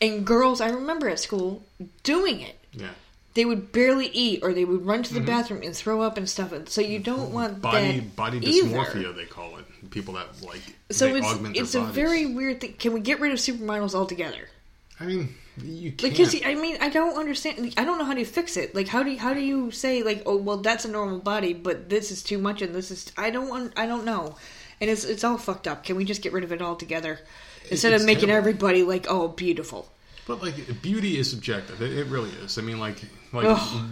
And girls, I remember at school doing it. Yeah. They would barely eat, or they would run to the bathroom and throw up and stuff. And so you don't want body dysmorphia, either. They call it. People that augment their bodies. So it's a very weird thing. Can we get rid of supermodels altogether? I mean, you can't. Because I don't understand. I don't know how to fix it. How do you say that's a normal body, but this is too much, and this is I don't know. And it's all fucked up. Can we just get rid of it altogether? Instead of making everybody beautiful. But beauty is subjective. It really is. I mean,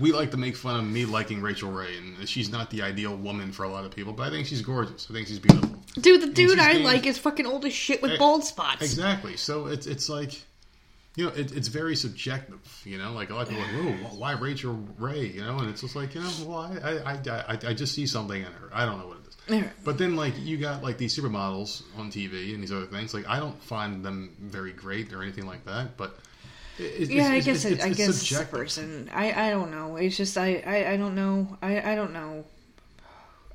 we like to make fun of me liking Rachel Ray, and she's not the ideal woman for a lot of people, but I think she's gorgeous. I think she's beautiful. Dude, the dude I like is fucking old as shit with bald spots. Exactly. So it's very subjective, a lot of people are like, whoa, why Rachel Ray, and it's just I just see something in her. I don't know what it is. But then, you got, these supermodels on TV and these other things. I don't find them very great or anything like that, but... I guess it's subjective. Person. I don't know. It's just, I don't know. I don't know.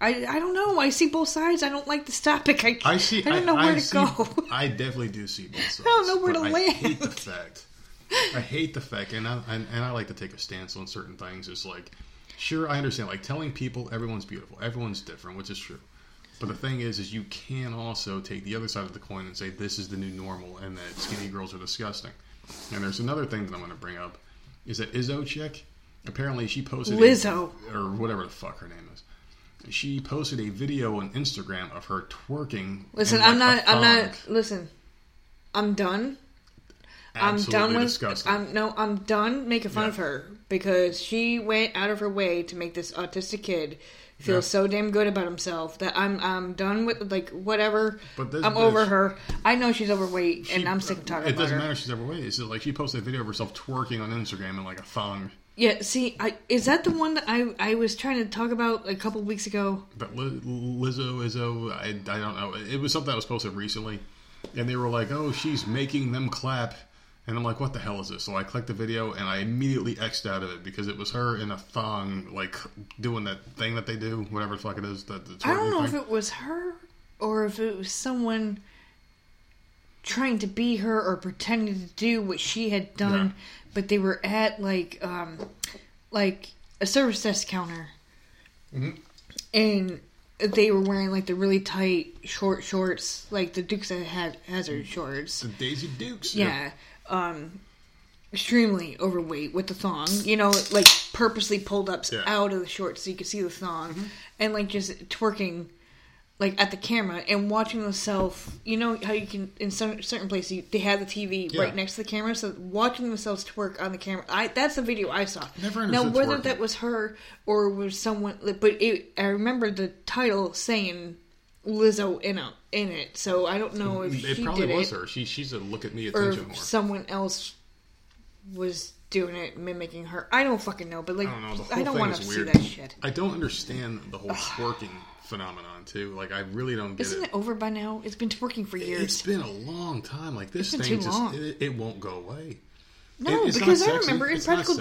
I don't know. I see both sides. I don't like this topic. I don't know where to go. I definitely do see both sides. I don't know where to land. I hate the fact, and I like to take a stance on certain things. It's like... Sure, I understand. Telling people everyone's beautiful, everyone's different, which is true. But the thing is you can also take the other side of the coin and say this is the new normal and that skinny girls are disgusting. And there's another thing that I'm going to bring up is that Izzo chick, apparently she posted... Lizzo. Or whatever the fuck her name is. She posted a video on Instagram of her twerking. Listen, I'm done. Absolutely disgusting. I'm done making fun of her. Because she went out of her way to make this autistic kid feel so damn good about himself that I'm done with whatever. But over her. I know she's overweight, and I'm sick of talking about her. It doesn't matter if she's overweight. It's she posted a video of herself twerking on Instagram in a thong. Yeah, see, is that the one that I was trying to talk about a couple weeks ago? But Lizzo, I don't know. It was something that was posted recently, and they were like, oh, she's making them clap. And I'm like, what the hell is this? So I clicked the video, and I immediately X'd out of it, because it was her in a thong, doing that thing that they do, whatever the fuck it is. I don't know if it was her, or if it was someone trying to be her, or pretending to do what she had done, but they were at, a service desk counter. Mm-hmm. And they were wearing, like, the really tight short shorts, like the Dukes of Hazzard shorts. The Daisy Dukes. Yeah. Extremely overweight with the thong. You know, like, purposely pulled up out of the shorts so you could see the thong. Mm-hmm. And, like, just twerking, like, at the camera and watching themselves. You know how you can, in some certain places, they have the TV right next to the camera. So watching themselves twerk on the camera. That's the video I saw. Never understood twerking. Now, whether that was her or was someone... But I remember the title saying... Lizzo in it, so I don't know if she probably did was it, her. She's a look at me attention whore. Someone else was doing it, mimicking her. I don't fucking know, but like I don't want to see that shit. I don't understand the whole twerking phenomenon too. Like I really don't get it. Isn't it over by now? It's been twerking for years. It's been a long time. Like this thing just it won't go away. No, because I remember Impractical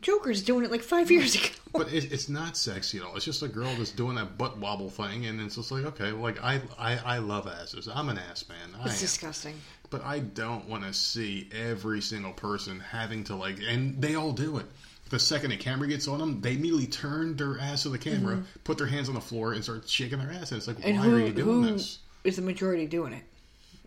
Jokers doing it like 5 years ago. But it's not sexy at all. It's just a girl that's doing that butt wobble thing, and it's just like, okay, like I love asses. I'm an ass man. It's disgusting. But I don't want to see every single person having to like, and they all do it. The second a camera gets on them, they immediately turn their ass to the camera, mm-hmm. put their hands on the floor, and start shaking their ass. And it's like, and why are you doing this? Is the majority doing it?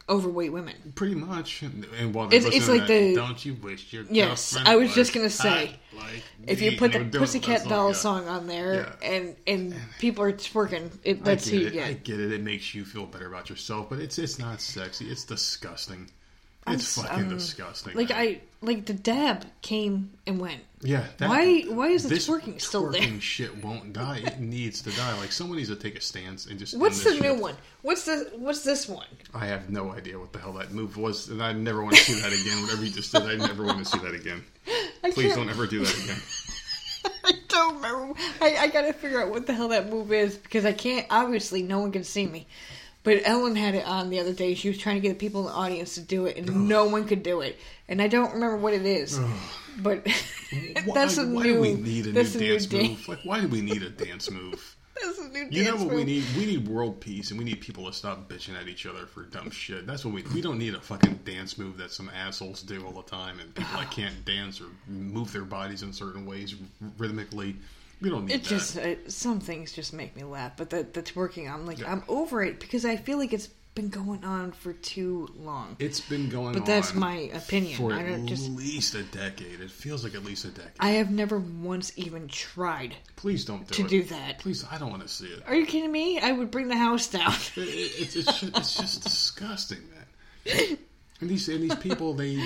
Overweight women, pretty much, and while it's like the "Don't you wish your girlfriend I was just gonna say, like if you put the Pussycat Dolls song on there, and people are twerking, that's who you get. I get it. It makes you feel better about yourself, but it's not sexy. It's disgusting. It's fucking disgusting. Like the dab came and went. Yeah. Why is the twerking still there? This shit won't die. It needs to die. Like someone needs to take a stance and just. What's the new one? What's this one? I have no idea what the hell that move was, and I never want to see that again. Whatever you just said, I never want to see that again. Please don't ever do that again. I don't remember. I gotta figure out what the hell that move is because I can't. Obviously, no one can see me. But Ellen had it on the other day. She was trying to get the people in the audience to do it, and no one could do it. And I don't remember what it is. But that's a new... Why do we need a new dance move? Like, why do we need a dance move? That's a new dance move. You know what we need? We need world peace, and we need people to stop bitching at each other for dumb shit. That's what we don't need a fucking dance move that some assholes do all the time, and people that can't dance or move their bodies in certain ways rhythmically... We don't need it that. Just some things just make me laugh, but that's working. I'm like I'm over it because I feel like it's been going on for too long. It's been going on, but that's my opinion. For at least a decade, it feels like at least a decade. I have never once even tried. Please don't do that. Please, I don't want to see it. Are you kidding me? I would bring the house down. It's just disgusting, man. And these people, they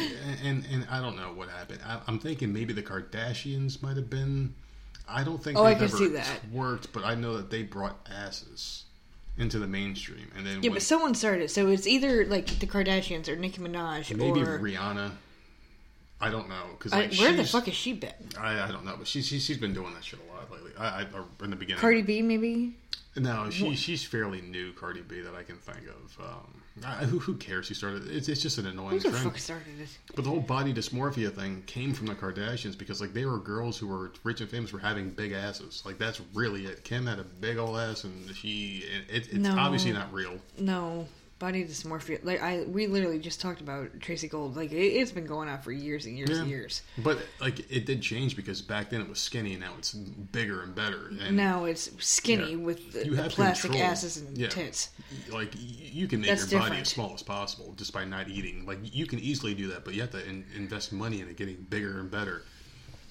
and I don't know what happened. I'm thinking maybe the Kardashians might have been. I don't think they've ever worked, but I know that they brought asses into the mainstream. And then but someone started it. So it's either like the Kardashians or Nicki Minaj or maybe Rihanna. I don't know. Cause, like, where the fuck has she been? I don't know, but she's been doing that shit a lot lately. In the beginning. Cardi B maybe? No, she's fairly new, Cardi B, that I can think of. Who cares who started it? It's just an annoying trend. Who the fuck started it? But the whole body dysmorphia thing came from the Kardashians because, like, they were girls who were rich and famous for having big asses. Like, that's really it. Kim had a big old ass, and it's obviously not real. No. Body dysmorphia. Like, we literally just talked about Tracy Gold. Like, it's been going on for years and years and years. But, like, it did change because back then it was skinny and now it's bigger and better. And now it's skinny with the plastic control. Asses and tits. Like, you can make your body as small as possible just by not eating. Like, you can easily do that, but you have to invest money in it getting bigger and better.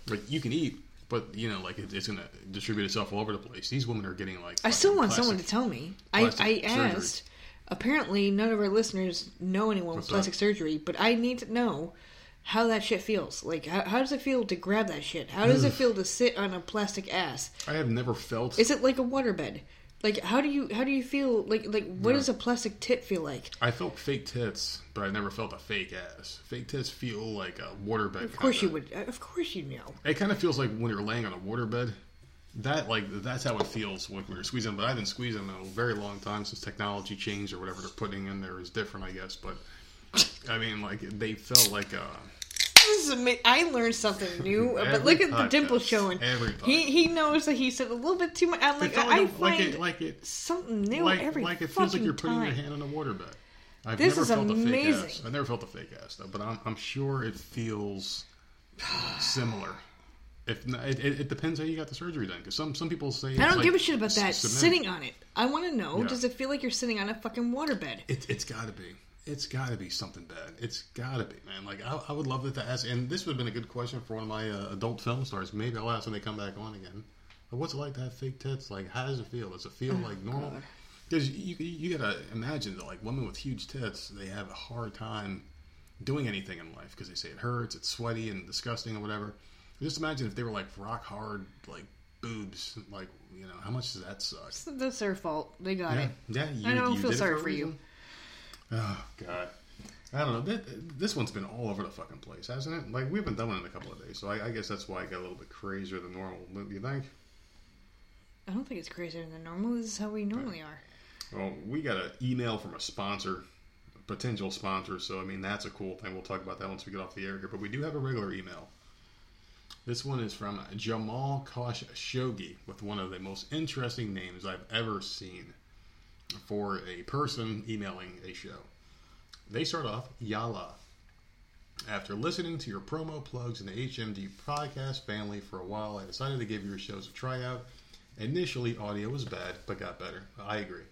Like, you can eat, but, you know, like, it's going to distribute itself all over the place. These women are getting, like... I still want someone to tell me. I asked... Apparently, none of our listeners know anyone with plastic surgery, but I need to know how that shit feels. Like, how does it feel to grab that shit? How does it feel to sit on a plastic ass? I have never felt... Is it like a waterbed? Like, how do you feel... Like what does a plastic tit feel like? I felt fake tits, but I never felt a fake ass. Fake tits feel like a waterbed. Of course you would. Of course you know. It kind of feels like when you're laying on a waterbed... That's how it feels when we're squeezing, but I didn't squeeze them in a very long time since technology changed or whatever they're putting in there is different, I guess. But I mean, like they felt like a. This is amazing. I learned something new. But look at the dimple showing. Everybody. He knows that he said a little bit too much. I'm like I find like it, something new like, every like it feels like you're putting your hand on a waterbed. This never is felt amazing. A fake ass. I never felt a fake ass though, but I'm sure it feels similar. If it depends how you got the surgery done, because some people say I don't give a shit about that. Sitting on it, I want to know. Yeah. Does it feel like you're sitting on a fucking waterbed? It's got to be. It's got to be something bad. It's got to be, man. Like I would love to ask, and this would have been a good question for one of my adult film stars. Maybe I'll ask when they come back on again. But what's it like to have fake tits? Like, how does it feel? Does it feel like normal? Because you gotta imagine that, like, women with huge tits, they have a hard time doing anything in life because they say it hurts, it's sweaty and disgusting or whatever. Just imagine if they were like rock hard, like boobs, like, you know, how much does that suck? That's their fault. They got it. Yeah, I don't feel sorry for you. Oh God, I don't know. This one's been all over the fucking place, hasn't it? Like, we haven't done one in a couple of days, so I guess that's why I got a little bit crazier than normal. What do you think? I don't think it's crazier than normal. This is how we normally are. Well, we got an email from a sponsor, a potential sponsor. So I mean, that's a cool thing. We'll talk about that once we get off the air here. But we do have a regular email. This one is from Jamal Khashoggi with one of the most interesting names I've ever seen for a person emailing a show. They start off, Yala. After listening to your promo plugs in the HMD podcast family for a while, I decided to give your shows a tryout. Initially, audio was bad, but got better. I agree.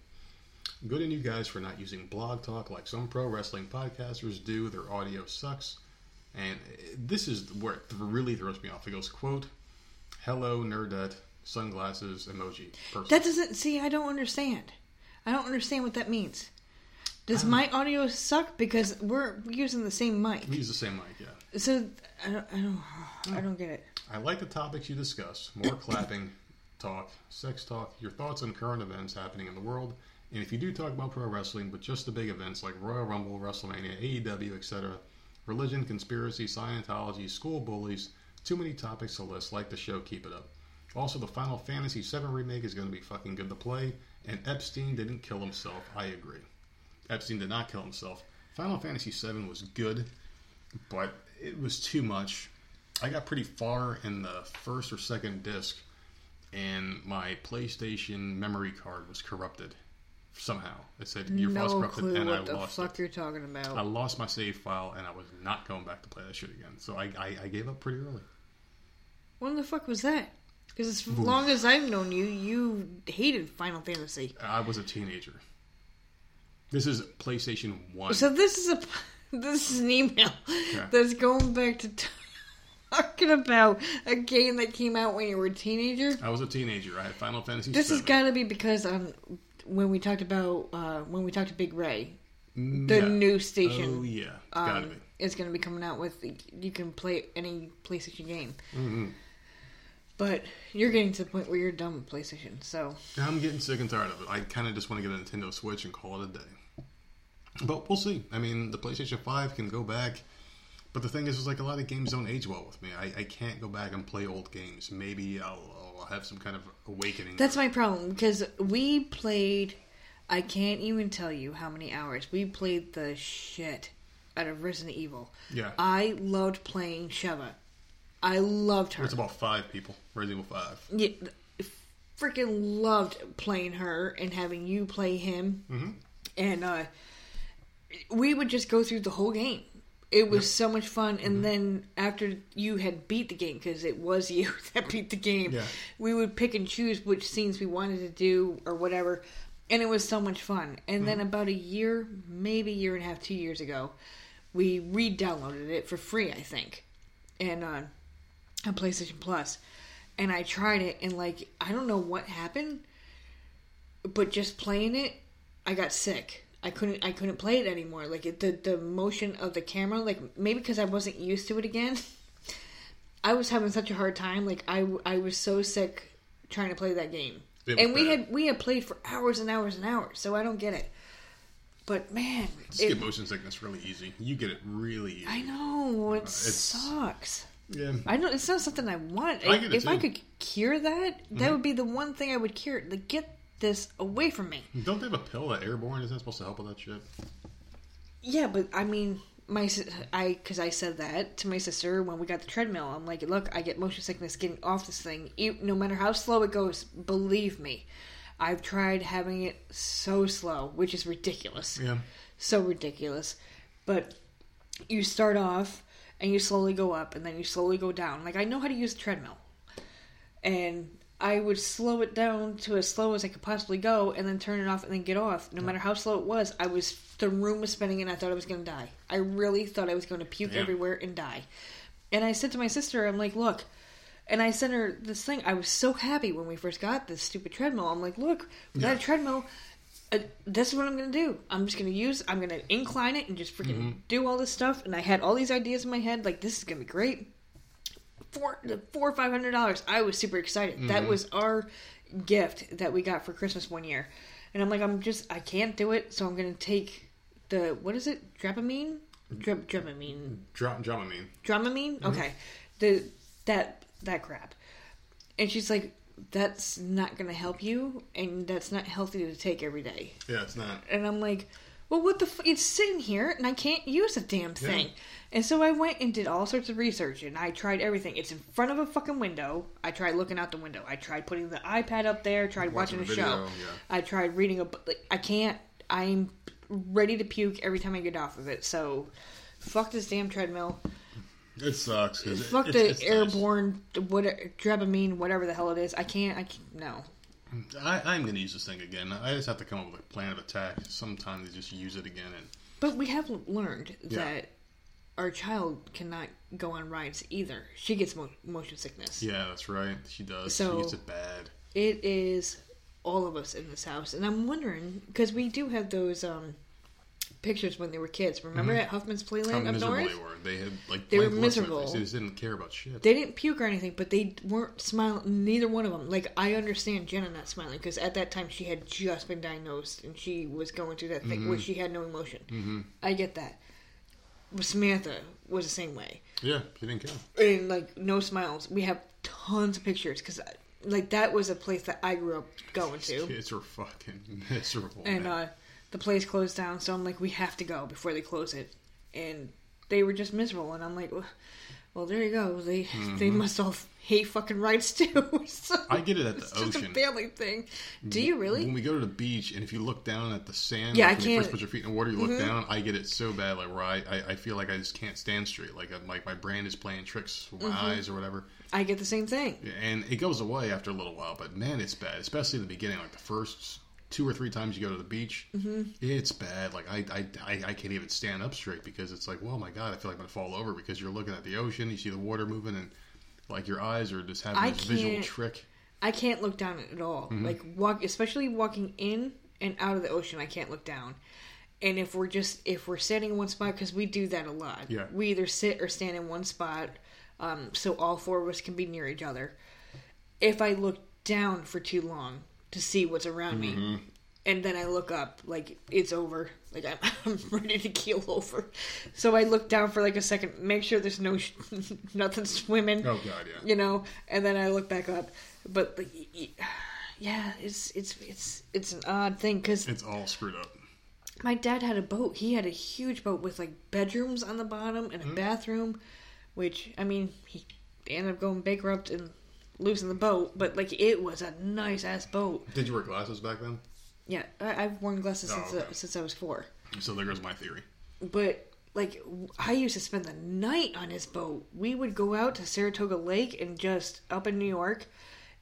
Good on you guys for not using Blog Talk like some pro wrestling podcasters do. Their audio sucks. And this is where it really throws me off. It goes, quote, hello, nerdette, sunglasses, emoji, person. That doesn't... See, I don't understand. I don't understand what that means. Does my audio suck? Because we're using the same mic. We use the same mic, yeah. So, I don't get it. I like the topics you discuss. More clapping, talk, sex talk, your thoughts on current events happening in the world. And if you do talk about pro wrestling, but just the big events like Royal Rumble, WrestleMania, AEW, etc., religion, conspiracy, Scientology, school bullies, too many topics to list. Like the show, keep it up. Also, the Final Fantasy VII remake is going to be fucking good to play, and Epstein didn't kill himself. I agree. Epstein did not kill himself. Final Fantasy VII was good, but it was too much. I got pretty far in the first or second disc, and my PlayStation memory card was corrupted. Somehow. It said, your file's corrupted, and I lost it. No clue what the fuck you're talking about. I lost my save file, and I was not going back to play that shit again. So I gave up pretty early. When the fuck was that? Because as long as I've known you, you hated Final Fantasy. I was a teenager. This is PlayStation 1. So this is an email that's going back to talking about a game that came out when you were a teenager. I was a teenager. I had Final Fantasy This 7. Has got to be because I'm... when we talked to Big Ray, the new station, gotta be. It's going to be coming out with, you can play any PlayStation game. Mm-hmm. But you're getting to the point where you're done with PlayStation, so. I'm getting sick and tired of it. I kind of just want to get a Nintendo Switch and call it a day. But we'll see. I mean, the PlayStation 5 can go back, but the thing is like a lot of games don't age well with me. I can't go back and play old games. Maybe I'll have some kind of awakening. That's my problem, because we played, I can't even tell you how many hours, we played the shit out of Resident Evil. Yeah. I loved playing Sheva. I loved her. It's about 5 people. Resident Evil 5. Yeah. Freaking loved playing her and having you play him. Mm-hmm. And we would just go through the whole game. It was so much fun, and then after you had beat the game, because it was you that beat the game, we would pick and choose which scenes we wanted to do or whatever, and it was so much fun. And then about a year, maybe year and a half, 2 years ago, we re-downloaded it for free, I think, and on PlayStation Plus, and I tried it, and like, I don't know what happened, but just playing it, I got sick. I couldn't play it anymore. Like, the motion of the camera, like, maybe because I wasn't used to it again. I was having such a hard time. Like, I was so sick trying to play that game. And we had played for hours and hours and hours, so I don't get it. But, man. Skip motion sickness really easy. You get it really easy. I know. It sucks. Yeah. I know. It's not something I want. If I could cure that, that would be the one thing I would cure. Like, get this away from me. Don't they have a pill that airborne isn't supposed to help with that shit? Yeah, but I mean, because I said that to my sister when we got the treadmill. I'm like, look, I get motion sickness getting off this thing. No matter how slow it goes, believe me, I've tried having it so slow, which is ridiculous. Yeah. So ridiculous. But you start off and you slowly go up, and then you slowly go down. Like, I know how to use a treadmill. And I would slow it down to as slow as I could possibly go, and then turn it off and then get off. No matter how slow it was, the room was spinning, and I thought I was going to die. I really thought I was going to puke everywhere and die. And I said to my sister, I'm like, look. And I sent her this thing. I was so happy when we first got this stupid treadmill. I'm like, look, without a treadmill, this is what I'm going to do. I'm just going to I'm going to incline it and just freaking do all this stuff. And I had all these ideas in my head. Like, this is going to be great. $400 or $500. I was super excited. That was our gift that we got for Christmas one year. And I'm like, I can't do it. So I'm going to take the, what is it? Dramamine? Dramamine. Dramamine? Okay. That crap. And she's like, that's not going to help you, and that's not healthy to take every day. Yeah, it's not. And I'm like, well, what the f-? It's sitting here, and I can't use a damn thing. Yeah. And so I went and did all sorts of research, and I tried everything. It's in front of a fucking window. I tried looking out the window. I tried putting the iPad up there, tried watching a show. Yeah. I tried reading a book. I can't. I'm ready to puke every time I get off of it. So, fuck this damn treadmill. It sucks. Fuck the airborne, dramamine, whatever the hell it is. I can't. I'm going to use this thing again. I just have to come up with a plan of attack. Sometimes they just use it again. But we have learned that our child cannot go on rides either. She gets motion sickness. Yeah, that's right. She does. So she gets it bad. It is all of us in this house. And I'm wondering, because we do have those... pictures when they were kids. Remember at Huffman's Playland up north? How miserable they were. They had, like, they were miserable. They just didn't care about shit. They didn't puke or anything, but they weren't smiling. Neither one of them. Like, I understand Jenna not smiling, because at that time she had just been diagnosed, and she was going through that thing where she had no emotion. I get that. But Samantha was the same way. Yeah, she didn't care. And, like, no smiles. We have tons of pictures, because... like, that was a place that I grew up going to. Kids were fucking miserable. And, the place closed down, so I'm like, we have to go before they close it. And they were just miserable, and I'm like, well, there you go. They must all hate fucking rides, too. So I get it at the ocean. It's just a family thing. Do you really? When we go to the beach, and if you look down at the sand, like when you first put your feet in the water, you look down, I get it so bad, like, where I feel like I just can't stand straight. Like my brain is playing tricks with my eyes or whatever. I get the same thing. Yeah, and it goes away after a little while, but man, it's bad, especially in the beginning, like the first... 2 or 3 times you go to the beach, it's bad. Like, I can't even stand up straight because it's like, well, my God, I feel like I'm going to fall over because you're looking at the ocean, you see the water moving, and, like, your eyes are just having this visual trick. I can't look down at all. Like, especially walking in and out of the ocean, I can't look down. And if we're sitting in one spot, because we do that a lot. Yeah. We either sit or stand in one spot, so all 4 of us can be near each other. If I look down for too long... to see what's around me. And then I look up, like, it's over. Like, I'm ready to keel over. So I look down for, like, a second, make sure there's nothing swimming. Oh, God, yeah. You know? And then I look back up. But, like, yeah, it's an odd thing, because... it's all screwed up. My dad had a boat. He had a huge boat with, like, bedrooms on the bottom and a bathroom, which, I mean, he ended up going bankrupt and... losing the boat, but, like, it was a nice ass boat. Did you wear glasses back then? Yeah, I've worn glasses since I was 4. So there goes my theory. But, like, I used to spend the night on his boat. We would go out to Saratoga Lake and just up in New York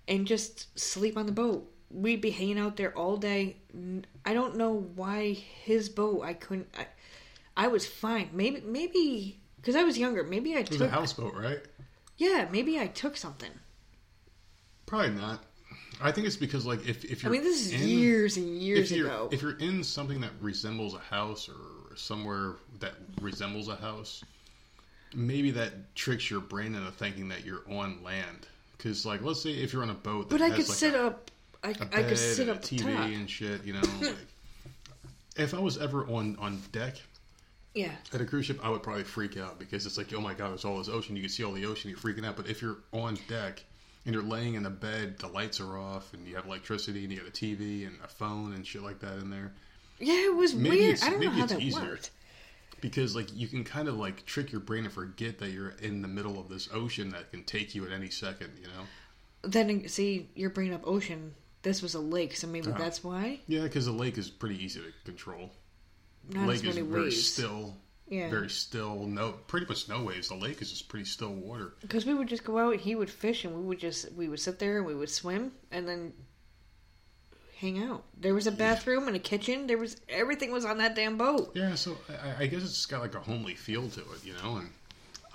and just sleep on the boat. We'd be hanging out there all day. I don't know why his boat. I couldn't. I was fine. Maybe because I was younger. Maybe I took. It was a houseboat, right? Yeah, maybe I took something. Probably not. I think it's because, like, if you're... I mean, this is years and years ago. If you're in something that resembles a house or somewhere that resembles a house, maybe that tricks your brain into thinking that you're on land. Because, like, let's say if you're on a boat... that but has, I could like, sit a, up... I could sit up TV top. And shit, you know. Like, if I was ever on deck... yeah. At a cruise ship, I would probably freak out. Because it's like, oh my God, there's all this ocean. You can see all the ocean. You're freaking out. But if you're on deck... and you're laying in a bed, the lights are off, and you have electricity, and you got a TV, and a phone, and shit like that in there. Yeah, it was weird. I don't know how that worked. Because, like, you can kind of, like, trick your brain and forget that you're in the middle of this ocean that can take you at any second, you know? Then, see, you're bringing up ocean. This was a lake, so maybe that's why? Yeah, because a lake is pretty easy to control. Not as many waves. Lake is very still. Yeah. Very still, pretty much no waves. The lake is just pretty still water. Because we would just go out, he would fish, and we would sit there and we would swim, and then hang out. There was a bathroom and a kitchen. There was everything was on that damn boat. Yeah, so I guess it's got like a homely feel to it, you know. And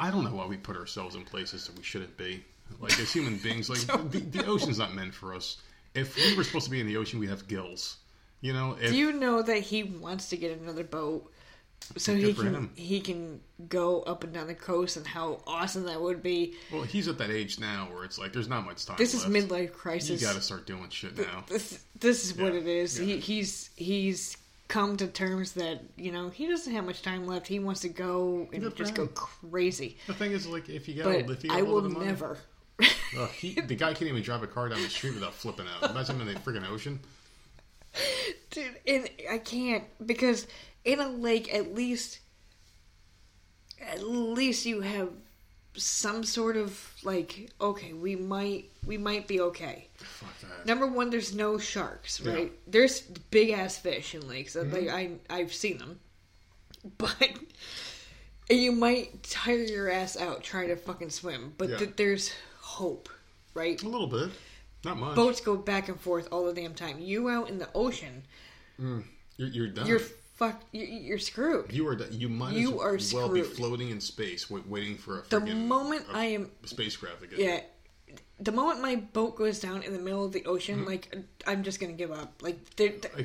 I don't know why we put ourselves in places that we shouldn't be. Like as human beings, like the ocean's not meant for us. If we were supposed to be in the ocean, we'd have gills. You know. Do you know that he wants to get another boat so he can go up and down the coast, and how awesome that would be? Well, he's at that age now where it's like there's not much time. This is midlife crisis. You got to start doing shit now. This is what it is. Yeah. He's come to terms that, you know, he doesn't have much time left. He wants to go and go crazy. The thing is, like, if you got old, if you got a little money, never. The guy can't even drive a car down the street without flipping out. Imagine in the freaking ocean. Dude, and I can't, because in a lake, at least you have some sort of, like, okay, we might be okay. Fuck that. Number one, there's no sharks, right? Yeah. There's big ass fish in lakes. Mm-hmm. Like I've seen them, but you might tire your ass out trying to fucking swim. But there's hope, right? A little bit. Not much. Boats go back and forth all the damn time. You out in the ocean, you're done. You're fucked. You're screwed. You might as well be floating in space, waiting for a spacecraft to get you. The moment my boat goes down in the middle of the ocean, like, I'm just going to give up. Like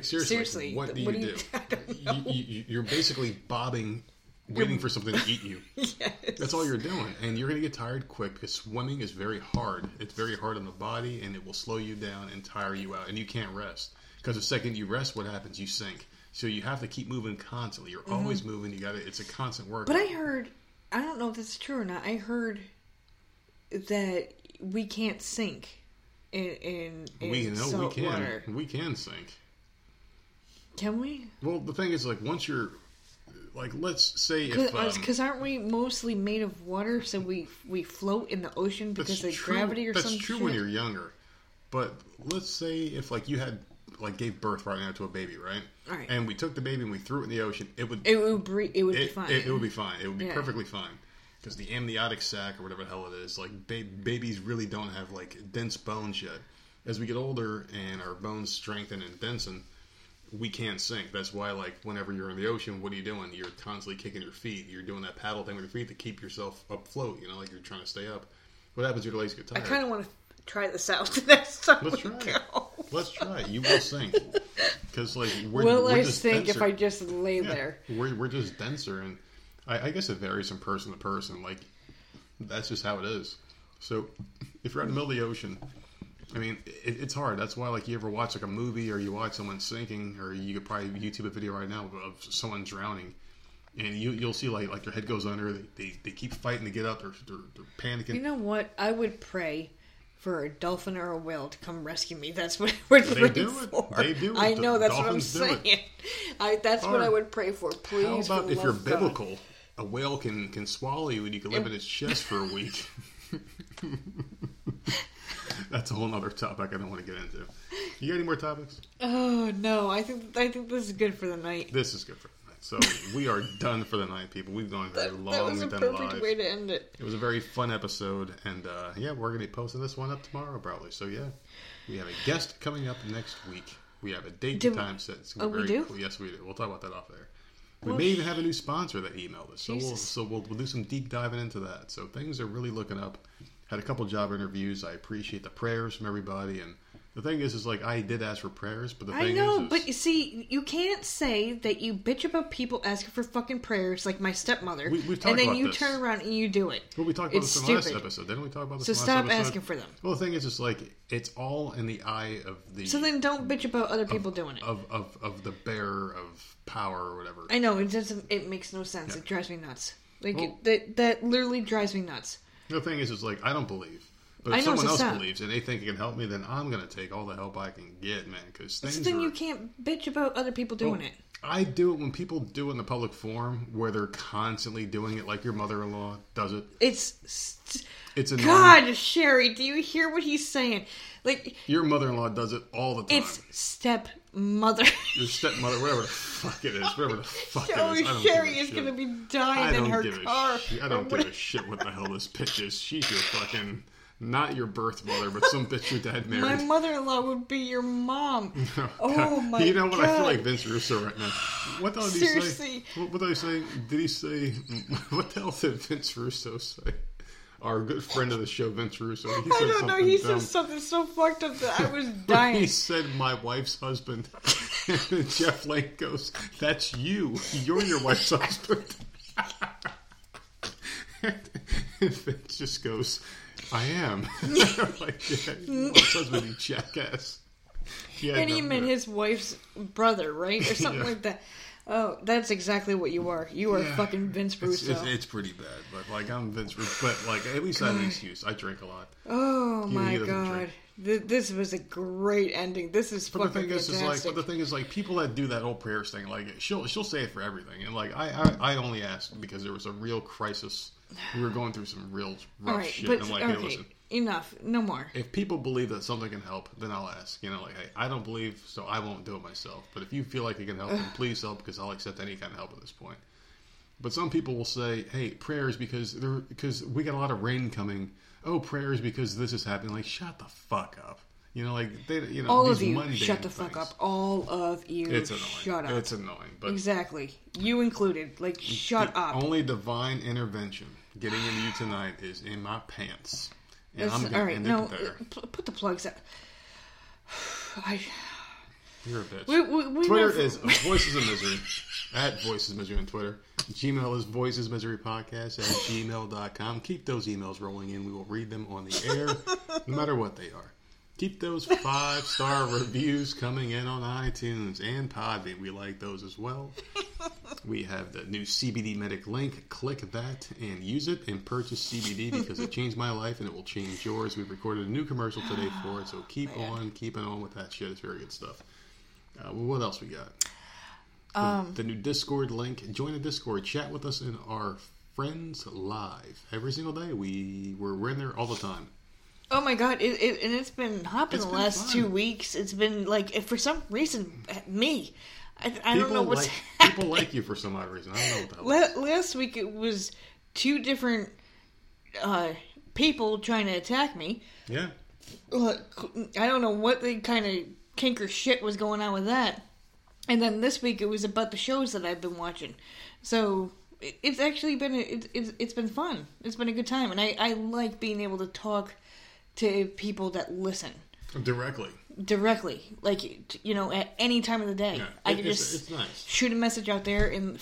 seriously, what do you do? I don't know. You're basically bobbing, waiting for something to eat you. Yes. That's all you're doing. And you're going to get tired quick because swimming is very hard. It's very hard on the body, and it will slow you down and tire you out. And you can't rest, because the second you rest, what happens? You sink. So you have to keep moving constantly. You're always moving. It's a constant work. But I heard, I don't know if this is true or not, I heard that we can't sink in salt water. We can sink. Can we? Well, the thing is, like, once you're... Like, let's say if... Because aren't we mostly made of water, so we float in the ocean because of gravity or something? That's true when you're younger. But let's say if, like, you had... Like, gave birth right now to a baby, right? All right. And we took the baby and we threw it in the ocean. It would be fine. It would be fine. It would be perfectly fine, because the amniotic sac or whatever the hell it is, like, babies really don't have, like, dense bones yet. As we get older and our bones strengthen and densen, we can't sink. That's why, like, whenever you're in the ocean, what are you doing? You're constantly kicking your feet. You're doing that paddle thing with your feet to keep yourself afloat. You know, like, you're trying to stay up. What happens if your legs get tired? I kind of want to try this out the next time. Let's try it. You will sink. Because, like, we're just sink denser. If I just lay there? We're just denser, and I guess it varies from person to person. Like, that's just how it is. So, if you're out in the middle of the ocean, I mean, it's hard. That's why, like, you ever watch, like, a movie, or you watch someone sinking, or you could probably YouTube a video right now of someone drowning, and you'll see, like their head goes under. They keep fighting to get up. They're panicking. You know what? I would pray for a dolphin or a whale to come rescue me. That's what I would pray for. They do it. I know, that's what I'm saying. That's what I would pray for. Please. How about if you're biblical, a whale can swallow you and you can live in its chest for a week. That's a whole other topic I don't want to get into. You got any more topics? Oh, no. I think this is good for the night. So we are done for the night, people. We've gone very long. That was a perfect way to end it. It was a very fun episode, and we're going to be posting this one up tomorrow probably. So we have a guest coming up next week. We have a date and time set. So we do? Cool. Yes, we do. We'll talk about that off air. We may even have a new sponsor that emailed us, so we'll do some deep diving into that. So things are really looking up. Had a couple job interviews. I appreciate the prayers from everybody, and. The thing is like, I did ask for prayers, but the thing is... I know, but you see, you can't say that you bitch about people asking for fucking prayers, like my stepmother, and then you turn around and you do it. Well, we talked about this in the last episode. Didn't we talk about this in the last episode? So stop asking for them. Well, the thing is, it's like, it's all in the eye of the... So then don't bitch about other people doing it. Of the bearer of power or whatever. I know, it makes no sense. Yeah. It drives me nuts. Like, that literally drives me nuts. The thing is, it's like, I don't believe... But if someone else believes and they think it can help me, then I'm going to take all the help I can get, man. Because things are... you can't bitch about other people doing it. I do it when people do it in the public forum where they're constantly doing it, like your mother-in-law does it. It's annoying. God, Sherry, do you hear what he's saying? Like your mother-in-law does it all the time. It's stepmother. Your stepmother, whatever the fuck it is, whatever the fuck it is. I don't Sherry is going to be dying in her car. I don't give a shit what the hell this bitch is. She's your fucking... Not your birth mother, but some bitch your dad married. My mother-in-law would be your mom. Oh, my God. You know what? I feel like Vince Russo right now. What the hell did he say? What did he say? What the hell did Vince Russo say? Our good friend of the show, Vince Russo. He said something dumb. He said something so fucked up that I was dying. He said, my wife's husband. And Jeff Lake goes, that's you. You're your wife's husband. And Vince just goes... I am. Like, yeah, husband, you jackass. Yeah, and he meant his wife's brother, right? Or something like that. Oh, that's exactly what you are. You are fucking Vince Russo. It's pretty bad, but like I'm Vince Russo. But like at least I have an excuse. I drink a lot. Oh my God. This was a great ending. This is fucking fantastic. But the thing is, like, people that do that whole prayers thing, like, she'll say it for everything. And, like, I only asked because there was a real crisis. We were going through some real rough shit. But, and, like, okay, hey, listen. Enough. No more. If people believe that something can help, then I'll ask. You know, like, hey, I don't believe, so I won't do it myself. But if you feel like it can help, then please help, because I'll accept any kind of help at this point. But some people will say, hey, prayers because we got a lot of rain coming. Oh, prayers because this is happening. Like, shut the fuck up. You know, like, they, you know, all of you, shut the fuck up. All of you, shut up. It's annoying. But exactly. You included. Like, shut up. Only divine intervention getting into you tonight is in my pants. And I'm going to end it there. Put the plugs out. You're a bitch. We Twitter is Voices of Misery. At Voices of Misery on Twitter. Gmail is Voices of Misery Podcast at gmail.com. Keep those emails rolling in. We will read them on the air, no matter what they are. Keep those 5-star reviews coming in on iTunes and Podbean. We like those as well. We have the new CBD Medic link. Click that and use it and purchase CBD because it changed my life and it will change yours. We recorded a new commercial today for it, so keeping on with that shit. It's very good stuff. What else we got? The new Discord link. Join a Discord. Chat with us in our Friends live every single day. We're in there all the time. Oh my God! And it's been hopping the last 2 weeks. It's been like, if for some reason, me. I don't know what's happening. People like you for some odd reason. I don't know what that was. Last week it was 2 different people trying to attack me. Yeah. I don't know what the kind of kink or shit was going on with that. And then this week it was about the shows that I've been watching. So it's actually been it's been fun. It's been a good time, and I like being able to talk to people that listen directly, like, you know, at any time of the day. Yeah, I can just nice. Shoot a message out there in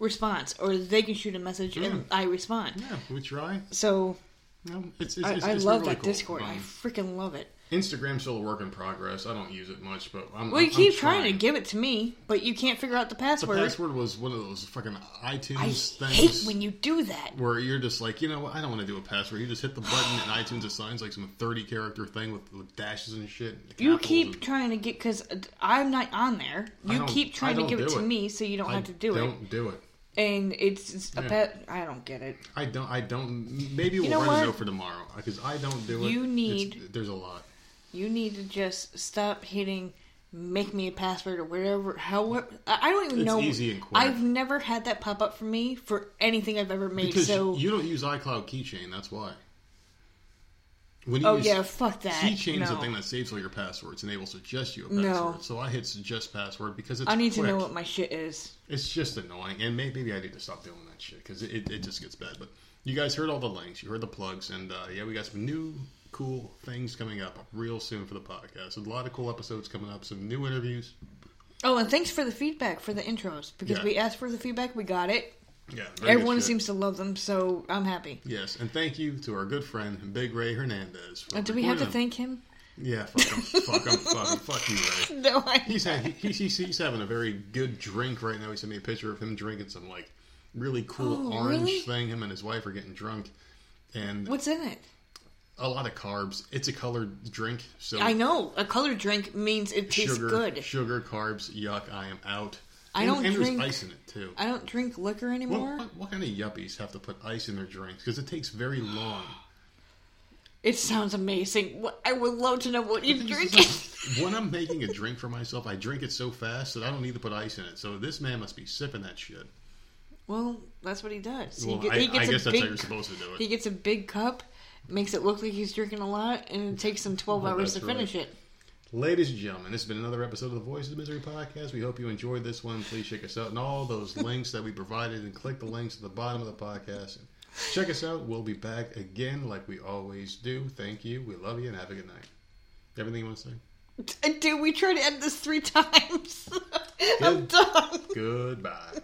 response, or they can shoot a message and I respond. Yeah, we try. So I love really that cool. Discord. I freaking love it. Instagram's still a work in progress. I don't use it much, but I'm Well, you keep trying to give it to me, but you can't figure out the password. The password was one of those fucking iTunes things. I hate when you do that. Where you're just like, you know what, I don't want to do a password. You just hit the button and iTunes assigns like some 30-character thing with dashes and shit. You keep trying to get, because I'm not on there. You keep trying to give it to me so you don't have to do it. Don't do it. And it's a pet. I don't get it. I don't. Maybe we'll run it over for tomorrow, because I don't do it. There's a lot. You need to just stop hitting make me a password or whatever. I don't even know. It's easy and quick. I've never had that pop up for me for anything I've ever made. Because you don't use iCloud Keychain, that's why. Fuck that. Keychain is a thing that saves all your passwords and they will suggest you a password. No. So I hit suggest password because it's I need to know what my shit is. It's just annoying. And maybe I need to stop doing that shit because it just gets bad. But you guys heard all the links. You heard the plugs. And we got some new... cool things coming up real soon for the podcast. A lot of cool episodes coming up. Some new interviews. Oh, and thanks for the feedback for the intros. Because we asked for the feedback. We got it. Yeah. Everyone seems to love them, so I'm happy. Yes, and thank you to our good friend, Big Ray Hernandez. Do we have to thank him? Yeah, fuck him. Fuck you, Ray. No, he's having a very good drink right now. He sent me a picture of him drinking some, like, really cool orange thing. Him and his wife are getting drunk. And what's in it? A lot of carbs. It's a colored drink. So I know. A colored drink means it tastes good. Sugar, carbs, yuck, I am out. And there's ice in it too. I don't drink liquor anymore. What kind of yuppies have to put ice in their drinks? Because it takes very long. It sounds amazing. I would love to know what you're drinking. When I'm making a drink for myself, I drink it so fast that I don't need to put ice in it. So this man must be sipping that shit. Well, that's what he does. I guess that's how you're supposed to do it. He gets a big cup, makes it look like he's drinking a lot, and it takes him 12 hours to finish it. Ladies and gentlemen, this has been another episode of the Voices of Misery Podcast. We hope you enjoyed this one. Please check us out and all those links that we provided, and click the links at the bottom of the podcast. Check us out. We'll be back again like we always do. Thank you. We love you, and have a good night. Everything you want to say? Dude, we tried to end this 3 times. I'm done. Goodbye.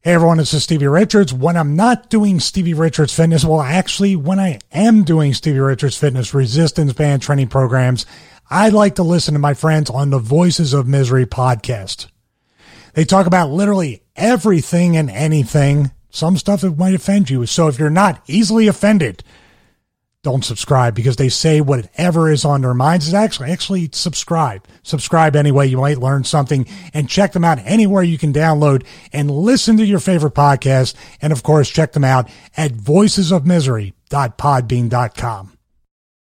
Hey everyone, this is Stevie Richards. When I'm not doing Stevie Richards Fitness, well actually when I am doing Stevie Richards Fitness resistance band training programs, I like to listen to my friends on the Voices of Misery podcast. They talk about literally everything and anything. Some stuff that might offend you. So if you're not easily offended, don't subscribe, because they say whatever is on their minds. Is actually subscribe. Subscribe anyway. You might learn something, and check them out anywhere you can download and listen to your favorite podcast. And of course, check them out at voicesofmisery.podbean.com.